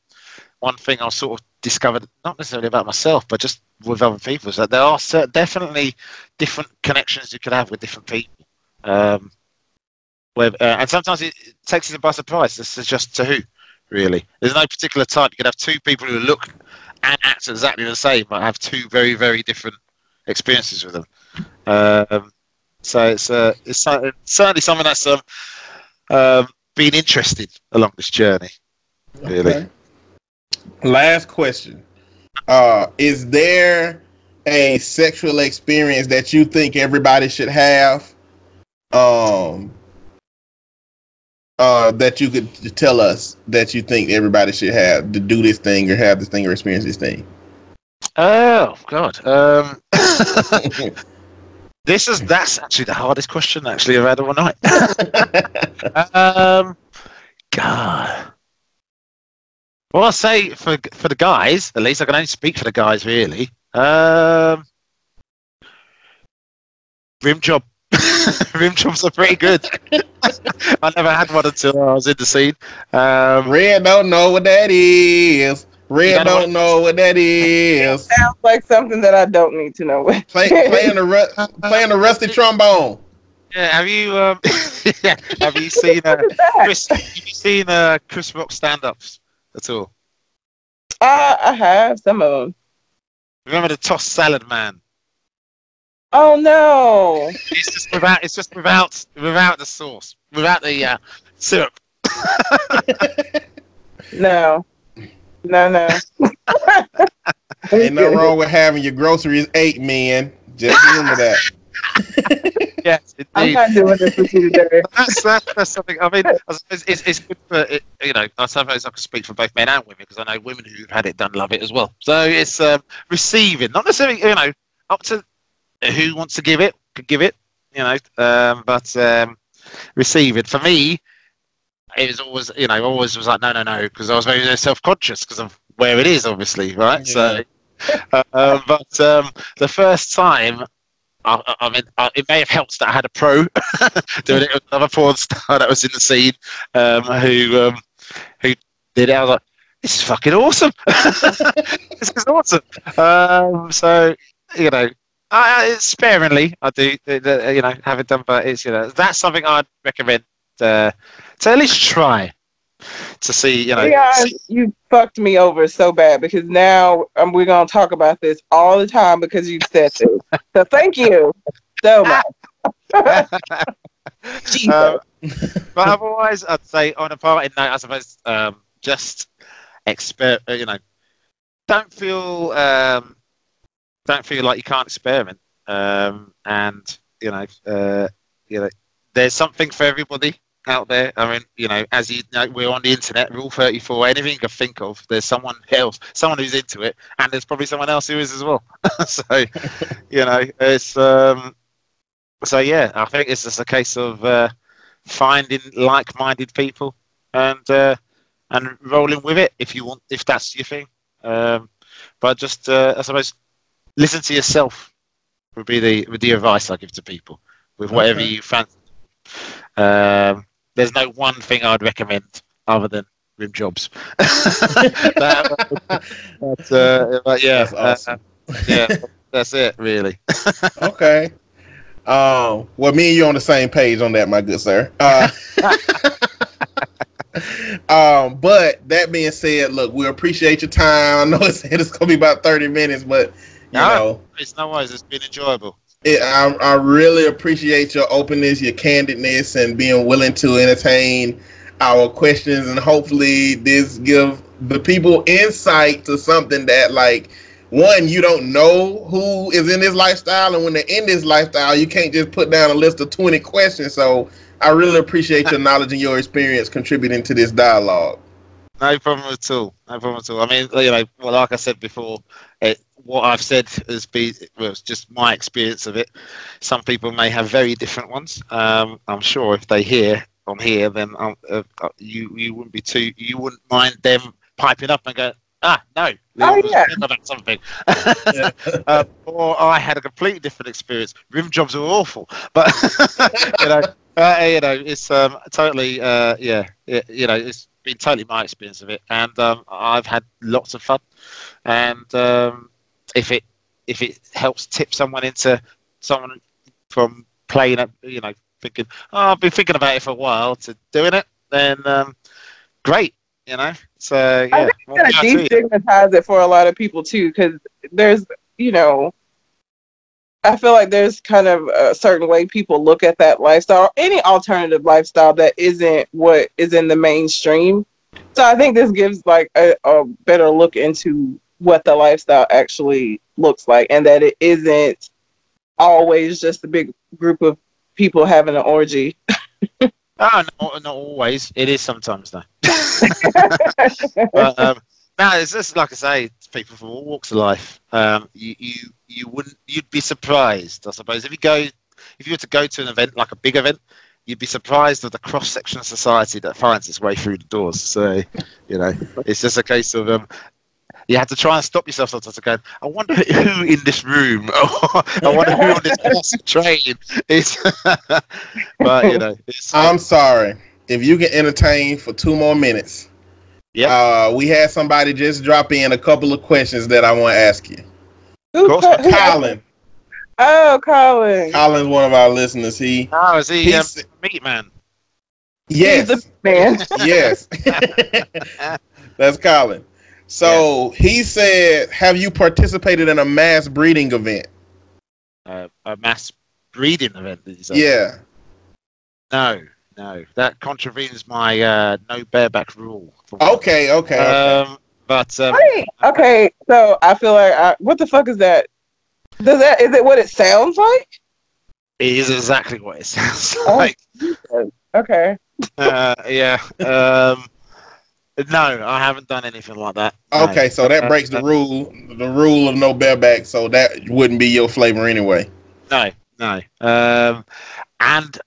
one thing I sort of discovered, not necessarily about myself, but just with other people, is that there are certain, definitely different connections you could have with different people. Um, where, uh, and sometimes it, it takes you by surprise. This is just to who, really. There's no particular type. You could have two people who look and act exactly the same, but have two very, very different experiences with them. Um, so it's, uh, it's certainly something that's um, um, been interested along this journey, really. Okay. Last question. Uh, is there a sexual experience that you think everybody should have um, uh, that you could tell us that you think everybody should have to do this thing or have this thing or experience this thing? Oh, God. Um, this is that's actually the hardest question actually I've had all night. um, God. Well, I say for for the guys, at least I can only speak for the guys, really. Um, rim job, rim jobs are pretty good. I never had one until I was in the scene. Um, Red don't know what that is. Red don't know what that is. It sounds like something that I don't need to know. play, playing the ru- playing the rusty trombone. Yeah, have you um, yeah, have you seen uh, Chris? Have you seen uh, Chris Rock stand-ups at all? Uh, I have some of them. Remember the tossed salad man? Oh no! It's just without. It's just without. Without the sauce. Without the uh, syrup. no. No. No. Ain't no wrong with having your groceries ate, man. Just remember that. Yes, indeed. I'm not doing this with you today. that's, that's, that's something. I mean, it's, it's, it's good for it, you know. I suppose I can speak for both men and women, because I know women who've had it done love it as well. So it's um, receiving, not necessarily, you know, up to who wants to give it could give it, you know. Um, but um, receiving for me, it was always, you know, always was like no, no, no, because I was very self-conscious because of where it is, obviously, right? Yeah. So, uh, but um, the first time. I, I mean, I, it may have helped that I had a pro doing it with another porn star that was in the scene um, who um, who did it. I was like, this is fucking awesome. This is awesome. Um, so, you know, I, I, sparingly I do, you know, have it done, but it's, you know, that's something I'd recommend uh, to at least try to see, you know. Yeah, see. You fucked me over so bad, because now um, we're going to talk about this all the time because you said this. So thank you so much. um, but otherwise, I'd say on a party note, I suppose um, just exper- you know, don't feel um, don't feel like you can't experiment, um, and you know, uh, you know, there's something for everybody out there. I mean, you know, as you know, we're on the internet, Rule thirty-four, anything you can think of, there's someone else, someone who's into it, and there's probably someone else who is as well. So, you know, it's, um, so yeah, I think it's just a case of uh, finding like-minded people and uh, and rolling with it if you want, if that's your thing. Um, but just, uh, I suppose, listen to yourself would be the, would the advice I give to people with whatever okay. you fancy. Um, There's no one thing I'd recommend other than rim jobs. that, but, uh, but yeah, that's awesome. uh, yeah, that's it, really. Okay. Um, well, me and you on the same page on that, my good sir. Uh, um, but that being said, look, we appreciate your time. I know it's, it's going to be about thirty minutes, but you no, know, it's no worries. It's been enjoyable. It, I, I really appreciate your openness, your candidness, and being willing to entertain our questions. And hopefully this give the people insight to something that, like, one, you don't know who is in this lifestyle, and when they're in this lifestyle, you can't just put down a list of twenty questions. So I really appreciate your knowledge and your experience contributing to this dialogue. No problem at all. No problem at all. I mean, you know, well, like I said before, it, what I've said has been well, it's just my experience of it. Some people may have very different ones. Um, I'm sure if they hear on here, then um, uh, you you wouldn't be too you wouldn't mind them piping up and go, ah, no, oh, yeah. about something. Yeah. uh, or I had a completely different experience. Rim jobs are awful, but you know, uh, you know, it's um, totally, uh, yeah, it, you know, it's. Been totally my experience of it, and um, I've had lots of fun, and um, if it if it helps tip someone into someone from playing it, you know, thinking, oh, I've been thinking about it for a while, to doing it, then um, great, you know. So yeah, I think it's going to destigmatize it for a lot of people too, because there's, you know, I feel like there's kind of a certain way people look at that lifestyle, any alternative lifestyle that isn't what is in the mainstream. So I think this gives like a, a better look into what the lifestyle actually looks like, and that it isn't always just a big group of people having an orgy. Oh, no, not always. It is sometimes though. But, um, no, it's just like I say, people from all walks of life. Um, you, you, you wouldn't, you'd be surprised, I suppose. If you go, if you were to go to an event like a big event, you'd be surprised at the cross section of society that finds its way through the doors. So, you know, it's just a case of um, you have to try and stop yourself sometimes. Going, I wonder who in this room, or I wonder who on this classic train is. But you know, it's, I'm sorry if you can entertain for two more minutes. Yep. Uh, we had somebody just drop in a couple of questions that I want to ask you. Who's Colin? Colin. Oh, Colin. Colin's one of our listeners. He. Oh, is he um, a meat man? Yes. He's a man. Yes. That's Colin. So yeah. He said, have you participated in a mass breeding event? Uh, a mass breeding event? Did you say? Yeah. No. No, that contravenes my uh, no bareback rule. Okay, okay. Um, but um, Wait, okay, so I feel like I, what the fuck is that? Does that is it what it sounds like? It is exactly what it sounds oh, like. Okay. Uh, yeah. Um, no, I haven't done anything like that. Okay, no. So that breaks the rule, the rule of no bareback. So that wouldn't be your flavor anyway. No, no. Um, and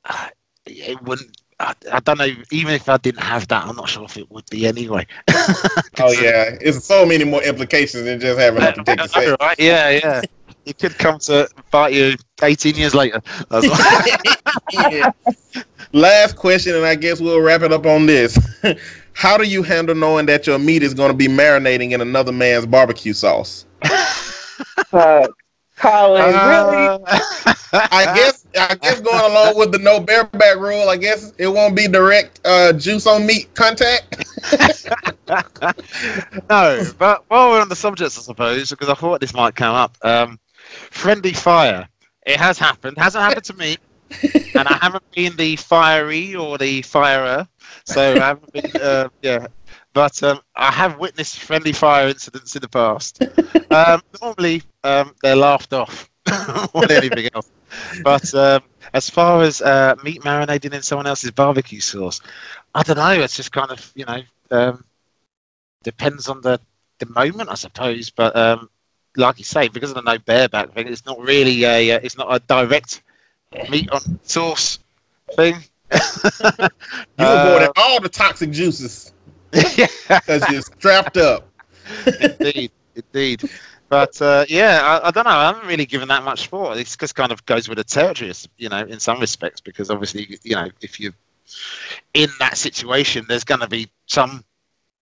it wouldn't. I, I don't know, even if I didn't have that, I'm not sure if it would be anyway. Oh, yeah. It's so many more implications than just having a particular sex. Right? Yeah, yeah. It could come to bite you eighteen years later. That's yeah. Last question, and I guess we'll wrap it up on this. How do you handle knowing that your meat is going to be marinating in another man's barbecue sauce? uh, Colin, uh, really? I guess I guess going along with the no bareback rule, I guess it won't be direct uh, juice on meat contact. No, but while we're on the subject, I suppose, because I thought this might come up, um, friendly fire. It has happened. Hasn't happened to me, and I haven't been the fiery or the firer, so I haven't been, uh, yeah. But um, I have witnessed friendly fire incidents in the past. Um, normally, um, they're laughed off or anything else. But um, as far as uh, meat marinating in someone else's barbecue sauce, I don't know. It's just kind of, you know, um, depends on the, the moment, I suppose. But um, like you say, because of the no bareback thing, it's not really a, uh, it's not a direct meat on sauce thing. You avoided uh, all the toxic juices. Because you're strapped up. Indeed, indeed. But uh, yeah, I, I don't know. I haven't really given that much thought. It's just kind of goes with the territory, you know, in some respects, because obviously, you know, if you're in that situation, there's going to be some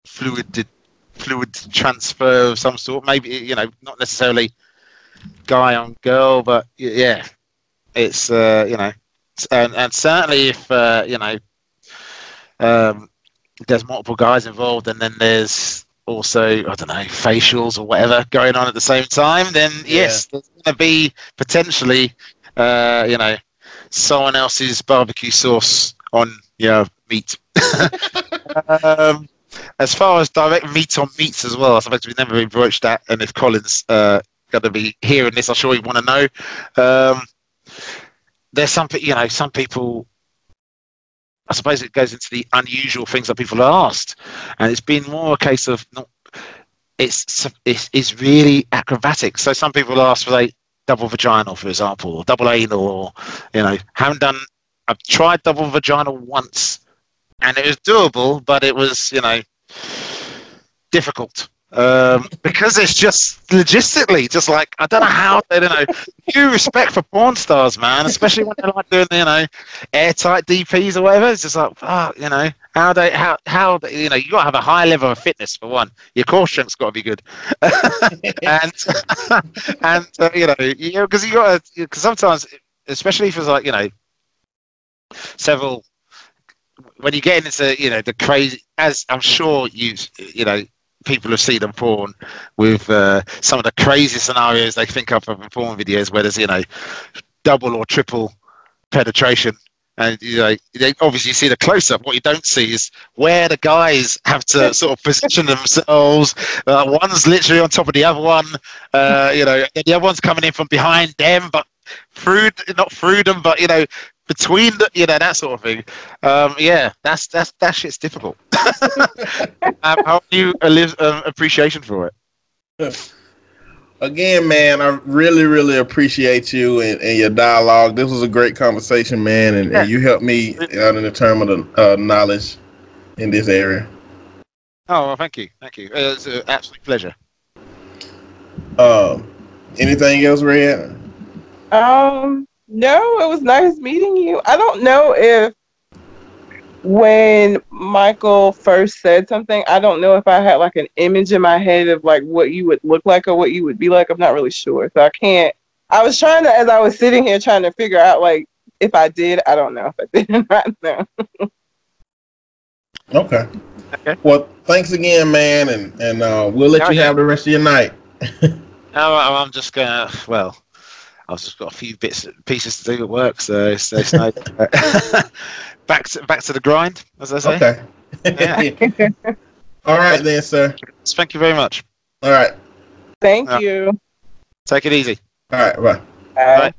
fluid, fluid transfer of some sort. Maybe, you know, not necessarily guy on girl, but yeah, it's uh, you know, and and certainly if uh, you know. Um, There's multiple guys involved, and then there's also, I don't know, facials or whatever going on at the same time. Then, yes, yeah. There's going to be potentially, uh, you know, someone else's barbecue sauce on your meat. um, As far as direct meat on meats as well, I suppose we've never really broached that. And if Colin's uh, going to be hearing this, I'm sure he'd want to know. Um, there's some, you know, some people. I suppose it goes into the unusual things that people are asked, and it's been more a case of not. It's it's, it's really acrobatic. So some people ask for like double vaginal, for example, or double anal, or you know, haven't done. I've tried double vaginal once, and it was doable, but it was, you know, difficult. Um, because it's just logistically, just like, I don't know how, I don't know, due respect for porn stars, man, especially when they're like doing, you know, airtight D Ps or whatever. It's just like, fuck, you know, how they, how, how, they, you know, you got to have a high level of fitness for one. Your core strength's got to be good. and, and uh, you know, you know, because you got to, because sometimes, especially if it's like, you know, several, when you get into, you know, the crazy, as I'm sure you, you know, people have seen on porn with uh, some of the crazy scenarios they think of in porn videos where there's, you know, double or triple penetration. And, you know, they obviously see the close-up. What you don't see is where the guys have to sort of position themselves. Uh, one's literally on top of the other one. Uh, you know, the other one's coming in from behind them, but through, not through them, but, you know, between the, you know, that sort of thing. Um, yeah, that's, that's, that shit's difficult. um, how do you live um, appreciation for it? Again, man, I really, really appreciate you and, and your dialogue. This was a great conversation, man, and, yeah. and you helped me out in the term of the uh, knowledge in this area. Oh, well, thank you, thank you. Uh, it's an absolute pleasure. Um, anything else, Red? Um, no, it was nice meeting you. I don't know if. When Michael first said something, I don't know if I had like an image in my head of like what you would look like or what you would be like. I'm not really sure. So I can't, I was trying to, as I was sitting here trying to figure out like, if I did, I don't know if I did or not. No. Okay. Okay. Well, thanks again, man. And, and uh, we'll let okay. you have the rest of your night. All right, I'm just gonna, well, I've just got a few bits pieces to do at work, so, so it's no, back to back to the grind, as I say. Okay. Yeah. All right then, sir. Thank you very much. All right. Thank All right. you. Take it easy. All right. Bye. Bye. Bye.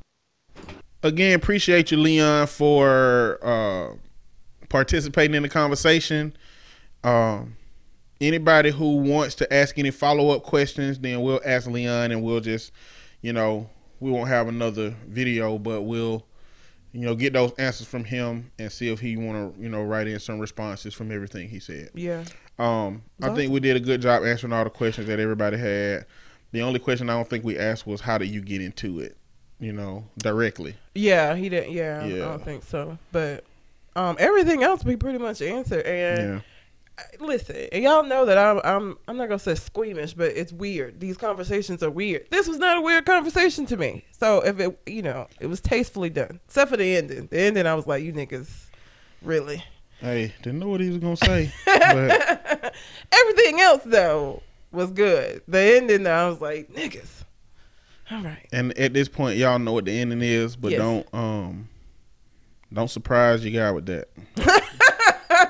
Again, appreciate you, Leon, for uh, participating in the conversation. Um, anybody who wants to ask any follow up questions, then we'll ask Leon, and we'll just, you know. We won't have another video, but we'll, you know, get those answers from him and see if he want to, you know, write in some responses from everything he said. Yeah. Um, I think we did a good job answering all the questions that everybody had. The only question I don't think we asked was, how do you get into it, you know, directly? Yeah, he didn't. Yeah, yeah. I don't think so. But um, everything else we pretty much answered. And yeah. Listen, and y'all know that I'm, I'm, I'm not going to say squeamish, but it's weird. These conversations are weird. This was not a weird conversation to me. So if it, you know, it was tastefully done, except for the ending. The ending, I was like, you niggas, really? Hey, didn't know what he was gonna say. But everything else though was good. The ending, I was like, niggas, all right. And at this point, y'all know what the ending is, but yes. don't um, don't surprise your guy with that.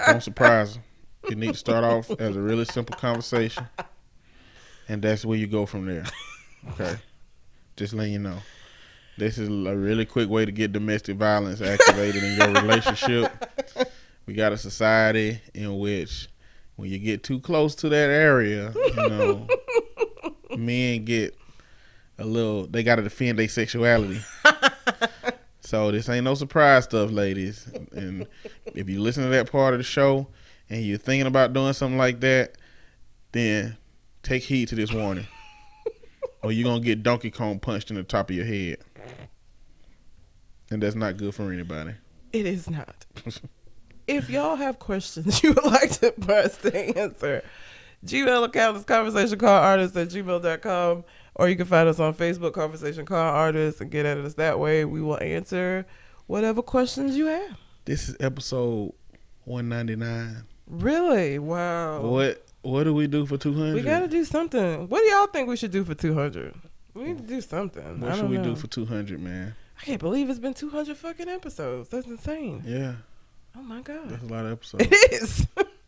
Don't surprise him. You need to start off as a really simple conversation, and that's where you go from there. Okay, just letting you know. This is a really quick way to get domestic violence activated in your relationship. We got a society in which when you get too close to that area, you know, men get a little, they got to defend their sexuality. So this ain't no surprise stuff, ladies. And if you listen to that part of the show and you're thinking about doing something like that, then take heed to this warning. Or you're going to get Donkey Kong punched in the top of your head. And that's not good for anybody. It is not. If y'all have questions you would like to press to answer, Gmail account is conversation con artist at gmail dot com, or you can find us on Facebook, Conversation Con Artist, and get at us that way. We will answer whatever questions you have. This is episode one ninety-nine. Really? Wow. What What do we do for two hundred? We got to do something. What do y'all think we should do for two hundred? We need to do something. What should we know. do for two hundred, man? I can't believe it's been two hundred fucking episodes. That's insane. Yeah. Oh, my God. That's a lot of episodes. It is.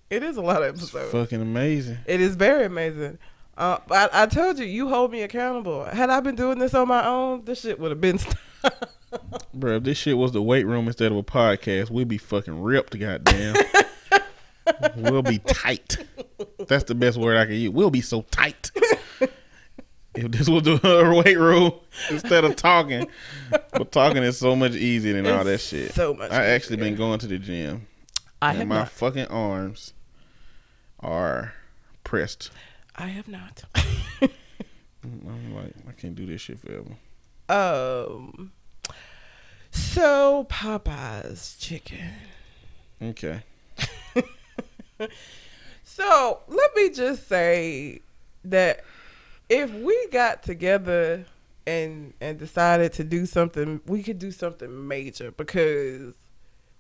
It is a lot of episodes. It's fucking amazing. It is very amazing. Uh, I, I told you, you hold me accountable. Had I been doing this on my own, this shit would have been stopped. Bro, if this shit was the weight room instead of a podcast, we'd be fucking ripped, goddamn. We'll be tight. That's the best word I can use. We'll be so tight. If this was the weight room instead of talking, but talking is so much easier than it's all that shit. So much. I actually been going to the gym. I and have my not. fucking arms are pressed. I have not. I'm like, I can't do this shit forever. Um. So Popeye's chicken. Okay. So let me just say that if we got together and and decided to do something, we could do something major, because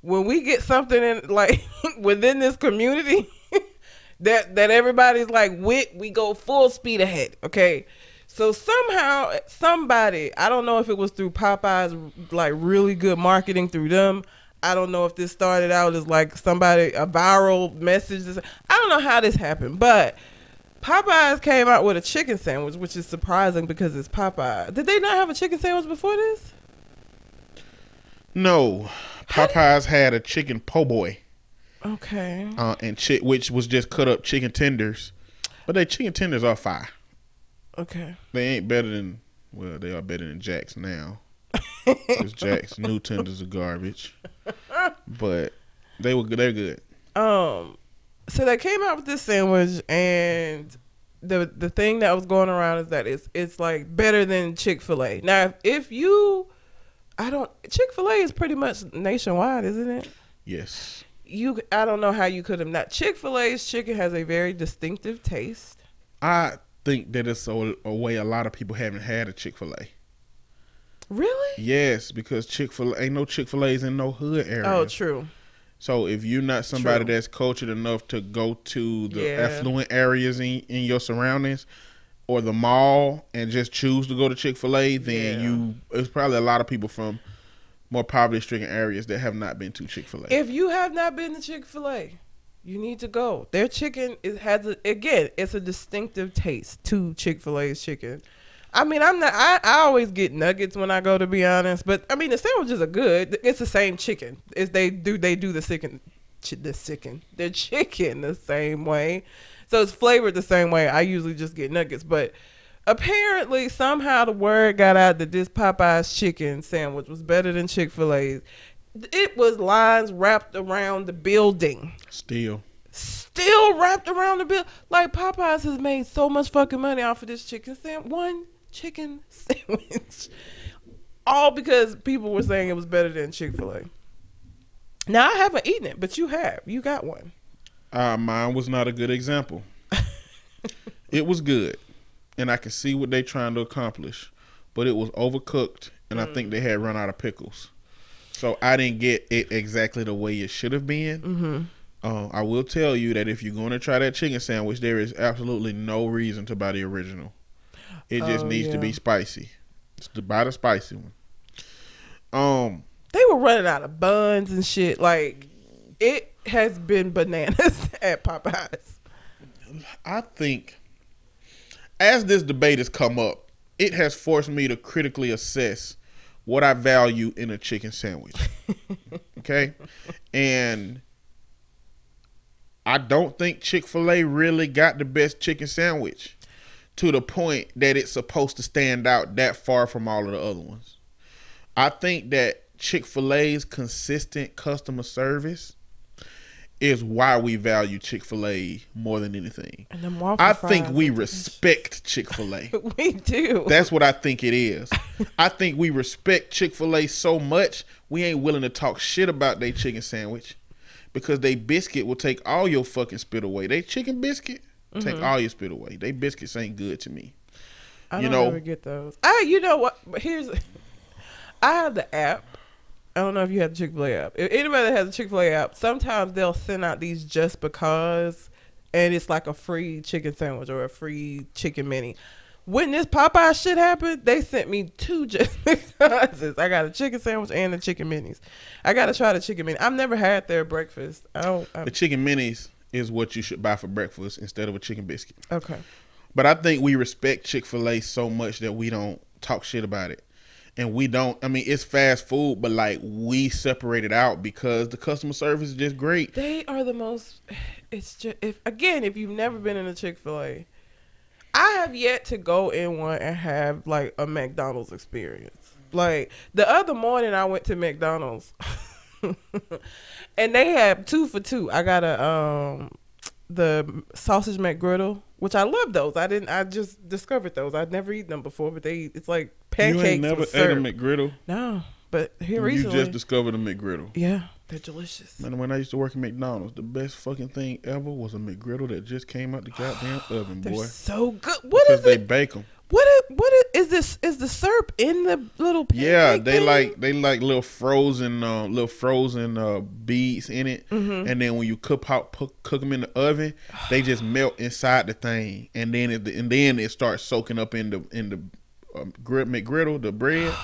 when we get something in, like within this community that that everybody's like with, we go full speed ahead. Okay. So somehow, somebody, I don't know if it was through Popeye's, like, really good marketing through them. I don't know if this started out as, like, somebody, a viral message. I don't know how this happened, but Popeye's came out with a chicken sandwich, which is surprising because it's Popeye. Did they not have a chicken sandwich before this? No. Popeye's had a chicken po' boy. Okay. Uh, and chi- which was just cut up chicken tenders. But they chicken tenders are fire. Okay. They ain't better than, well, they are better than Jack's now. Because Jack's new tenders are garbage. But they were good. They're good. Um, so they came out with this sandwich, and the the thing that was going around is that it's it's like better than Chick-fil-A. Now, if, if you, I don't, Chick-fil-A is pretty much nationwide, isn't it? Yes. You, I don't know how you could have not. Chick-fil-A's chicken has a very distinctive taste. I. think that it's a, a way a lot of people haven't had a Chick-fil-A. Really? Yes, because Chick-fil-A ain't no Chick-fil-A's in no hood area. Oh, true. So if you're not somebody true. that's cultured enough to go to the yeah. affluent areas in, in your surroundings or the mall and just choose to go to Chick-fil-A, then yeah. you it's probably a lot of people from more poverty-stricken areas that have not been to Chick-fil-A. If you have not been to Chick-fil-A, you need to go. Their chicken is has a, again, it's a distinctive taste to Chick-fil-A's chicken. I mean, I'm not. I, I always get nuggets when I go, to be honest. But I mean, the sandwiches are good. It's the same chicken. It's, they do they do the chicken, the chicken, the chicken the same way. So it's flavored the same way. I usually just get nuggets, but apparently somehow the word got out that this Popeye's chicken sandwich was better than Chick-fil-A's. It was lines wrapped around the building. Still. Still wrapped around the building. Like, Popeyes has made so much fucking money off of this chicken sandwich. One chicken sandwich. All because people were saying it was better than Chick-fil-A. Now, I haven't eaten it, but you have. You got one. Uh, mine was not a good example. It was good. And I can see what they trying to accomplish. But it was overcooked. And mm. I think they had run out of pickles. So I didn't get it exactly the way it should have been. Mm-hmm. Uh, I will tell you that if you're going to try that chicken sandwich, there is absolutely no reason to buy the original. It just oh, needs yeah. to be spicy. It's to buy the spicy one. Um, they were running out of buns and shit. Like, it has been bananas at Popeyes. I think as this debate has come up, it has forced me to critically assess what I value in a chicken sandwich. Okay? And I don't think Chick-fil-A really got the best chicken sandwich to the point that it's supposed to stand out that far from all of the other ones. I think that Chick-fil-A's consistent customer service is why we value Chick-fil-A more than anything. And them waffle I think we respect Chick-fil-A. We do. That's what I think it is. I think we respect Chick-fil-A so much, we ain't willing to talk shit about their chicken sandwich, because they biscuit will take all your fucking spit away. They chicken biscuit mm-hmm. take all your spit away. They biscuits ain't good to me. I you don't know, ever get those. I, you know what? Here's, I have the app. I don't know if you have the Chick-fil-A app. If anybody that has a Chick-fil-A app, sometimes they'll send out these just because, and it's like a free chicken sandwich or a free chicken mini. When this Popeye shit happened, they sent me two just because. I got a chicken sandwich and the chicken minis. I got to try the chicken mini. I've never had their breakfast. I don't. I'm... The chicken minis is what you should buy for breakfast instead of a chicken biscuit. Okay. But I think we respect Chick-fil-A so much that we don't talk shit about it. And we don't, I mean, it's fast food, but like we separate it out because the customer service is just great. They are the most, it's just, if again, if you've never been in a Chick-fil-A, I have yet to go in one and have like a McDonald's experience. Like the other morning I went to McDonald's and they had two for two. I got a, um, the sausage McGriddle, which I love those. I didn't, I just discovered those. I'd never eaten them before, but they, it's like pancakes. You ain't never ate syrup. A McGriddle? No, but here you recently. You just discovered a McGriddle. Yeah, they're delicious. Man, when I used to work at McDonald's, the best fucking thing ever was a McGriddle that just came out the goddamn oven, boy. They're so good. What is it? Because they bake them. What is, what is, is this? Is the syrup in the little pancake? Yeah, they thing? like they like little frozen uh, little frozen uh, beads in it, mm-hmm. and then when you cook out, cook them in the oven, they just melt inside the thing, and then it, and then it starts soaking up in the in the uh, McGriddle, the bread.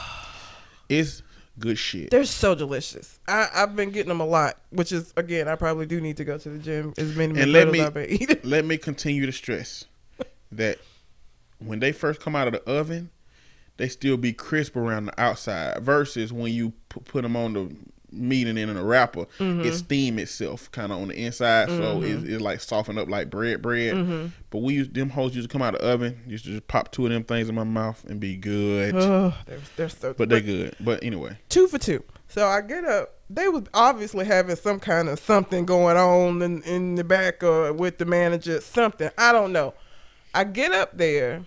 It's good shit. They're so delicious. I, I've been getting them a lot, which is again, I probably do need to go to the gym as many McGriddles I've been eating. Let me continue to stress that. When they first come out of the oven, they still be crisp around the outside versus when you p- put them on the meat and then in a wrapper, mm-hmm. it steam itself kind of on the inside. Mm-hmm. So it's it like soften up like bread, bread. Mm-hmm. But we used, them hoes used to come out of the oven, used to just pop two of them things in my mouth and be good. Oh, they're, they're so But they're good. But anyway. Two for two. So I get up. They was obviously having some kind of something going on in, in the back or with the manager, something. I don't know. I get up there.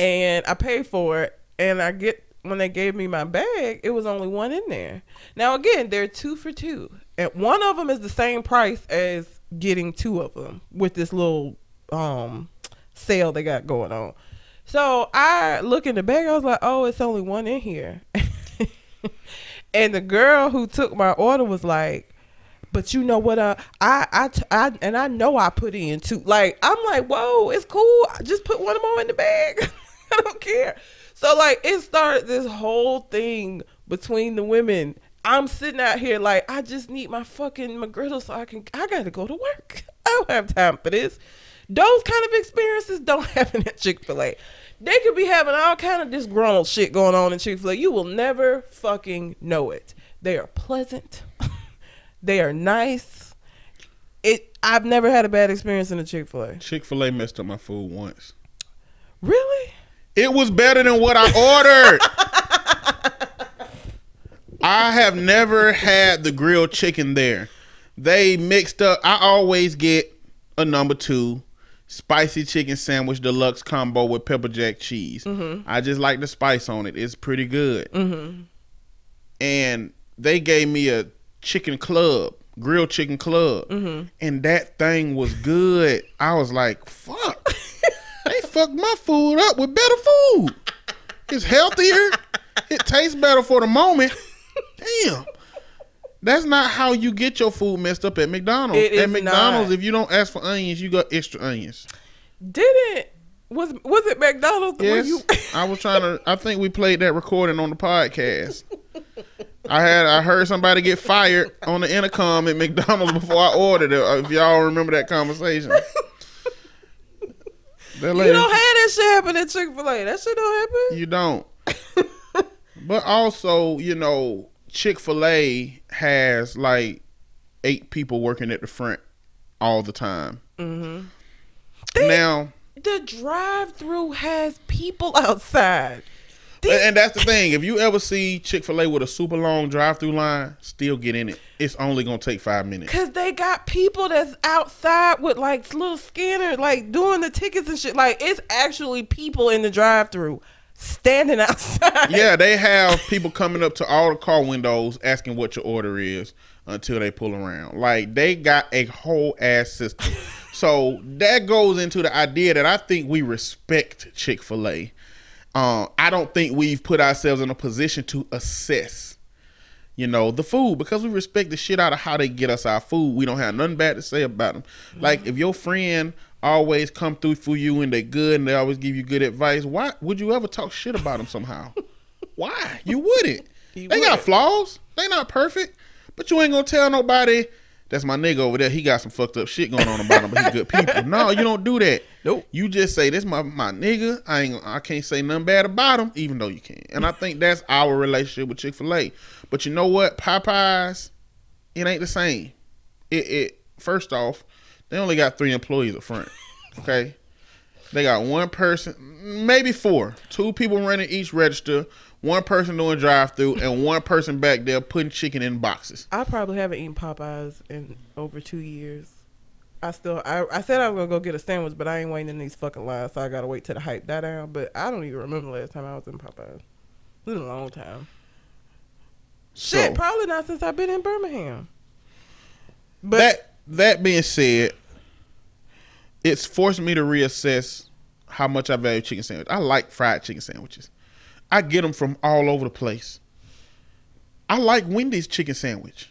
And I paid for it, and I get when they gave me my bag, it was only one in there. Now, again, they're two for two. And one of them is the same price as getting two of them with this little um, sale they got going on. So I look in the bag. I was like, oh, it's only one in here. And the girl who took my order was like, but you know what? Uh, I, I, I, and I know I put in two. Like, I'm like, whoa, it's cool. I just put one more in the bag. I don't care. So like it started this whole thing between the women. I'm sitting out here like I just need my fucking McGriddle so I can I gotta go to work. I don't have time for this. Those kind of experiences don't happen at Chick-fil-A. They could be having all kind of disgruntled shit going on in Chick-fil-A. You will never fucking know it. They are pleasant. They are nice. It I've never had a bad experience in a Chick-fil-A. Chick-fil-A messed up my food once. Really? It was better than what I ordered. I have never had the grilled chicken there. They mixed up. I always get a number two spicy chicken sandwich deluxe combo with pepper jack cheese. Mm-hmm. I just like the spice on it. It's pretty good. Mm-hmm. And they gave me a chicken club, grilled chicken club. Mm-hmm. And that thing was good. I was like, fuck. They fucked my food up with better food. It's healthier. It tastes better for the moment. Damn. That's not how you get your food messed up at McDonald's. It at McDonald's, not. If you don't ask for onions, you got extra onions. Didn't was was it McDonald's? Yes, you- I was trying to. I think we played that recording on the podcast. I had I heard somebody get fired on the intercom at McDonald's before I ordered it. If y'all remember that conversation. You don't have that shit happen at Chick-fil-A. That shit don't happen. You don't. But also, you know, Chick-fil-A has like eight people working at the front all the time. Mm-hmm. They, now the drive-thru has people outside. These- and that's the thing. If you ever see Chick-fil-A with a super long drive-thru line, still get in it. It's only gonna take five minutes. Cause they got people that's outside with like little scanners, like doing the tickets and shit. Like it's actually people in the drive-thru standing outside. Yeah, they have people coming up to all the car windows asking what your order is until they pull around. Like they got a whole ass system. So that goes into the idea that I think we respect Chick-fil-A. Uh, I don't think we've put ourselves in a position to assess, you know, the food because we respect the shit out of how they get us our food. We don't have nothing bad to say about them. Mm-hmm. Like if your friend always come through for you and they're good and they always give you good advice, why would you ever talk shit about them somehow? Why? You wouldn't. You they would. Got flaws. They not perfect. But you ain't gonna tell nobody that's my nigga over there. He got some fucked up shit going on about him, but he good people. No, you don't do that. Nope. You just say, this my my nigga. I ain't I can't say nothing bad about him, even though you can. And I think that's our relationship with Chick-fil-A. But you know what? Popeyes, it ain't the same. It it first off, they only got three employees up front. Okay? They got one person, maybe four. Two people running each register. One person doing drive-through and one person back there putting chicken in boxes. I probably haven't eaten Popeyes in over two years. I still, I, I said I was going to go get a sandwich, but I ain't waiting in these fucking lines, so I got to wait till the hype die down. But I don't even remember the last time I was in Popeyes. It's been a long time. So, shit, probably not since I've been in Birmingham. But that, that being said, it's forced me to reassess how much I value chicken sandwich. I like fried chicken sandwiches. I get them from all over the place. I like Wendy's chicken sandwich.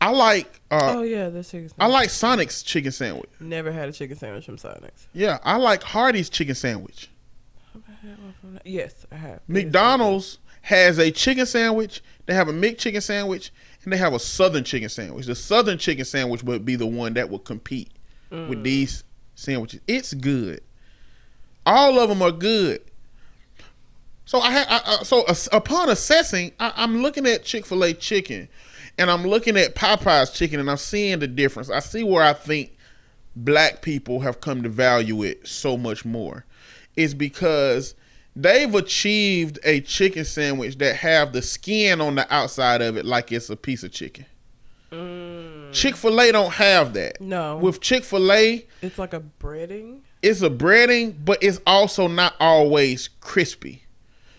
I like. Uh, oh yeah, the chicken sandwich. I like Sonic's chicken sandwich. Never had a chicken sandwich from Sonic's. Yeah, I like Hardee's chicken sandwich. Have I had one from? Yes, I have. McDonald's has a chicken sandwich. They have a McChicken sandwich, and they have a Southern chicken sandwich. The Southern chicken sandwich would be the one that would compete mm. with these sandwiches. It's good. All of them are good. So I, ha- I, I so upon assessing, I, I'm looking at Chick-fil-A chicken, and I'm looking at Popeye's chicken, and I'm seeing the difference. I see where I think black people have come to value it so much more. It's because they've achieved a chicken sandwich that have the skin on the outside of it like it's a piece of chicken. Mm. Chick-fil-A don't have that. No. With Chick-fil-A, it's like a breading. It's a breading, but it's also not always crispy.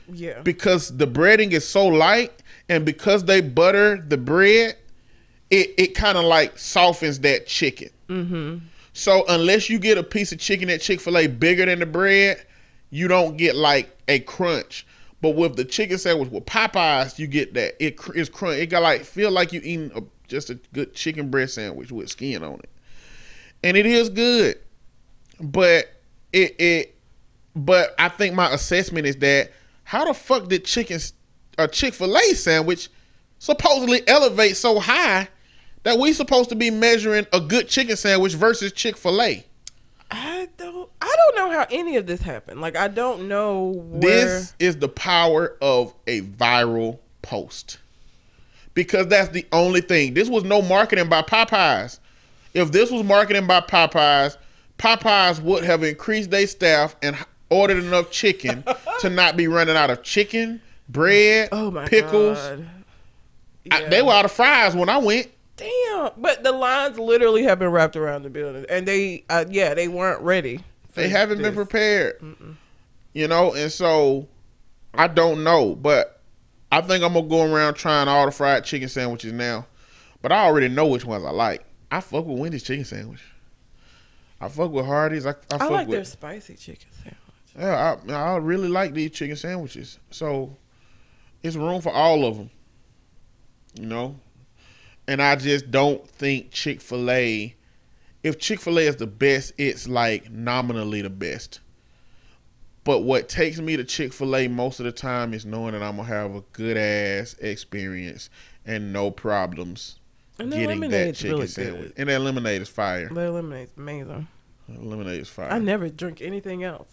Yeah, because the breading is so light, and because they butter the bread, it, it kind of like softens that chicken. Mm-hmm. So unless you get a piece of chicken at Chick-fil-A bigger than the bread, you don't get like a crunch. But with the chicken sandwich with Popeyes, you get that it is crunch. It got like feel like you eating a, just a good chicken breast sandwich with skin on it, and it is good. But it it but I think my assessment is that. How the fuck did chicken a Chick-fil-A sandwich supposedly elevate so high that we supposed to be measuring a good chicken sandwich versus Chick-fil-A? I don't I don't know how any of this happened. Like I don't know where... This is the power of a viral post. Because that's the only thing. This was no marketing by Popeyes. If this was marketing by Popeyes, Popeyes would have increased their staff and ordered enough chicken to not be running out of chicken, bread, oh my pickles. God. Yeah. I, they were out of fries when I went. Damn. But the lines literally have been wrapped around the building. And they, uh, yeah, they weren't ready. They haven't this. been prepared. Mm-mm. You know, and so I don't know. But I think I'm going to go around trying all the fried chicken sandwiches now. But I already know which ones I like. I fuck with Wendy's chicken sandwich. I fuck with Hardee's. I, I, I fuck like with their spicy chicken sandwich. Yeah, I, I really like these chicken sandwiches. So, it's room for all of them, you know? And I just don't think Chick-fil-A, if Chick-fil-A is the best, it's like nominally the best. But what takes me to Chick-fil-A most of the time is knowing that I'm going to have a good-ass experience and no problems and getting that chicken really sandwich. Good. And that lemonade is fire. The lemonade's amazing. The lemonade is fire. I never drink anything else.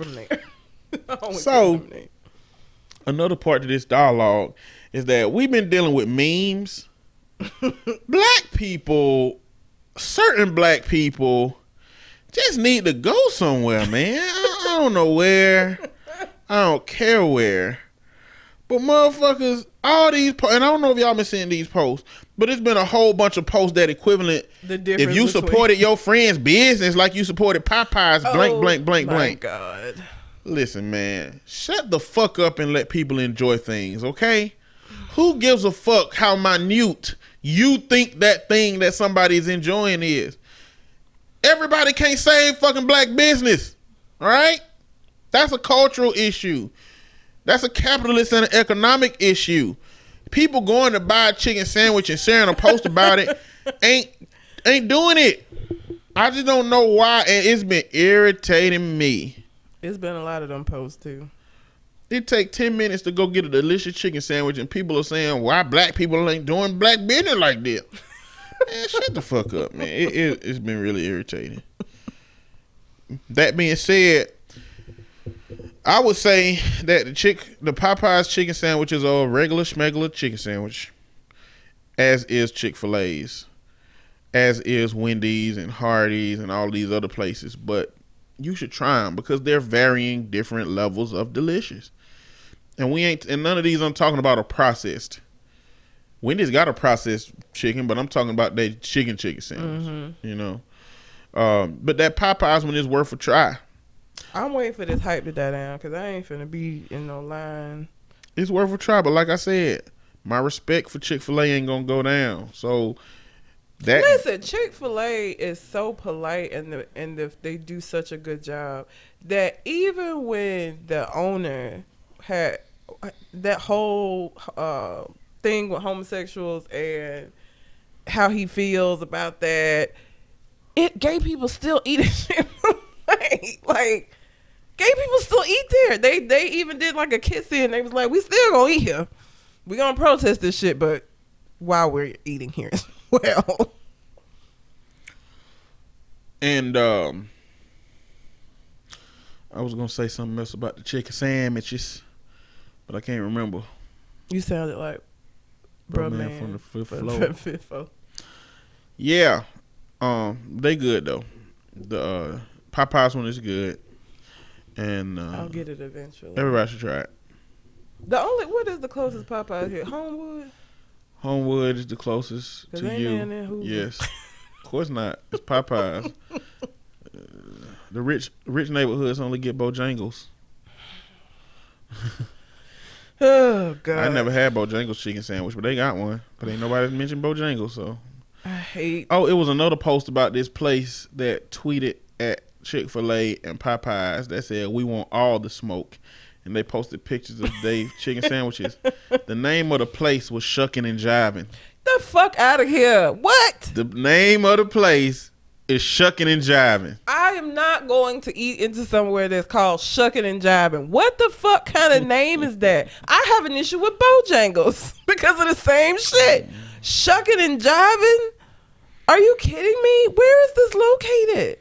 From there. So, another part to this dialogue is that we've been dealing with memes. Black people, certain black people, just need to go somewhere, man. I, I don't know where. I don't care where. But motherfuckers, all these po- and I don't know if y'all been seeing these posts, but it's been a whole bunch of posts that equivalent. The difference if you between- supported your friend's business like you supported Popeye's, oh, blank, blank, blank, my blank. God, listen, man, shut the fuck up and let people enjoy things, okay? Who gives a fuck how minute you think that thing that somebody's enjoying is? Everybody can't save fucking black business, all right? That's a cultural issue. That's a capitalist and an economic issue. People going to buy a chicken sandwich and sharing a post about it ain't ain't doing it. I just don't know why, and it's been irritating me. It's been a lot of them posts too. It take ten minutes to go get a delicious chicken sandwich, and people are saying why black people ain't doing black business like this. Man, shut the fuck up, man. It, it, it's been really irritating. That being said, I would say that the chick, the Popeyes chicken sandwiches are a regular schmegular chicken sandwich, as is Chick-fil-A's, as is Wendy's and Hardee's and all these other places. But you should try them because they're varying different levels of delicious. And we ain't, and none of these I'm talking about are processed. Wendy's got a processed chicken, but I'm talking about their chicken chicken sandwich, mm-hmm. you know. Um, but that Popeyes one is worth a try. I'm waiting for this hype to die down because I ain't finna be in no line. It's worth a try, but like I said, my respect for Chick-fil-A ain't gonna go down. So that listen, Chick-fil-A is so polite and the and the, they do such a good job that even when the owner had that whole uh, thing with homosexuals and how he feels about that, it gay people still eat it. Like, like, gay people still eat there. They they even did like a kiss-in. They was like, we still gonna eat here. We gonna protest this shit, but while we're eating here as well. And um, I was gonna say something else about the chicken sandwiches, but I can't remember. You sounded like bro, bro man, man from the fifth floor. Fifth floor. Yeah, um, they good though. The uh, Popeye's one is good, and uh, I'll get it eventually. Everybody should try it. The only what is the closest Popeye's here? Homewood. Homewood is the closest to you. Yes, of course not. It's Popeye's. uh, the rich, rich neighborhoods only get Bojangles. Oh God! I never had Bojangles chicken sandwich, but they got one. But ain't nobody mentioned Bojangles, so I hate. Oh, it was another post about this place that tweeted at Chick-fil-A and Popeyes that said we want all the smoke, and they posted pictures of Dave chicken sandwiches. The name of the place was Shuckin' and Jivin'. The fuck out of here. What? The name of the place is Shuckin' and Jivin'. I am not going to eat into somewhere that's called Shuckin' and Jivin'. What the fuck kind of name is that? I have an issue with Bojangles because of the same shit. Shuckin' and Jivin'? Are you kidding me? Where is this located?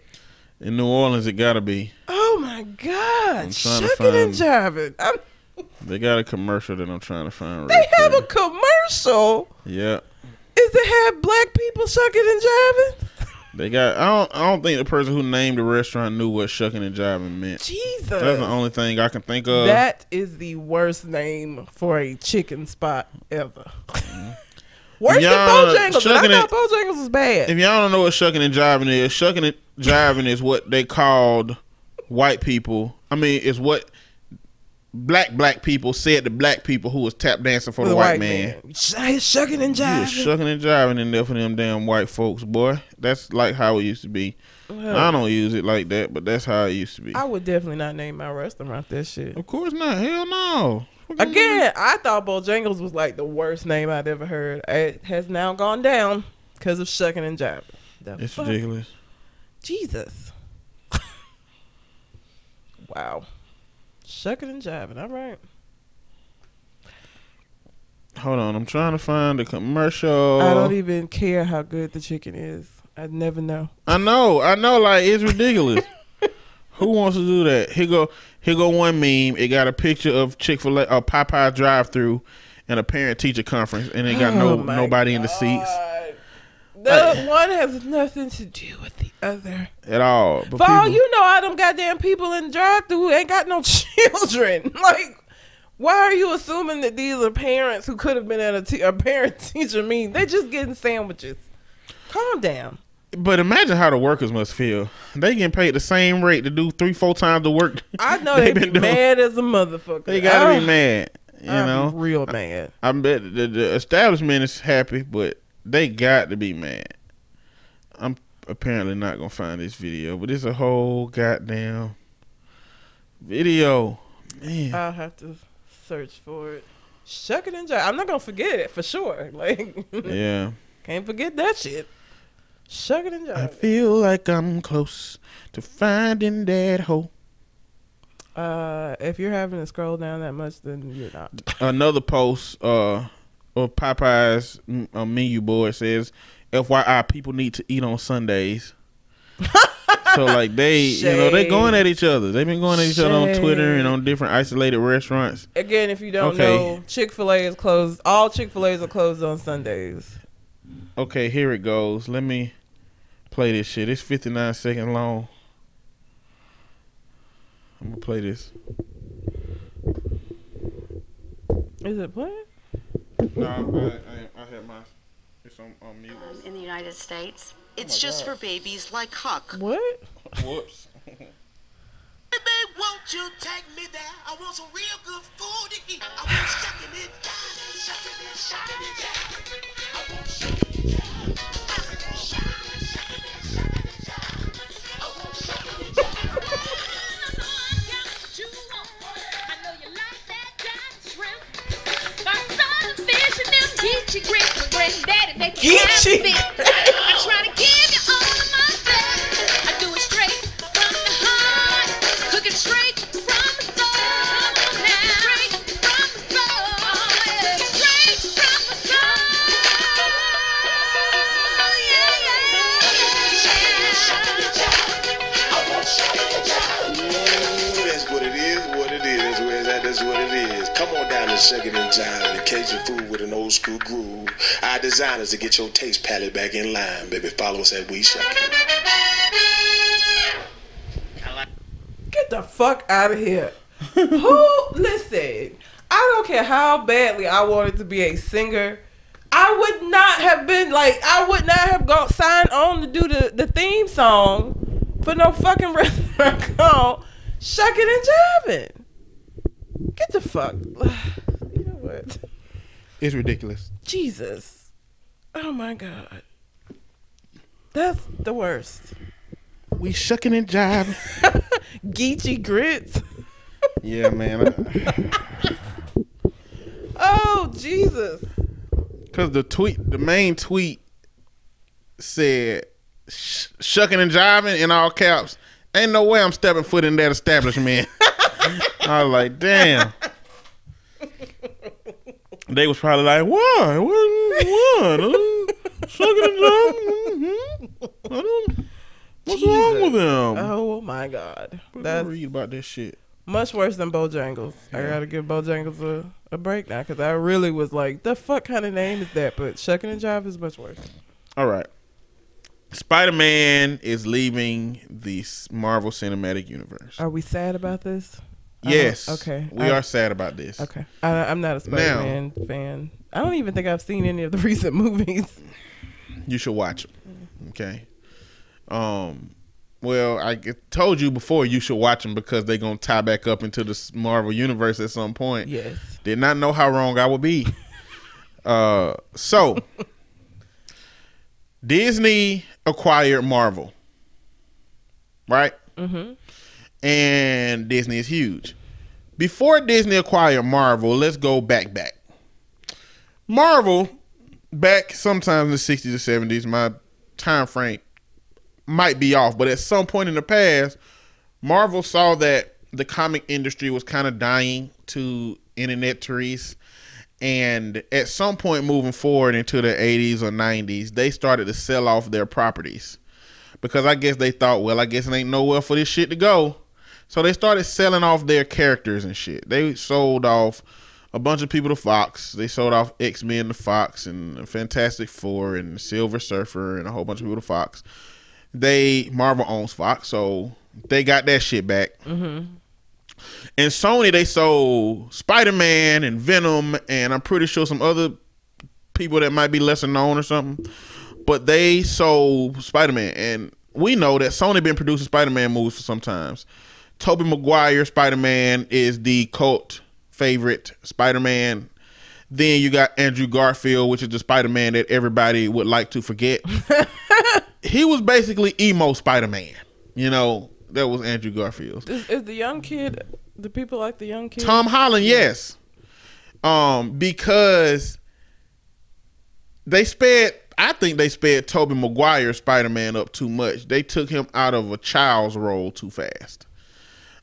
In New Orleans, it gotta be. Oh my God, Shuckin' and Jivin'. I'm... They got a commercial that I'm trying to find. They right have there. A commercial. Yeah. Is it have black people shuckin' and jivin'? They got. I don't. I don't think the person who named the restaurant knew what shuckin' and jivin' meant. Jesus. That's the only thing I can think of. That is the worst name for a chicken spot ever. Mm-hmm. Worse than Bojangles. I thought Bojangles was bad. If y'all don't know what shuckin' and jivin' is, shuckin' and jivin' is what they called white people. I mean, it's what black black people said to black people who was tap dancing for the, the white, white man. man. Shuckin' and jivin'. You was shuckin' and jivin' in there for them damn white folks, boy. That's like how it used to be. Well, I don't use it like that, but that's how it used to be. I would definitely not name my restaurant that shit. Of course not. Hell no. Again, I thought Bojangles was like the worst name I'd ever heard. It has now gone down because of shuckin' and jivin'. The it's fuck? Ridiculous. Jesus. Wow. Shuckin' and jivin'. All right. Hold on. I'm trying to find the commercial. I don't even care how good the chicken is. I'd never know. I know. I know. Like, it's ridiculous. Who wants to do that? Here go here go one meme. It got a picture of Chick-fil-A, a Popeye drive-thru, and a parent-teacher conference, and it got oh no nobody God. in the seats. The I, one has nothing to do with the other at all. But for people, all you know, all them goddamn people in drive-thru ain't got no children. Like, why are you assuming that these are parents who could have been at a, t- a parent-teacher meeting? They just getting sandwiches. Calm down. But imagine how the workers must feel. They getting paid the same rate to do three, four times the work. I know they be doing. Mad as a motherfucker. They gotta I'm, be mad. You I'm know, real mad. I, I bet the, the establishment is happy, but they got to be mad. I'm apparently not gonna find this video, but it's a whole goddamn video. Man, I'll have to search for it. Shuckin' and jivin'. I'm not gonna forget it for sure. Like, yeah, can't forget that shit. Shuckin' and jivin'. I feel like I'm close to finding that hole. Uh, if you're having to scroll down that much, then you're not. Another post uh, of Popeye's uh, menu board says, F Y I, people need to eat on Sundays. So like they, Shade. you know, they going at each other. They've been going at each Shade. other on Twitter and on different isolated restaurants. Again, if you don't okay. know, Chick-fil-A is closed. All Chick-fil-A's are closed on Sundays. Okay, here it goes. Let me play this shit. It's fifty-nine seconds long. I'm gonna play this. Is it playing? No, I, I, I had my. It's on, on mute. In the United States. It's oh just God. for babies like Huck. What? Whoops. Baby, won't you take me there? I want some real good food to eat. I want shucking it down, shucking it, shucking it down. I want shucking it down. I want shucking it, shucking it down. I want shucking it down. I know you like that giant shrimp. My son of fish and them geeky grits. Granddaddy, daddy, they can have it. Second in time, Cajun food with an old school groove. Our design is to get your taste palette back in line, baby. Follow us at We Shuck. Get the fuck out of here. Who? Listen, I don't care how badly I wanted to be a singer. I would not have been like, I would not have gone signed on to do the, the theme song for no fucking restaurant called Shuckin' and Jivin'. Get the fuck. You know what? It's ridiculous. Jesus. Oh my God. That's the worst. We shucking and jiving. Geechee grits. Yeah, man. Oh, Jesus. Because the tweet, the main tweet said, Sh- shucking and jiving in all caps. Ain't no way I'm stepping foot in that establishment. I was like, damn. They was probably like, why? What? What? Uh, sucking and jumping? Mm-hmm. I don't, what's Jesus. wrong with them? Oh my God. That's read about this shit. Much worse than Bojangles. Yeah. I gotta give Bojangles a, a break now because I really was like, the fuck kind of name is that? But shucking and jive is much worse. All right. Spider-Man is leaving the Marvel Cinematic Universe. Are we sad about this? Yes. Uh, okay. We I, are sad about this. Okay. I, I'm not a Spider-Man now, fan. I don't even think I've seen any of the recent movies. You should watch them. Okay. Um. Well, I told you before you should watch them because they're gonna tie back up into the Marvel Universe at some point. Yes. Did not know how wrong I would be. uh. So. Disney acquired Marvel, right? Mm-hmm. And Disney is huge. Before Disney acquired Marvel, let's go back, back. Marvel, back sometime in the sixties or seventies, my time frame might be off, but at some point in the past, Marvel saw that the comic industry was kind of dying to internet tourists. And at some point moving forward into the eighties or nineties, they started to sell off their properties because I guess they thought, well, I guess it ain't nowhere for this shit to go. So they started selling off their characters and shit. They sold off a bunch of people to Fox. They sold off X-Men to Fox and Fantastic Four and Silver Surfer and a whole bunch of people to Fox. They, Marvel owns Fox, so they got that shit back. Mm-hmm. And Sony, they sold Spider-Man and Venom and I'm pretty sure some other people that might be lesser known or something, but they sold Spider-Man. And we know that Sony been producing Spider-Man movies for some times. Tobey Maguire Spider-Man is the cult favorite Spider-Man. Then you got Andrew Garfield, which is the Spider-Man that everybody would like to forget. He was basically emo Spider-Man, you know. That was Andrew Garfield. Is, is the young kid, the people like the young kid? Tom Holland, yes. Um, because they sped, I think they sped Tobey Maguire Spider-Man up too much. They took him out of a child's role too fast.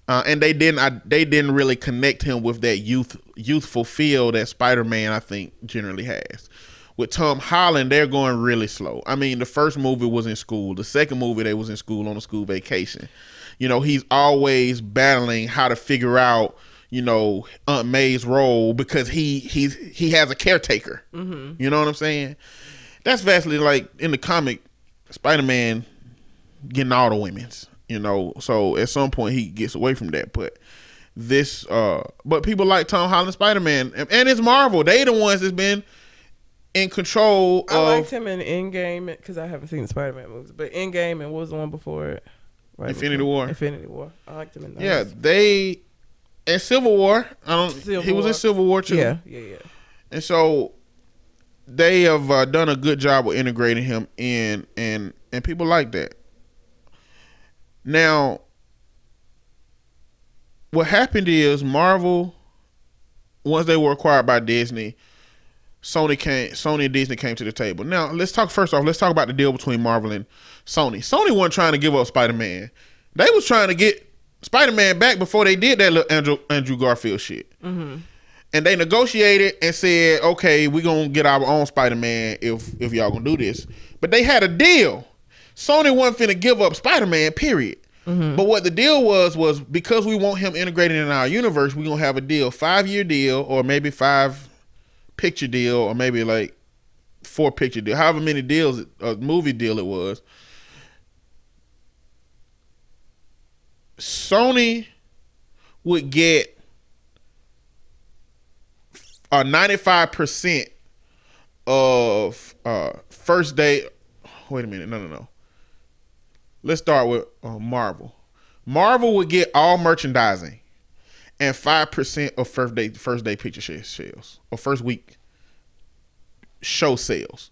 Uh, and they didn't I, they didn't really connect him with that youth youthful feel that Spider-Man, I think, generally has. With Tom Holland, they're going really slow. I mean, the first movie was in school. The second movie, they was in school on a school vacation. You know, he's always battling how to figure out, you know, Aunt May's role because he he's he has a caretaker. Mm-hmm. You know what I'm saying? That's vastly like in the comic, Spider-Man getting all the women's. You know, so at some point he gets away from that, but. This, uh, but people like Tom Holland, Spider-Man, and it's Marvel. They the ones that's been in control of. I liked him in Endgame because I haven't seen the Spider-Man movies, but Endgame and what was the one before it? Right, Infinity before, War. Infinity War. I liked him in those. Yeah, they and Civil War. I don't. Civil he was War. in Civil War too. Yeah, yeah, yeah. And so they have uh, done a good job of integrating him in, and and people like that. Now. What happened is Marvel, once they were acquired by Disney, Sony came. Sony and Disney came to the table. Now let's talk. First off, let's talk about the deal between Marvel and Sony. Sony wasn't trying to give up Spider-Man. They was trying to get Spider-Man back before they did that little Andrew, Andrew Garfield shit. Mm-hmm. And they negotiated and said, "Okay, we're gonna get our own Spider-Man if if y'all gonna do this." But they had a deal. Sony wasn't finna give up Spider-Man. Period. Mm-hmm. But what the deal was, was because we want him integrated in our universe, we're going to have a deal, five-year deal or maybe five-picture deal or maybe like four-picture deal, however many deals, a movie deal it was. Sony would get uh, ninety-five percent of uh, first day. Wait a minute. No, no, no. Let's start with uh, Marvel. Marvel would get all merchandising and five percent of first day first day picture sales or first week show sales.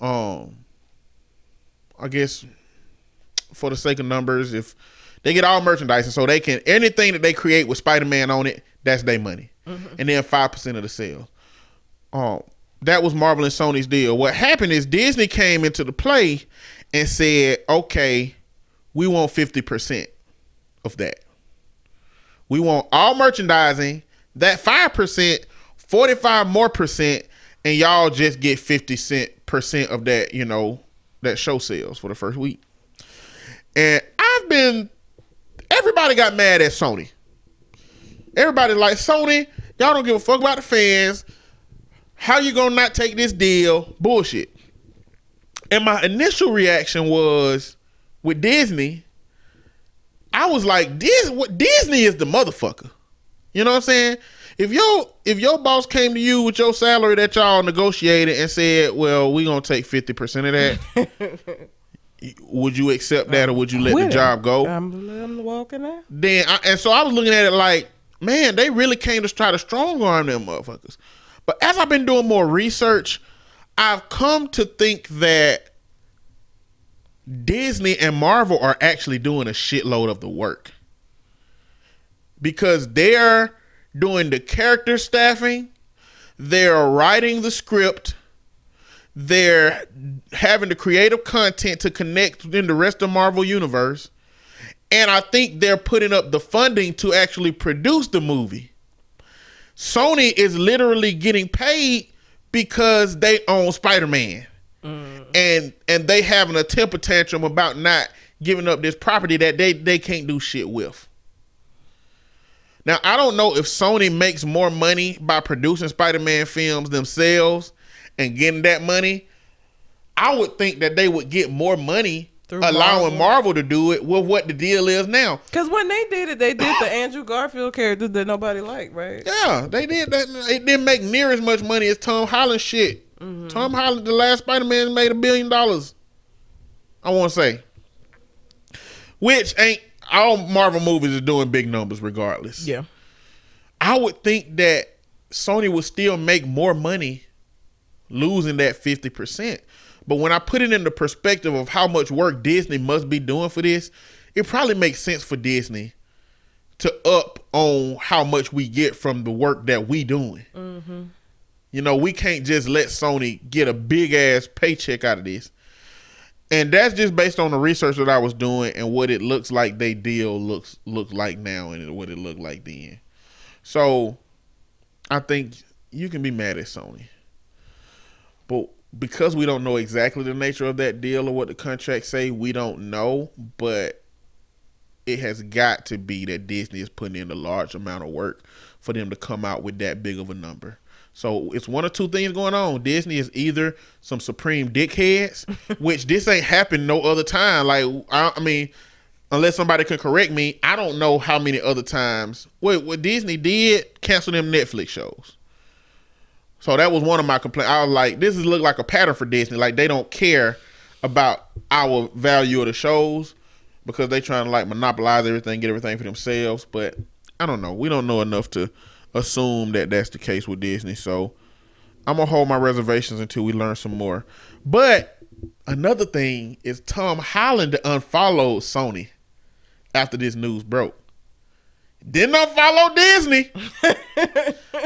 Um, I guess for the sake of numbers, if they get all merchandise, and so they can, anything that they create with Spider-Man on it, that's their money. Mm-hmm. And then five percent of the sales. Um, that was Marvel and Sony's deal. What happened is Disney came into the play and said, okay, we want fifty percent of that. We want all merchandising, that five percent, forty-five more percent, and y'all just get fifty percent of that, you know, that show sales for the first week. And I've been, everybody got mad at Sony. Everybody like, Sony, y'all don't give a fuck about the fans. How you gonna not take this deal? Bullshit. And my initial reaction was with Disney, I was like, "This what Disney is the motherfucker." You know what I'm saying? If your if your boss came to you with your salary that y'all negotiated and said, "Well, we gonna take fifty percent of that," would you accept that, or would you let the job go? I'm, I'm walking out. Then I, and so I was looking at it like, man, they really came to try to strong arm them motherfuckers. But as I've been doing more research, I've come to think that Disney and Marvel are actually doing a shitload of the work, because they're doing the character staffing, they're writing the script, they're having the creative content to connect in the rest of Marvel universe, and I think they're putting up the funding to actually produce the movie. Sony is literally getting paid because they own Spider-Man, mm. and and they having a temper tantrum about not giving up this property that they, they can't do shit with. Now, I don't know if Sony makes more money by producing Spider-Man films themselves and getting that money. I would think that they would get more money Through allowing Marvel. Marvel to do it with what the deal is now. Because when they did it, they did the Andrew Garfield character that nobody liked, right? Yeah, they did that. It didn't make near as much money as Tom Holland shit. Mm-hmm. Tom Holland, the last Spider-Man, made a billion dollars, I want to say. Which ain't, all Marvel movies are doing big numbers regardless. Yeah. I would think that Sony would still make more money losing that fifty percent. But when I put it in the perspective of how much work Disney must be doing for this, it probably makes sense for Disney to up on how much we get from the work that we doing. Mm-hmm. You know, we can't just let Sony get a big ass paycheck out of this. And that's just based on the research that I was doing and what it looks like they deal looks look like now and what it looked like then. So I think you can be mad at Sony. But because we don't know exactly the nature of that deal or what the contracts say, we don't know. But it has got to be that Disney is putting in a large amount of work for them to come out with that big of a number. So it's one or two things going on. Disney is either some supreme dickheads, which this ain't happened no other time. Like, I, I mean, unless somebody can correct me, I don't know how many other times. Wait, what Disney did, cancel them Netflix shows. So that was one of my complaints. I was like, this is look like a pattern for Disney. Like, they don't care about our value of the shows because they trying to like monopolize everything, get everything for themselves. But I don't know. We don't know enough to assume that that's the case with Disney. So I'm going to hold my reservations until we learn some more. But another thing is Tom Holland unfollowed Sony after this news broke. Didn't unfollow Disney.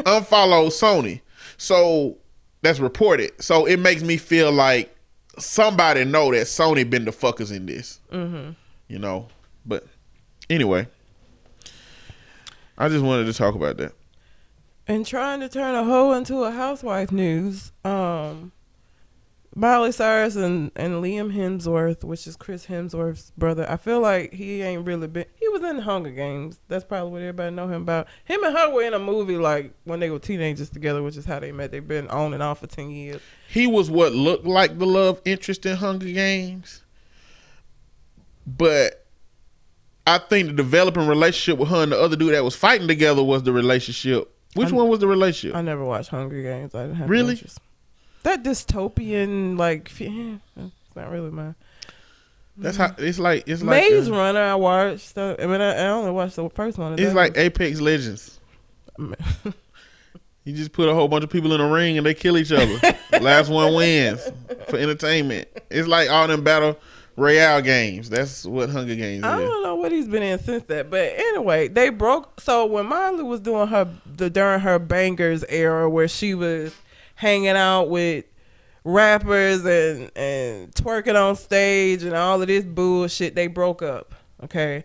Unfollowed Sony. So that's reported. So it makes me feel like somebody know that Sony been the fuckers in this. Mm-hmm. You know? But anyway, I just wanted to talk about that. And trying to turn a hoe into a housewife news. Um, Miley Cyrus and, and Liam Hemsworth, which is Chris Hemsworth's brother. I feel like he ain't really been. He was in Hunger Games. That's probably what everybody know him about. Him and her were in a movie like when they were teenagers together, which is how they met. They've been on and off for ten years. He was what looked like the love interest in Hunger Games. But I think the developing relationship with her and the other dude that was fighting together was the relationship. Which I'm, one was the relationship? I never watched Hunger Games. I didn't have really interest. That dystopian like yeah, it's not really mine. That's how it's like. It's like Maze uh, Runner. I watched. Uh, I mean, I, I only watched the first one. It's like was... Apex Legends. You just put a whole bunch of people in a ring and they kill each other. Last one wins for entertainment. It's like all them battle royale games. That's what Hunger Games is. I don't know what he's been in since that, but anyway, they broke. So when Miley was doing her the during her Bangers era, where she was hanging out with rappers and and twerking on stage and all of this bullshit, they broke up. Okay,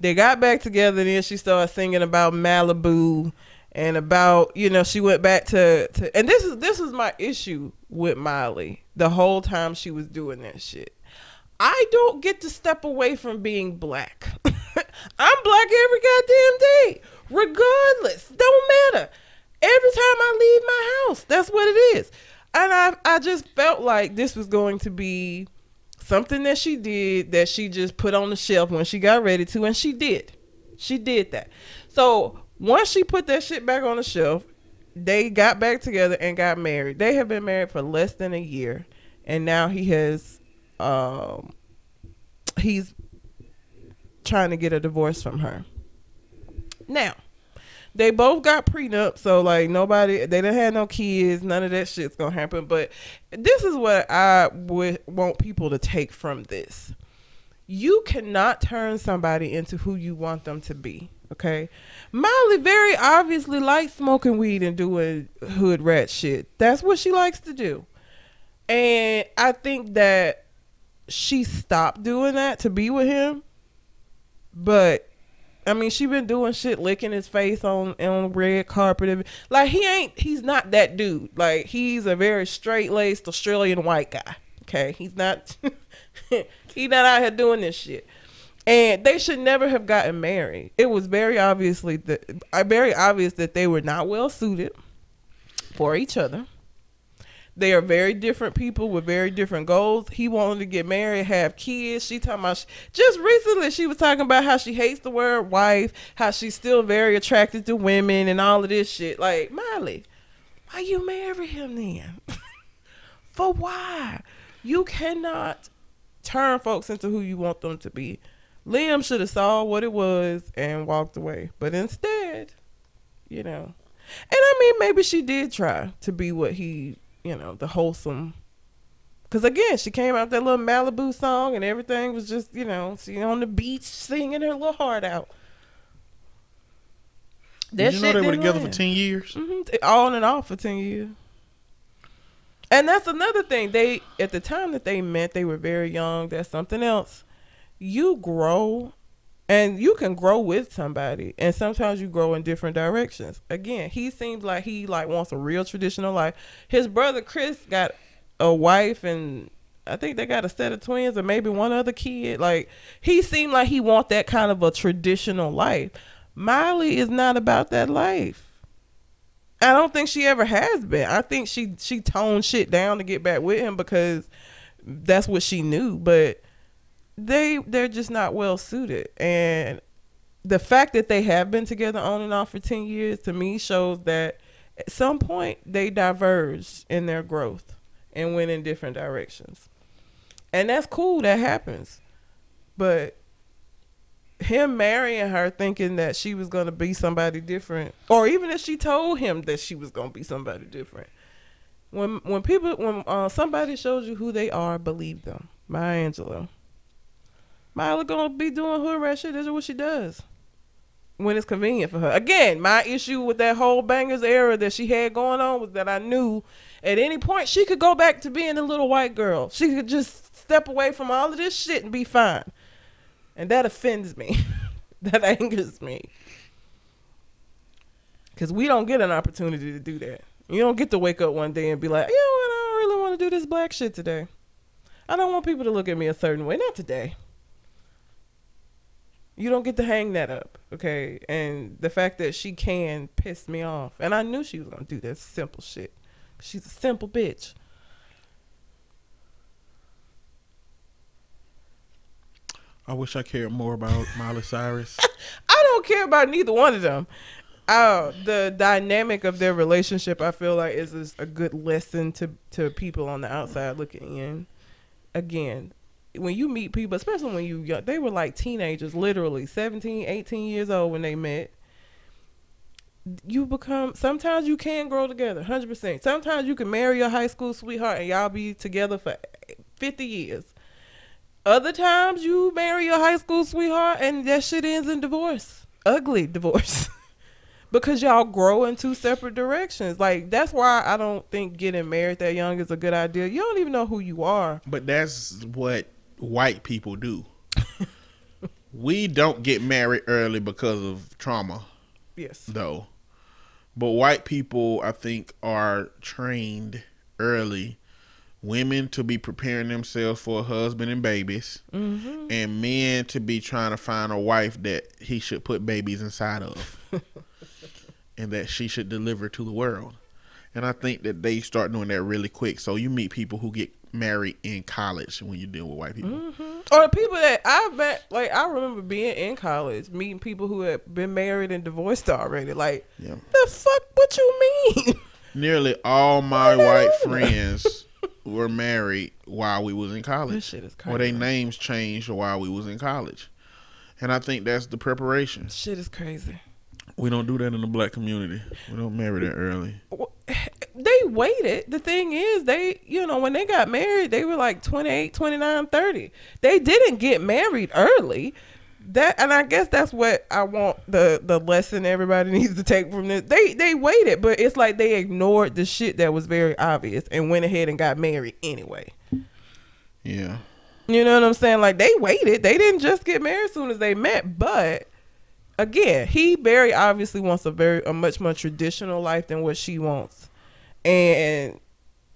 they got back together, and then she started singing about Malibu and about, you know, she went back to, to and this is this is my issue with Miley the whole time she was doing that shit. I don't get to step away from being black. I'm black every goddamn day, regardless. Don't matter. Every time I leave my house, that's what it is. And I I just felt like this was going to be something that she did that she just put on the shelf when she got ready to, and she did. She did that. So once she put that shit back on the shelf, they got back together and got married. They have been married for less than a year, and now he has... Um, he's trying to get a divorce from her. Now, they both got prenups, so like nobody, they didn't have no kids. None of that shit's gonna happen. But this is what I would want people to take from this: you cannot turn somebody into who you want them to be. Okay, Miley very obviously likes smoking weed and doing hood rat shit. That's what she likes to do. And I think that she stopped doing that to be with him. But, I mean, she been doing shit, licking his face on, on red carpet. Like, he ain't, he's not that dude. Like, he's a very straight-laced Australian white guy. Okay? He's not, he's not out here doing this shit. And they should never have gotten married. It was very obviously, that, very obvious that they were not well-suited for each other. They are very different people with very different goals. He wanted to get married, have kids. She talking about, she, just recently she was talking about how she hates the word wife, how she's still very attracted to women and all of this shit. Like, Miley, why you marry him then? For why? You cannot turn folks into who you want them to be. Liam should have saw what it was and walked away. But instead, you know. And I mean, maybe she did try to be what he... you know, the wholesome, because again, she came out that little Malibu song and everything was just, you know, she on the beach singing her little heart out. That Did you know they were together land. for ten years? Mm-hmm. On and off for ten years. And that's another thing. They, at the time that they met, they were very young. That's something else. You grow and you can grow with somebody, and sometimes you grow in different directions. Again, he seems like he like wants a real traditional life. His brother Chris got a wife, and I think they got a set of twins or maybe one other kid. Like, he seemed like he want that kind of a traditional life. Miley is not about that life. I don't think she ever has been. I think she she toned shit down to get back with him because that's what she knew. But they they're just not well suited. And the fact that they have been together on and off for ten years to me shows that at some point they diverged in their growth and went in different directions. And that's cool, that happens. But him marrying her thinking that she was going to be somebody different, or even if she told him that she was going to be somebody different, when when people when uh, somebody shows you who they are, believe them. Maya Angelou. Miley going to be doing hood rat shit. That's what she does when it's convenient for her. Again, my issue with that whole Bangers era that she had going on was that I knew at any point she could go back to being a little white girl. She could just step away from all of this shit and be fine. And that offends me. That angers me. Because we don't get an opportunity to do that. You don't get to wake up one day and be like, you know what, I don't really want to do this black shit today. I don't want people to look at me a certain way. Not today. You don't get to hang that up, okay? And the fact that she can pissed me off. And I knew she was going to do that simple shit. She's a simple bitch. I wish I cared more about Miley Cyrus. I don't care about neither one of them. Oh, the dynamic of their relationship, I feel like, is, is a good lesson to, to people on the outside looking in. Again, when you meet people, especially when you young, they were like teenagers, literally seventeen, eighteen years old when they met. You become, sometimes you can grow together, one hundred percent. Sometimes you can marry your high school sweetheart and y'all be together for fifty years. Other times you marry your high school sweetheart and that shit ends in divorce. Ugly divorce. Because y'all grow in two separate directions. Like, that's why I don't think getting married that young is a good idea. You don't even know who you are. But that's what white people do. We don't get married early because of trauma. Yes. Though. But white people, I think, are trained early. Women to be preparing themselves for a husband and babies, mm-hmm. and men to be trying to find a wife that he should put babies inside of and that she should deliver to the world. And I think that they start doing that really quick. So you meet people who get married in college when you deal with white people. Mm-hmm. Or people that I've met, like, I remember being in college, meeting people who had been married and divorced already. Like, yeah. The fuck, what you mean? Nearly all my white friends were married while we was in college. This shit is crazy. Or their names changed while we was in college. And I think that's the preparation. This shit is crazy. We don't do that in the black community. We don't marry that early. They waited. The thing is, they, you know, when they got married, they were like twenty-eight, twenty-nine, thirty. They didn't get married early. That, and I guess that's what I want the, the lesson everybody needs to take from this. They they waited, but it's like they ignored the shit that was very obvious and went ahead and got married anyway. Yeah. You know what I'm saying? Like, they waited. They didn't just get married as soon as they met. But again, he very obviously wants a very a much more traditional life than what she wants. And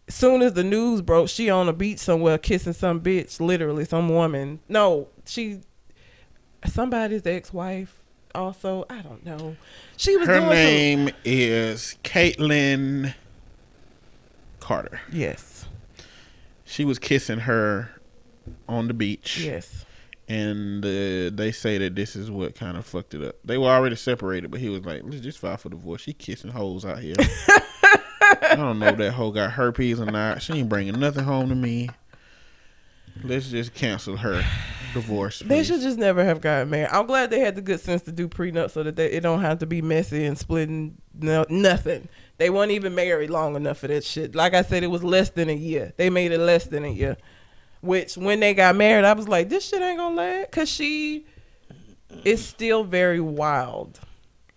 soon as the news broke, she on a beach somewhere kissing some bitch, literally some woman. No, she. Somebody's ex-wife also. I don't know. She was. Her doing name some... is Caitlin Carter. Yes. She was kissing her on the beach. Yes. And uh, they say that this is what kind of fucked it up. They were already separated, but he was like, let's just file for divorce. She kissing hoes out here. I don't know if that hoe got herpes or not. She ain't bringing nothing home to me. Let's just cancel her divorce. Please. They should just never have gotten married. I'm glad they had the good sense to do prenup so that they, it don't have to be messy and splitting no, nothing. They weren't even married long enough for that shit. Like I said, it was less than a year. They made it less than a year. Which, when they got married, I was like, this shit ain't gonna last. Because she is still very wild.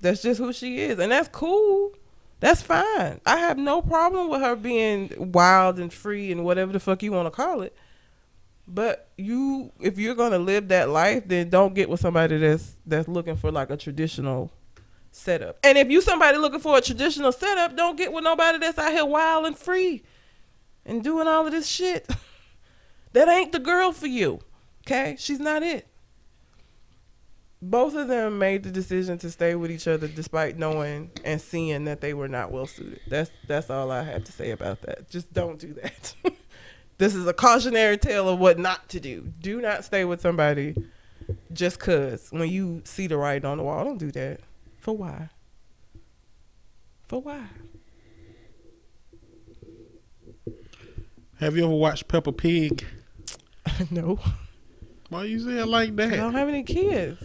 That's just who she is. And that's cool. That's fine. I have no problem with her being wild and free and whatever the fuck you want to call it. But you, if you're going to live that life, then don't get with somebody that's that's looking for like a traditional setup. And if you somebody looking for a traditional setup, don't get with nobody that's out here wild and free and doing all of this shit, that ain't the girl for you, okay? She's not it. Both of them made the decision to stay with each other despite knowing and seeing that they were not well suited. That's that's all I have to say about that. Just don't do that. This is a cautionary tale of what not to do. Do not stay with somebody just because when you see the writing on the wall. Don't do that. For why? For why? Have you ever watched Peppa Pig? No. Why you say it like that? I don't have any kids.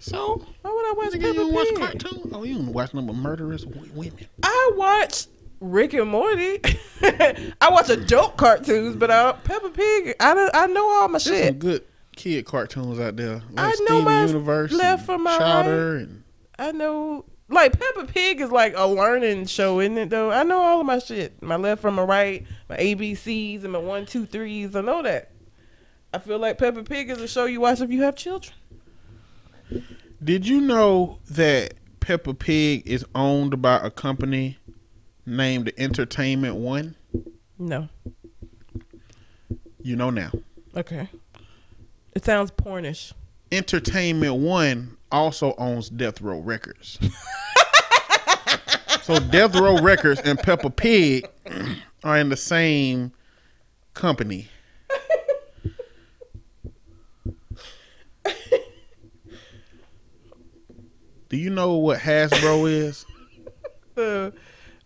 So? Why would I watch Peppa Pig? You watch cartoons? Oh, you don't watch no murderous women. I watch Rick and Morty. I watch adult cartoons, but I, Peppa Pig, I, don't, I know all my There's shit. There's some good kid cartoons out there. Like I know Steven my Universe left from my Chowder right. And I know, like Peppa Pig is like a learning show, isn't it though? I know all of my shit. My left from my right, my A B Cs and my one, two, threes. I know that. I feel like Peppa Pig is a show you watch if you have children. Did you know that Peppa Pig is owned by a company named Entertainment One? No. You know now. Okay. It sounds pornish. Entertainment One also owns Death Row Records. So Death Row Records and Peppa Pig are in the same company. Do you know what Hasbro is? The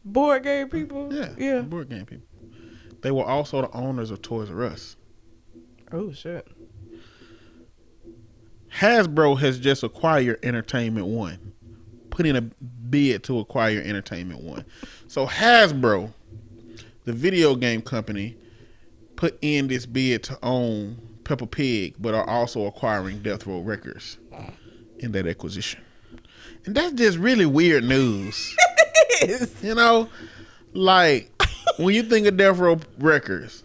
board game people? Yeah, yeah. Board game people. They were also the owners of Toys R Us. Oh, shit. Hasbro has just acquired Entertainment One. Put in a bid to acquire Entertainment One. So Hasbro, the video game company, put in this bid to own Peppa Pig, but are also acquiring Death Row Records in that acquisition. And that's just really weird news. It is. You know, like when you think of Death Row Records,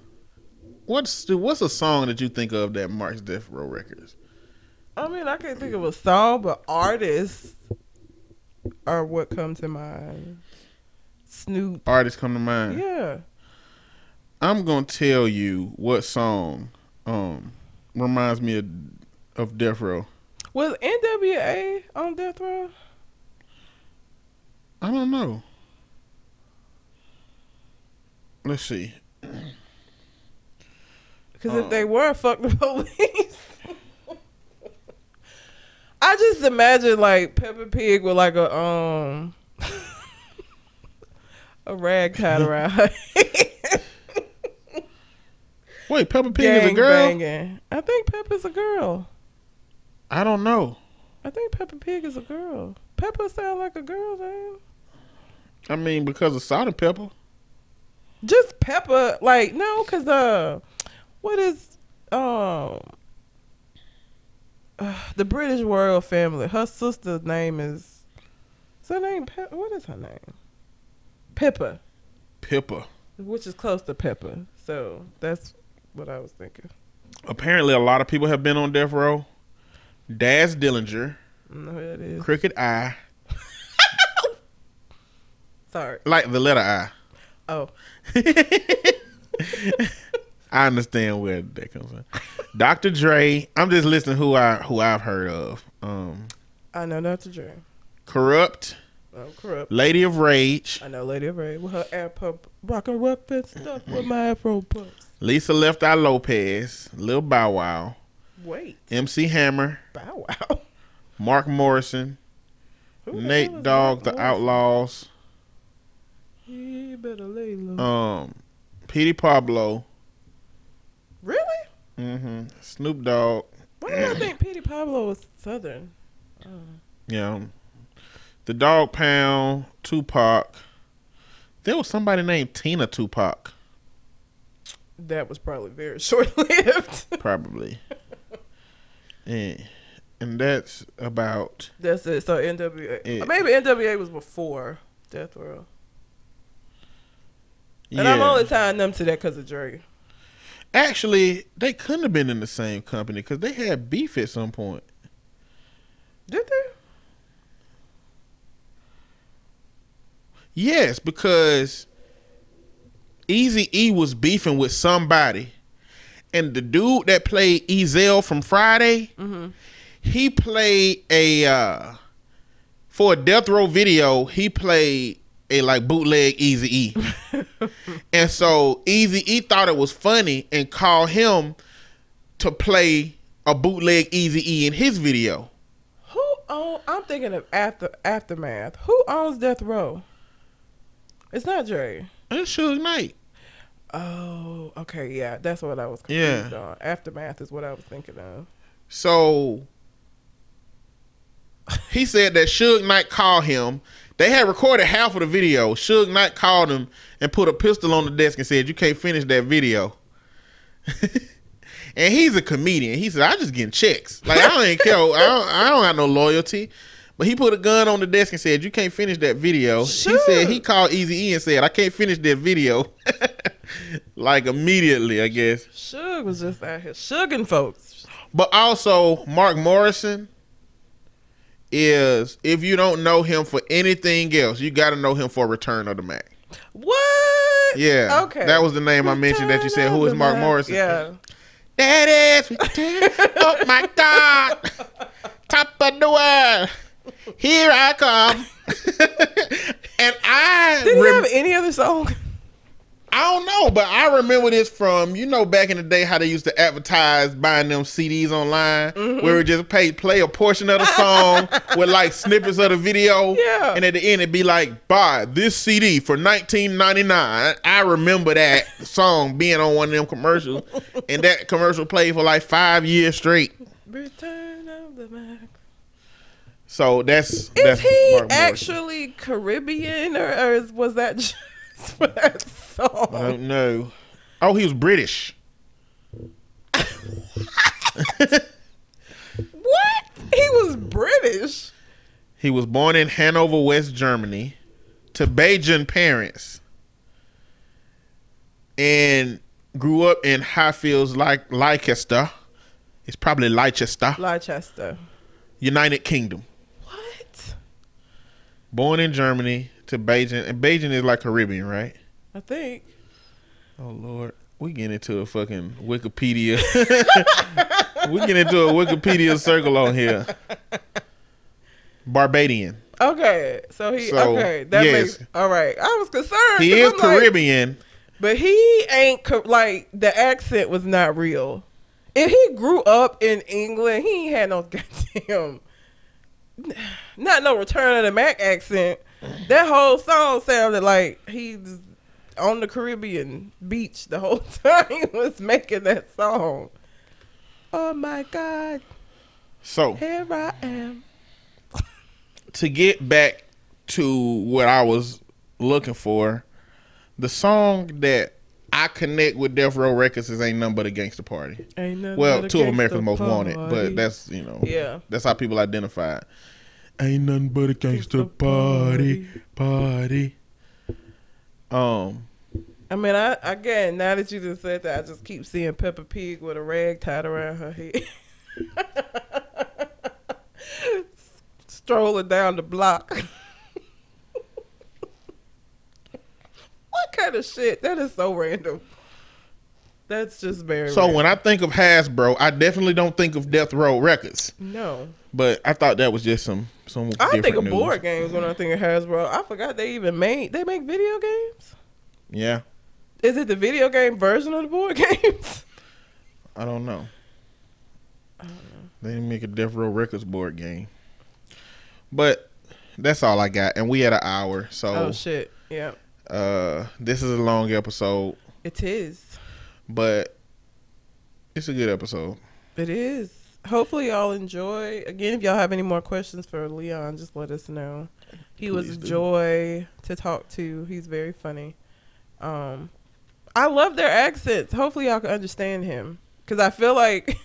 what's what's a song that you think of that marks Death Row Records? I mean, I can't think of a song, but artists are what come to mind. Snoop. Artists come to mind. Yeah. I'm gonna tell you what song um reminds me of, of Death Row. Was N W A on Death Row? I don't know. Let's see. Because um, if they were, fuck the police. I just imagine like Peppa Pig with like a um a rag tied around. Wait, Peppa Pig Gang is a girl? Banging. I think Peppa's a girl. I don't know. I think Peppa Pig is a girl. Peppa sound like a girl, man. I mean, because of Salt and Pepper. Just Peppa, like no, because uh, what is um uh, the British royal family? Her sister's name is. Is her name Peppa? What is her name? Peppa. Peppa. Which is close to Peppa, so that's what I was thinking. Apparently, a lot of people have been on death row. Daz Dillinger, no, it is. Crooked Eye. Sorry, like the letter I. Oh, I understand where that comes from. Doctor Dre. I'm just listening who I who I've heard of. Um, I know Doctor Dre. Corrupt. Oh, corrupt. Lady of Rage. I know Lady of Rage with her air pump, rocking her up and stuff with my afro pumps. Lisa Left Eye Lopez, Little Bow Wow. Wait. M C Hammer. Bow Wow. Mark Morrison. Who Nate Dogg, The Outlaws. He better lay low. Um, Petey Pablo. Really? Mm-hmm. Snoop Dogg. Why do I think Petey Pablo was Southern? Uh. Yeah. The Dog Pound. Tupac. There was somebody named Tina Tupac. That was probably very short-lived. Probably. And, and that's about that's it. So N W A it, maybe N W A was before Death Row, and yeah. I'm only tying them to that because of Dre. Actually, they couldn't have been in the same company because they had beef at some point. Did they? Yes, because Eazy-E was beefing with somebody, and the dude that played Ezel from Friday, mm-hmm. he played a uh, for a Death Row video. He played a like bootleg Eazy-E, and so Eazy-E thought it was funny and called him to play a bootleg Eazy-E in his video. Who owns? I'm thinking of after Aftermath. Who owns Death Row? It's not Dre. It's Suge Knight. Oh, okay, yeah, that's what I was confused yeah. on. Aftermath is what I was thinking of. So he said that Suge Knight called him. They had recorded half of the video. Suge Knight called him and put a pistol on the desk and said, "You can't finish that video." And he's a comedian. He said, "I'm just getting checks. Like, I don't even care. I don't, I don't have no loyalty." But he put a gun on the desk and said, "You can't finish that video." Sure. He said he called Eazy-E and said, "I can't finish that video." Like, immediately, I guess. Suge was just out here sugging folks. But also, Mark Morrison is, if you don't know him for anything else, you got to know him for Return of the Mac. What? Yeah. Okay. That was the name Return I mentioned that you said, who is Mark Mac? Morrison? Yeah. That is Return. Oh, my God. Top of the world. Here I come. And I did he rem- have any other song? I don't know, but I remember this from, you know, back in the day how they used to advertise buying them C Ds online, mm-hmm. where it just pay play a portion of the song with like snippets of the video, yeah. and at the end it'd be like, "Buy this C D for nineteen ninety-nine." I remember that song being on one of them commercials, and that commercial played for like five years straight. Return of the Mac. So that's is that's he Mark actually Caribbean, or, or is, was that just for that song? I don't know. Oh, he was British. What? What? He was British. He was born in Hanover, West Germany, to Bajan parents, and grew up in Highfields, like Leicester. It's probably Leicester. Leicester, United Kingdom. Born in Germany to Bajan. And Bajan is like Caribbean, right? I think. Oh, Lord. We get into a fucking Wikipedia. We get into a Wikipedia circle on here. Barbadian. Okay. So he, so, okay. That yes. makes, all right. I was concerned. He is I'm Caribbean. Like, but he ain't, like, the accent was not real. If he grew up in England, he ain't had no goddamn... Not no Return of the Mac accent. That whole song sounded like he's on the Caribbean beach the whole time he was making that song. Oh my God. So here I am. To get back to what I was looking for, the song that I connect with Death Row Records is Ain't Nothing But a Gangsta Party. Ain't nothing well, but two of America's Most Wanted, but that's, you know, yeah. that's how people identify it. Ain't nothing but a gangsta party, party. Um, I mean, I again, now that you just said that, I just keep seeing Peppa Pig with a rag tied around her head. Strolling down the block. What kind of shit? That is so random. That's just very So random. When I think of Hasbro, I definitely don't think of Death Row Records. No. But I thought that was just some some I different think of news. Board games when I think of Hasbro. I forgot they even made, they make video games? Yeah. Is it the video game version of the board games? I don't know. I don't know. They didn't make a Death Row Records board game. But that's all I got. And we had an hour. So oh, shit. Yeah. Uh, this is a long episode. It is. But it's a good episode. It is. Hopefully y'all enjoy. Again, if y'all have any more questions for Leon, just let us know. He Please was a do. joy to talk to. He's very funny. Um, I love their accents. Hopefully y'all can understand him. Because I feel like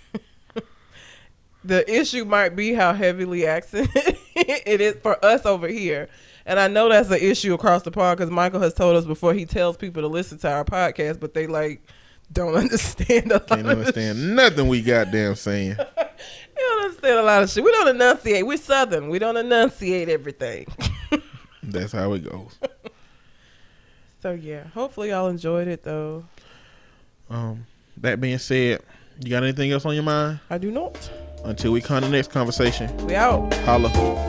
the issue might be how heavily accented it is for us over here. And I know that's an issue across the pond because Michael has told us before he tells people to listen to our podcast, but they like don't understand a lot Can't of understand shit. Nothing we goddamn saying. You don't understand a lot of shit. We don't enunciate. We're Southern. We don't enunciate everything. That's how it goes. So yeah, hopefully y'all enjoyed it though. Um, that being said, you got anything else on your mind? I do not. Until we come to the next conversation. We out. Holla.